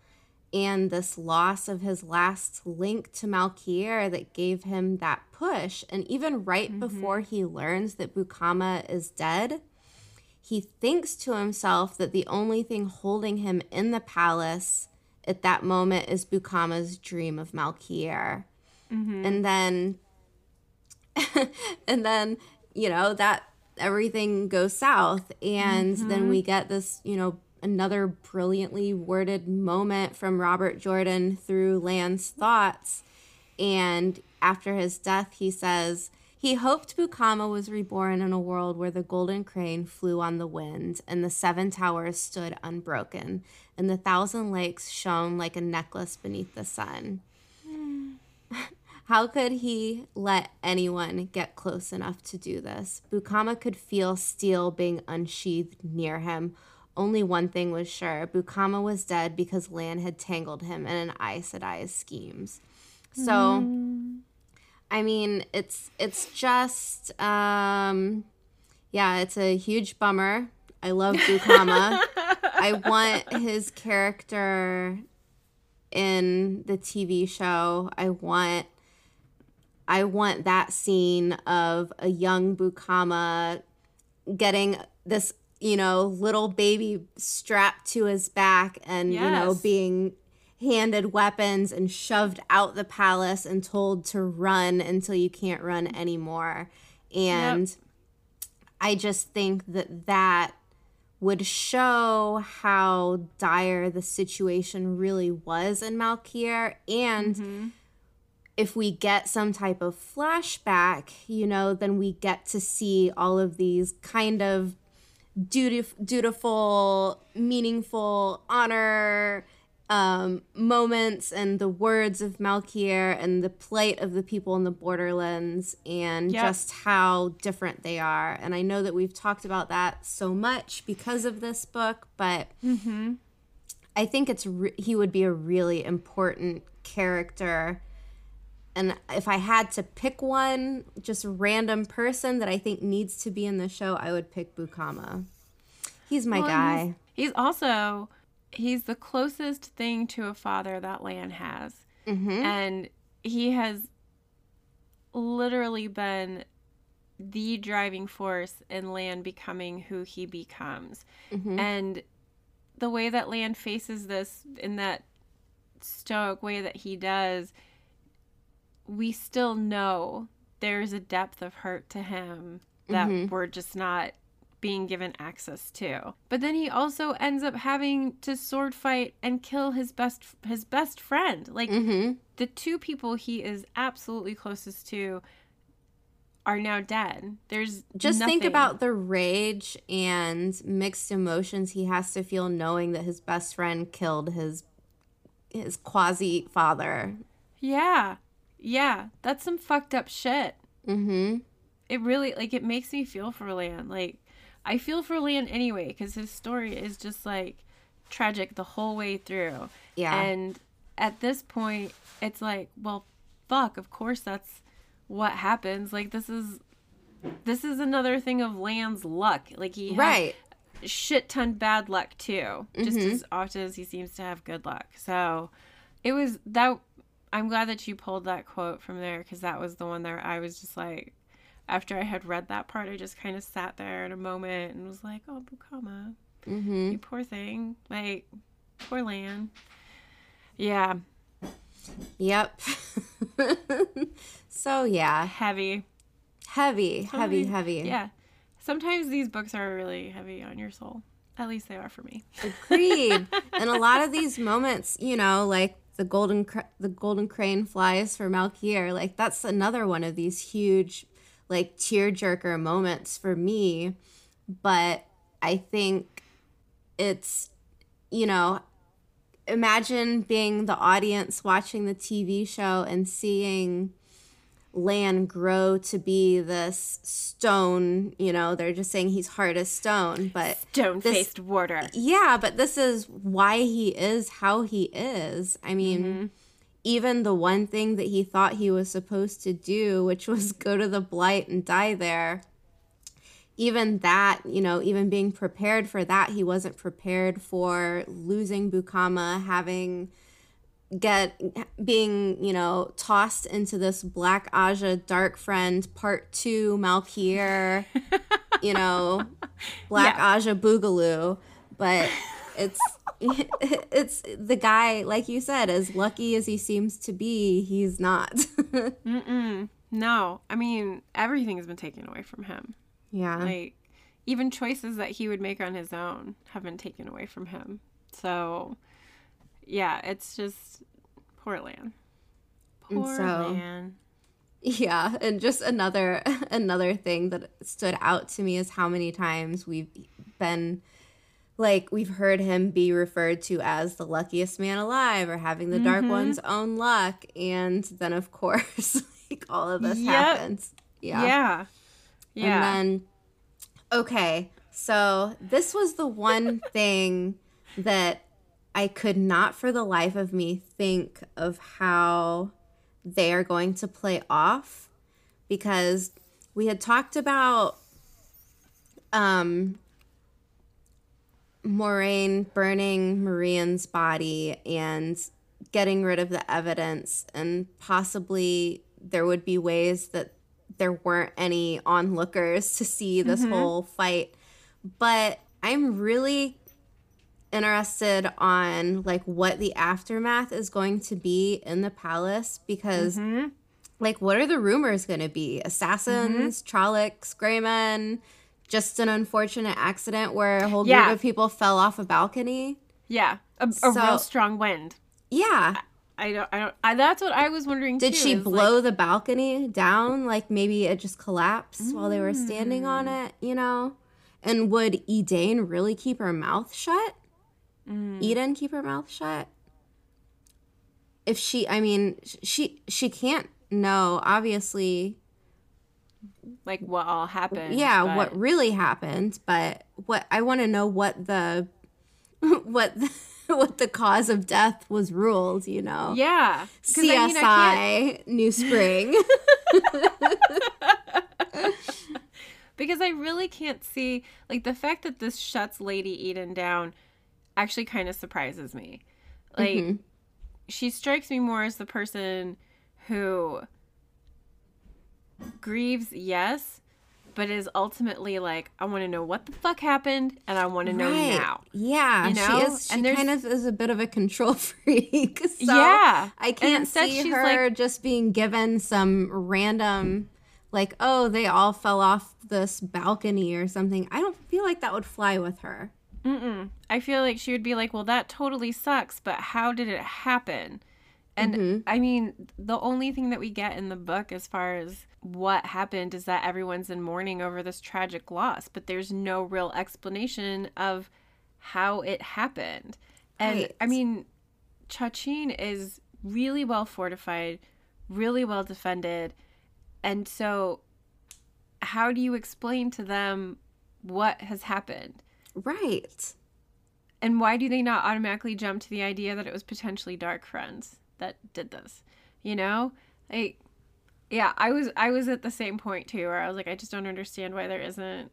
and this loss of his last link to Malkier that gave him that push. And even right mm-hmm. before he learns that Bukama is dead, he thinks to himself that the only thing holding him in the palace at that moment is Bukama's dream of Malkier. Mm-hmm. And then, and then, you know, that everything goes south. And mm-hmm. then we get this, you know, another brilliantly worded moment from Robert Jordan through Lan's thoughts. And after his death, he says, he hoped Bukama was reborn in a world where the golden crane flew on the wind and the seven towers stood unbroken and the thousand lakes shone like a necklace beneath the sun. Mm. How could he let anyone get close enough to do this? Bukama could feel steel being unsheathed near him. Only one thing was sure. Bukama was dead because Lan had tangled him in an Aes Sedai's schemes. So, mm. I mean, it's it's just, um, yeah, it's a huge bummer. I love Bukama. I want his character in the T V show. I want, I want that scene of a young Bukama getting this, you know, little baby strapped to his back and, yes. you know, being handed weapons and shoved out the palace and told to run until you can't run anymore. And yep. I just think that that would show how dire the situation really was in Malkier. And mm-hmm. if we get some type of flashback, you know, then we get to see all of these kind of Dutif- dutiful, meaningful honor um, moments, and the words of Malkier and the plight of the people in the borderlands, and yep. just how different they are. And I know that we've talked about that so much because of this book, but mm-hmm. I think it's re- he would be a really important character. And if I had to pick one, just random person that I think needs to be in the show, I would pick Bukama. He's my well, guy. He's, he's also, he's the closest thing to a father that Lan has. Mm-hmm. And he has literally been the driving force in Lan becoming who he becomes. Mm-hmm. And the way that Lan faces this in that stoic way that he does, we still know there's a depth of hurt to him that mm-hmm. we're just not being given access to. But then he also ends up having to sword fight and kill his best his best friend. Like, mm-hmm. the two people he is absolutely closest to are now dead. There's just nothing. Think about the rage and mixed emotions he has to feel knowing that his best friend killed his his quasi-father. Yeah. Yeah, that's some fucked up shit. Mm-hmm. It really, like, it makes me feel for Lan. Like, I feel for Lan anyway, because his story is just, like, tragic the whole way through. Yeah. And at this point, it's like, well, fuck, of course that's what happens. Like, this is this is another thing of Lan's luck. Like, he had right. shit ton bad luck too, just mm-hmm. as often as he seems to have good luck. So it was that. I'm glad that you pulled that quote from there, because that was the one that I was just like, after I had read that part, I just kind of sat there in a moment and was like, oh, Bukama, mm-hmm. you poor thing. Like, poor Lan. Yeah. Yep. So, yeah. Heavy. Heavy, heavy, heavy. Yeah. Sometimes these books are really heavy on your soul. At least they are for me. Agreed. And a lot of these moments, you know, like, The golden cr- the golden crane flies for Malkier. Like, that's another one of these huge, like, tearjerker moments for me. But I think it's, you know, imagine being the audience watching the T V show and seeing Lan grow to be this stone, you know, they're just saying he's hard as stone, but stone-faced warder. Yeah, but this is why he is how he is. I mean, mm-hmm. even the one thing that he thought he was supposed to do, which was go to the Blight and die there, even that, you know, even being prepared for that, he wasn't prepared for losing Bukama, having... Get being, you know, tossed into this Black Ajah Dark Friend Part Two Malkier, you know, Black yeah. Ajah Boogaloo. But it's it's the guy, like you said, as lucky as he seems to be, he's not. Mm-mm. No, I mean, everything's been taken away from him. Yeah, like even choices that he would make on his own have been taken away from him. So. Yeah, it's just poor Lan. Poor so, Lan. Yeah, and just another another thing that stood out to me is how many times we've been, like, we've heard him be referred to as the luckiest man alive or having the mm-hmm. dark one's own luck. And then, of course, like, all of this yep. happens. Yeah. Yeah. Yeah. And then, okay, so this was the one thing that... I could not for the life of me think of how they are going to play off, because we had talked about um, Moraine burning Merean's body and getting rid of the evidence, and possibly there would be ways that there weren't any onlookers to see this mm-hmm. whole fight. But I'm really... interested on, like, what the aftermath is going to be in the palace, because mm-hmm. like, what are the rumors going to be? Assassins, mm-hmm. Trollocs, Greymen, just an unfortunate accident where a whole yeah. group of people fell off a balcony. Yeah, a, so, a real strong wind. Yeah, I, I don't, I don't. I, that's what I was wondering. Did too, she blow like... the balcony down? Like, maybe it just collapsed mm. while they were standing on it, you know? And would Edeyn really keep her mouth shut? Mm. Edeyn keep her mouth shut? If she, I mean, she she can't know, obviously. Like, what all happened. Yeah, but... what really happened. But what I want to know what the, what the, what the cause of death was ruled, you know? Yeah. C S I, I mean, I New Spring. Because I really can't see, like, the fact that this shuts Lady Edeyn down actually kind of surprises me. Like, mm-hmm. she strikes me more as the person who grieves, yes, but is ultimately like, I want to know what the fuck happened, and I want to know right. now. Yeah, you know? She is. She and kind of is a bit of a control freak. So yeah, I can't see her like, just being given some random, like, oh, they all fell off this balcony or something. I don't feel like that would fly with her. Mm-mm. I feel like she would be like, well, that totally sucks, but how did it happen? And mm-hmm. I mean, the only thing that we get in the book as far as what happened is that everyone's in mourning over this tragic loss, but there's no real explanation of how it happened. And right. I mean, Chachin is really well fortified, really well defended. And so how do you explain to them what has happened? Right. And why do they not automatically jump to the idea that it was potentially Dark Friends that did this? You know? I, yeah, I was I was at the same point too, where I was like, I just don't understand why there isn't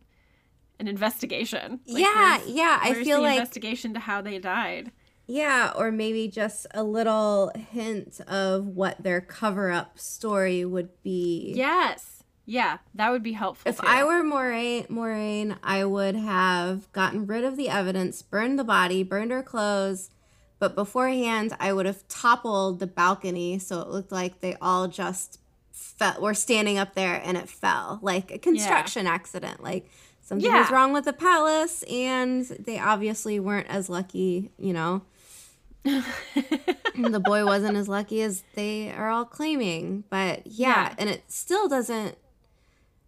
an investigation. Like, yeah, where's, yeah, where's I feel the like investigation to how they died. Yeah, or maybe just a little hint of what their cover-up story would be. Yes. Yeah, that would be helpful. If too. I were Moraine, Moraine, I would have gotten rid of the evidence, burned the body, burned her clothes, but beforehand I would have toppled the balcony so it looked like they all just fell, were standing up there and it fell, like a construction yeah. accident, like something yeah. was wrong with the palace and they obviously weren't as lucky, you know. The boy wasn't as lucky as they are all claiming, but yeah, yeah. and it still doesn't.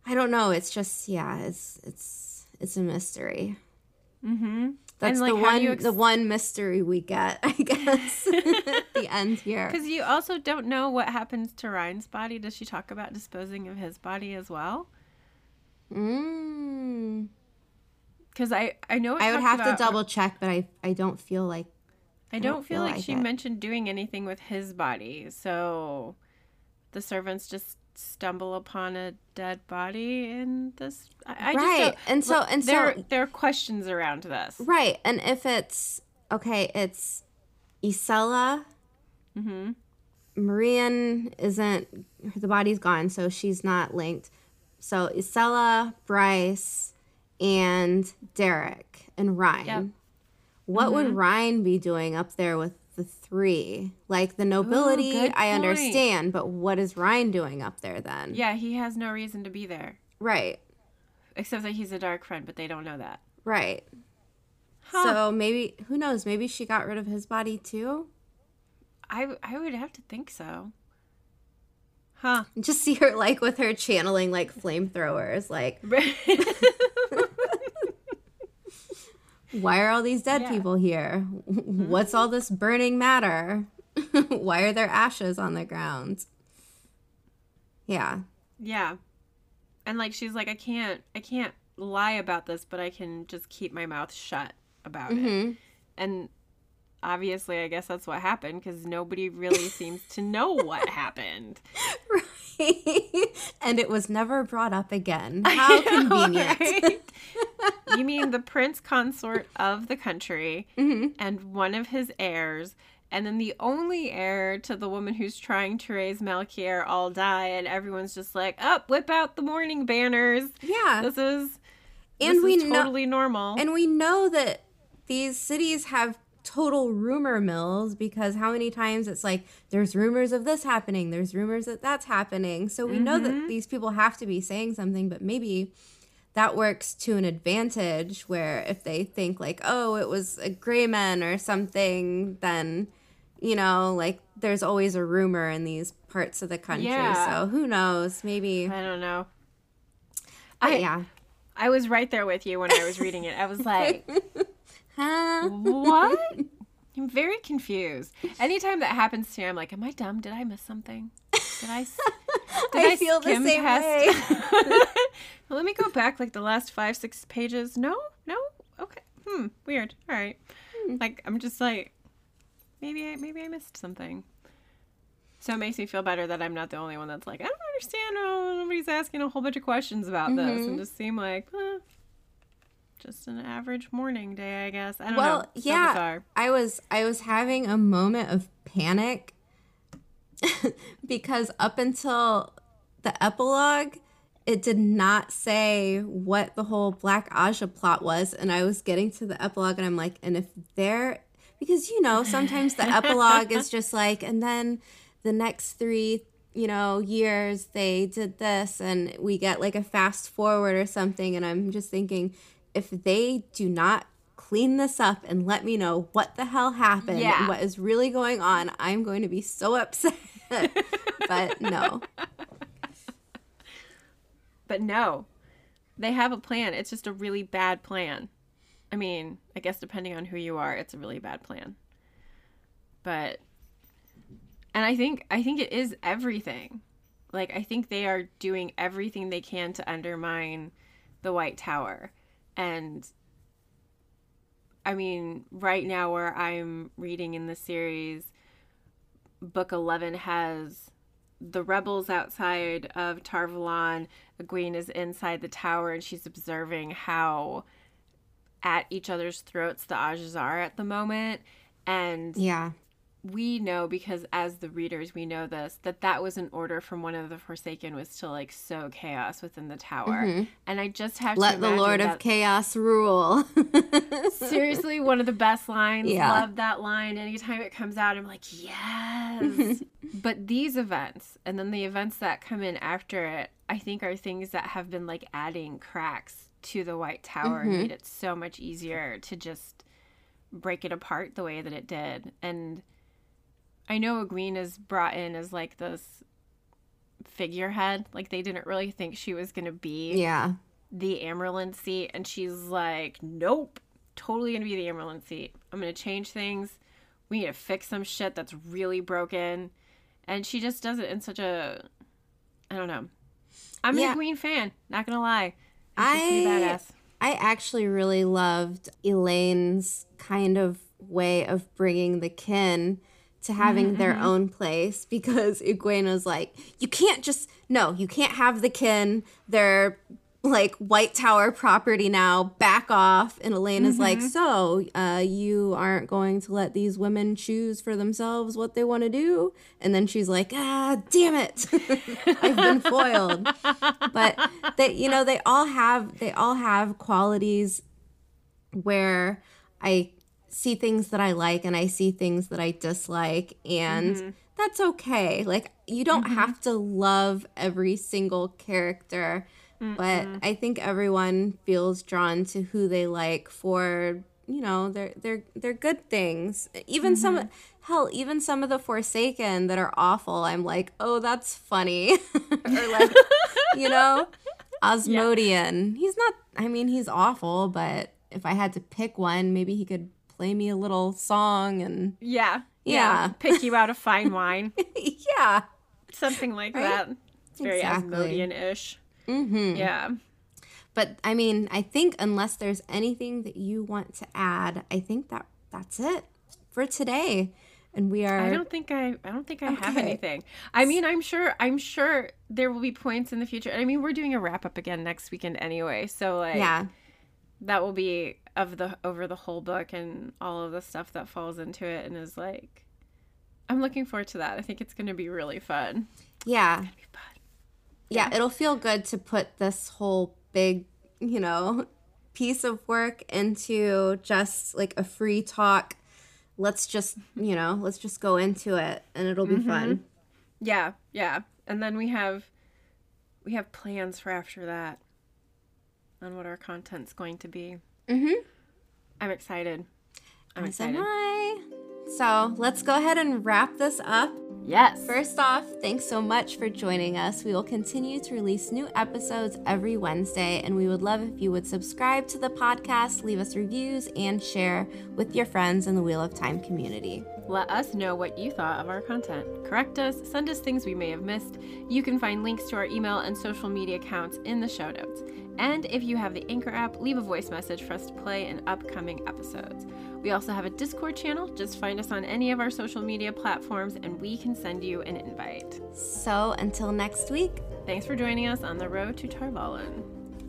I don't know. It's just yeah. It's it's it's a mystery. Mm-hmm. That's like, the one ex- the one mystery we get, I guess, at the end here. Because you also don't know what happens to Ryne's body. Does she talk about disposing of his body as well? Mm. Because I I know it I would have about, to double check, but I I don't feel like. I don't, I don't feel, feel like, like she it. mentioned doing anything with his body, so the servants just stumble upon a dead body in this. I, I right, just and so and there, so there are questions around this. Right, and if it's okay, it's Iselle. Mm-hmm. Merean isn't the body's gone, so she's not linked. So Iselle, Brys, and Diryk and Ryne. Yep. What mm-hmm. would Ryne be doing up there with the three? Like, the nobility, Ooh, I understand, but what is Ryne doing up there then? Yeah, he has no reason to be there. Right. Except that he's a dark friend, but they don't know that. Right. Huh. So maybe, who knows, maybe she got rid of his body too? I, I would have to think so. Huh. Just see her, like, with her channeling, like, flamethrowers, like... Why are all these dead yeah. people here? Mm-hmm. What's all this burning matter? Why are there ashes on the ground? Yeah. Yeah. And like she's like, I can't I can't lie about this, but I can just keep my mouth shut about mm-hmm. it. And obviously I guess that's what happened because nobody really seems to know what happened. Right. And it was never brought up again. How convenient. Right? You mean the prince consort of the country mm-hmm. and one of his heirs, and then the only heir to the woman who's trying to raise Malkier all die, and everyone's just like, "Up, oh, whip out the mourning banners." Yeah, this is and this we is totally know, normal, and we know that these cities have total rumor mills because how many times it's like, "There's rumors of this happening," "There's rumors that that's happening," so we mm-hmm. know that these people have to be saying something, but maybe. That works to an advantage where if they think like, oh, it was a Greyman or something, then, you know, like there's always a rumor in these parts of the country. Yeah. So who knows? Maybe. I don't know. But, I yeah. I was right there with you when I was reading it. I was like, huh? What? I'm very confused. Anytime that happens to me, I'm like, am I dumb? Did I miss something? Did I, did I, I feel skim the same past? Way. Let me go back like the last five, six pages. No, no, okay. Hmm, weird. All right. Hmm. Like I'm just like, maybe I maybe I missed something. So it makes me feel better that I'm not the only one that's like, I don't understand. Oh, nobody's asking a whole bunch of questions about mm-hmm. this, and just seem like, eh, just an average morning day, I guess. I don't well, know. Well, yeah. So bizarre. I was I was having a moment of panic. Because up until the epilogue, it did not say what the whole Black Ajah plot was. And I was getting to the epilogue and I'm like, and if there, because, you know, sometimes the epilogue is just like, and then the next three, you know, years they did this and we get like a fast forward or something. And I'm just thinking, if they do not clean this up and let me know what the hell happened yeah. and what is really going on, I'm going to be so upset. But no. But no. They have a plan. It's just a really bad plan. I mean, I guess depending on who you are, it's a really bad plan. But and I think I think it is everything. Like I think they are doing everything they can to undermine the White Tower. And I mean, right now where I'm reading in the series, book eleven has the rebels outside of Tarvalon. Egwene is inside the tower, and she's observing how at each other's throats the Ajahs are at the moment. And yeah, we know, because as the readers, we know this, that that was an order from one of the Forsaken, was to, like, sow chaos within the tower. Mm-hmm. And I just have Let to Let the Lord that... of Chaos rule. Seriously, one of the best lines. Yeah. Love that line. Anytime it comes out, I'm like, yes. But these events, and then the events that come in after it, I think are things that have been, like, adding cracks to the White Tower, mm-hmm. and made it so much easier to just break it apart the way that it did. And I know Egwene is brought in as, like, this figurehead. Like, they didn't really think she was going to be yeah. the Amyrlin seat. And she's like, nope, totally going to be the Amyrlin seat. I'm going to change things. We need to fix some shit that's really broken. And she just does it in such a, I don't know. I'm yeah. an Egwene fan, not going to lie. I, she's pretty badass. I actually really loved Elaine's kind of way of bringing the kin to having mm-hmm. their own place, because Egwene was like, you can't just, no, you can't have the kin. They're, like, White Tower property now. Back off. And Elaine mm-hmm. is like, so uh, you aren't going to let these women choose for themselves what they want to do? And then she's like, ah, damn it. I've been foiled. But, they, you know, they all have they all have qualities where I see things that I like and I see things that I dislike, and mm-hmm. that's okay. Like, you don't mm-hmm. have to love every single character, mm-hmm. but I think everyone feels drawn to who they like for, you know, their their their good things. Even mm-hmm. some hell, even some of the Forsaken that are awful, I'm like, oh, that's funny. Or, like, you know, Osmodian. Yeah. He's not. I mean, he's awful, but if I had to pick one, maybe he could play me a little song and yeah, yeah, yeah. pick you out a fine wine, yeah, something like right? that. It's very exactly. Asmodian-ish. Mm-hmm. Yeah, but I mean, I think unless there's anything that you want to add, I think that that's it for today. And we are. I don't think I. I don't think I okay. have anything. I mean, I'm sure. I'm sure there will be points in the future. I mean, we're doing a wrap up again next weekend anyway, so like, yeah, that will be. Of the over the whole book and all of the stuff that falls into it, and is like, I'm looking forward to that. I think it's going to be really fun. Yeah. It's gonna be fun. Yeah, yeah, it'll feel good to put this whole big, you know, piece of work into just like a free talk. Let's just, you know, let's just go into it, and it'll be mm-hmm. fun. Yeah, yeah. And then we have we have plans for after that on what our content's going to be. Mm-hmm. I'm excited. I'm As excited. Am I. So let's go ahead and wrap this up. Yes. First off, thanks so much for joining us. We will continue to release new episodes every Wednesday, and we would love if you would subscribe to the podcast, leave us reviews, and share with your friends in the Wheel of Time community. Let us know what you thought of our content. Correct us, send us things we may have missed. You can find links to our email and social media accounts in the show notes. And if you have the Anchor app, leave a voice message for us to play in upcoming episodes. We also have a Discord channel. Just find us on any of our social media platforms, and we can send you an invite. So until next week, thanks for joining us on the road to Tarvalon.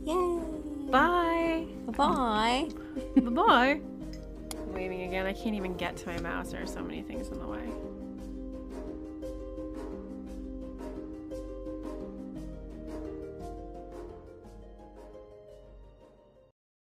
Yay! Bye! Bye-bye! Bye-bye! I'm waving again. I can't even get to my mouse. There are so many things in the way.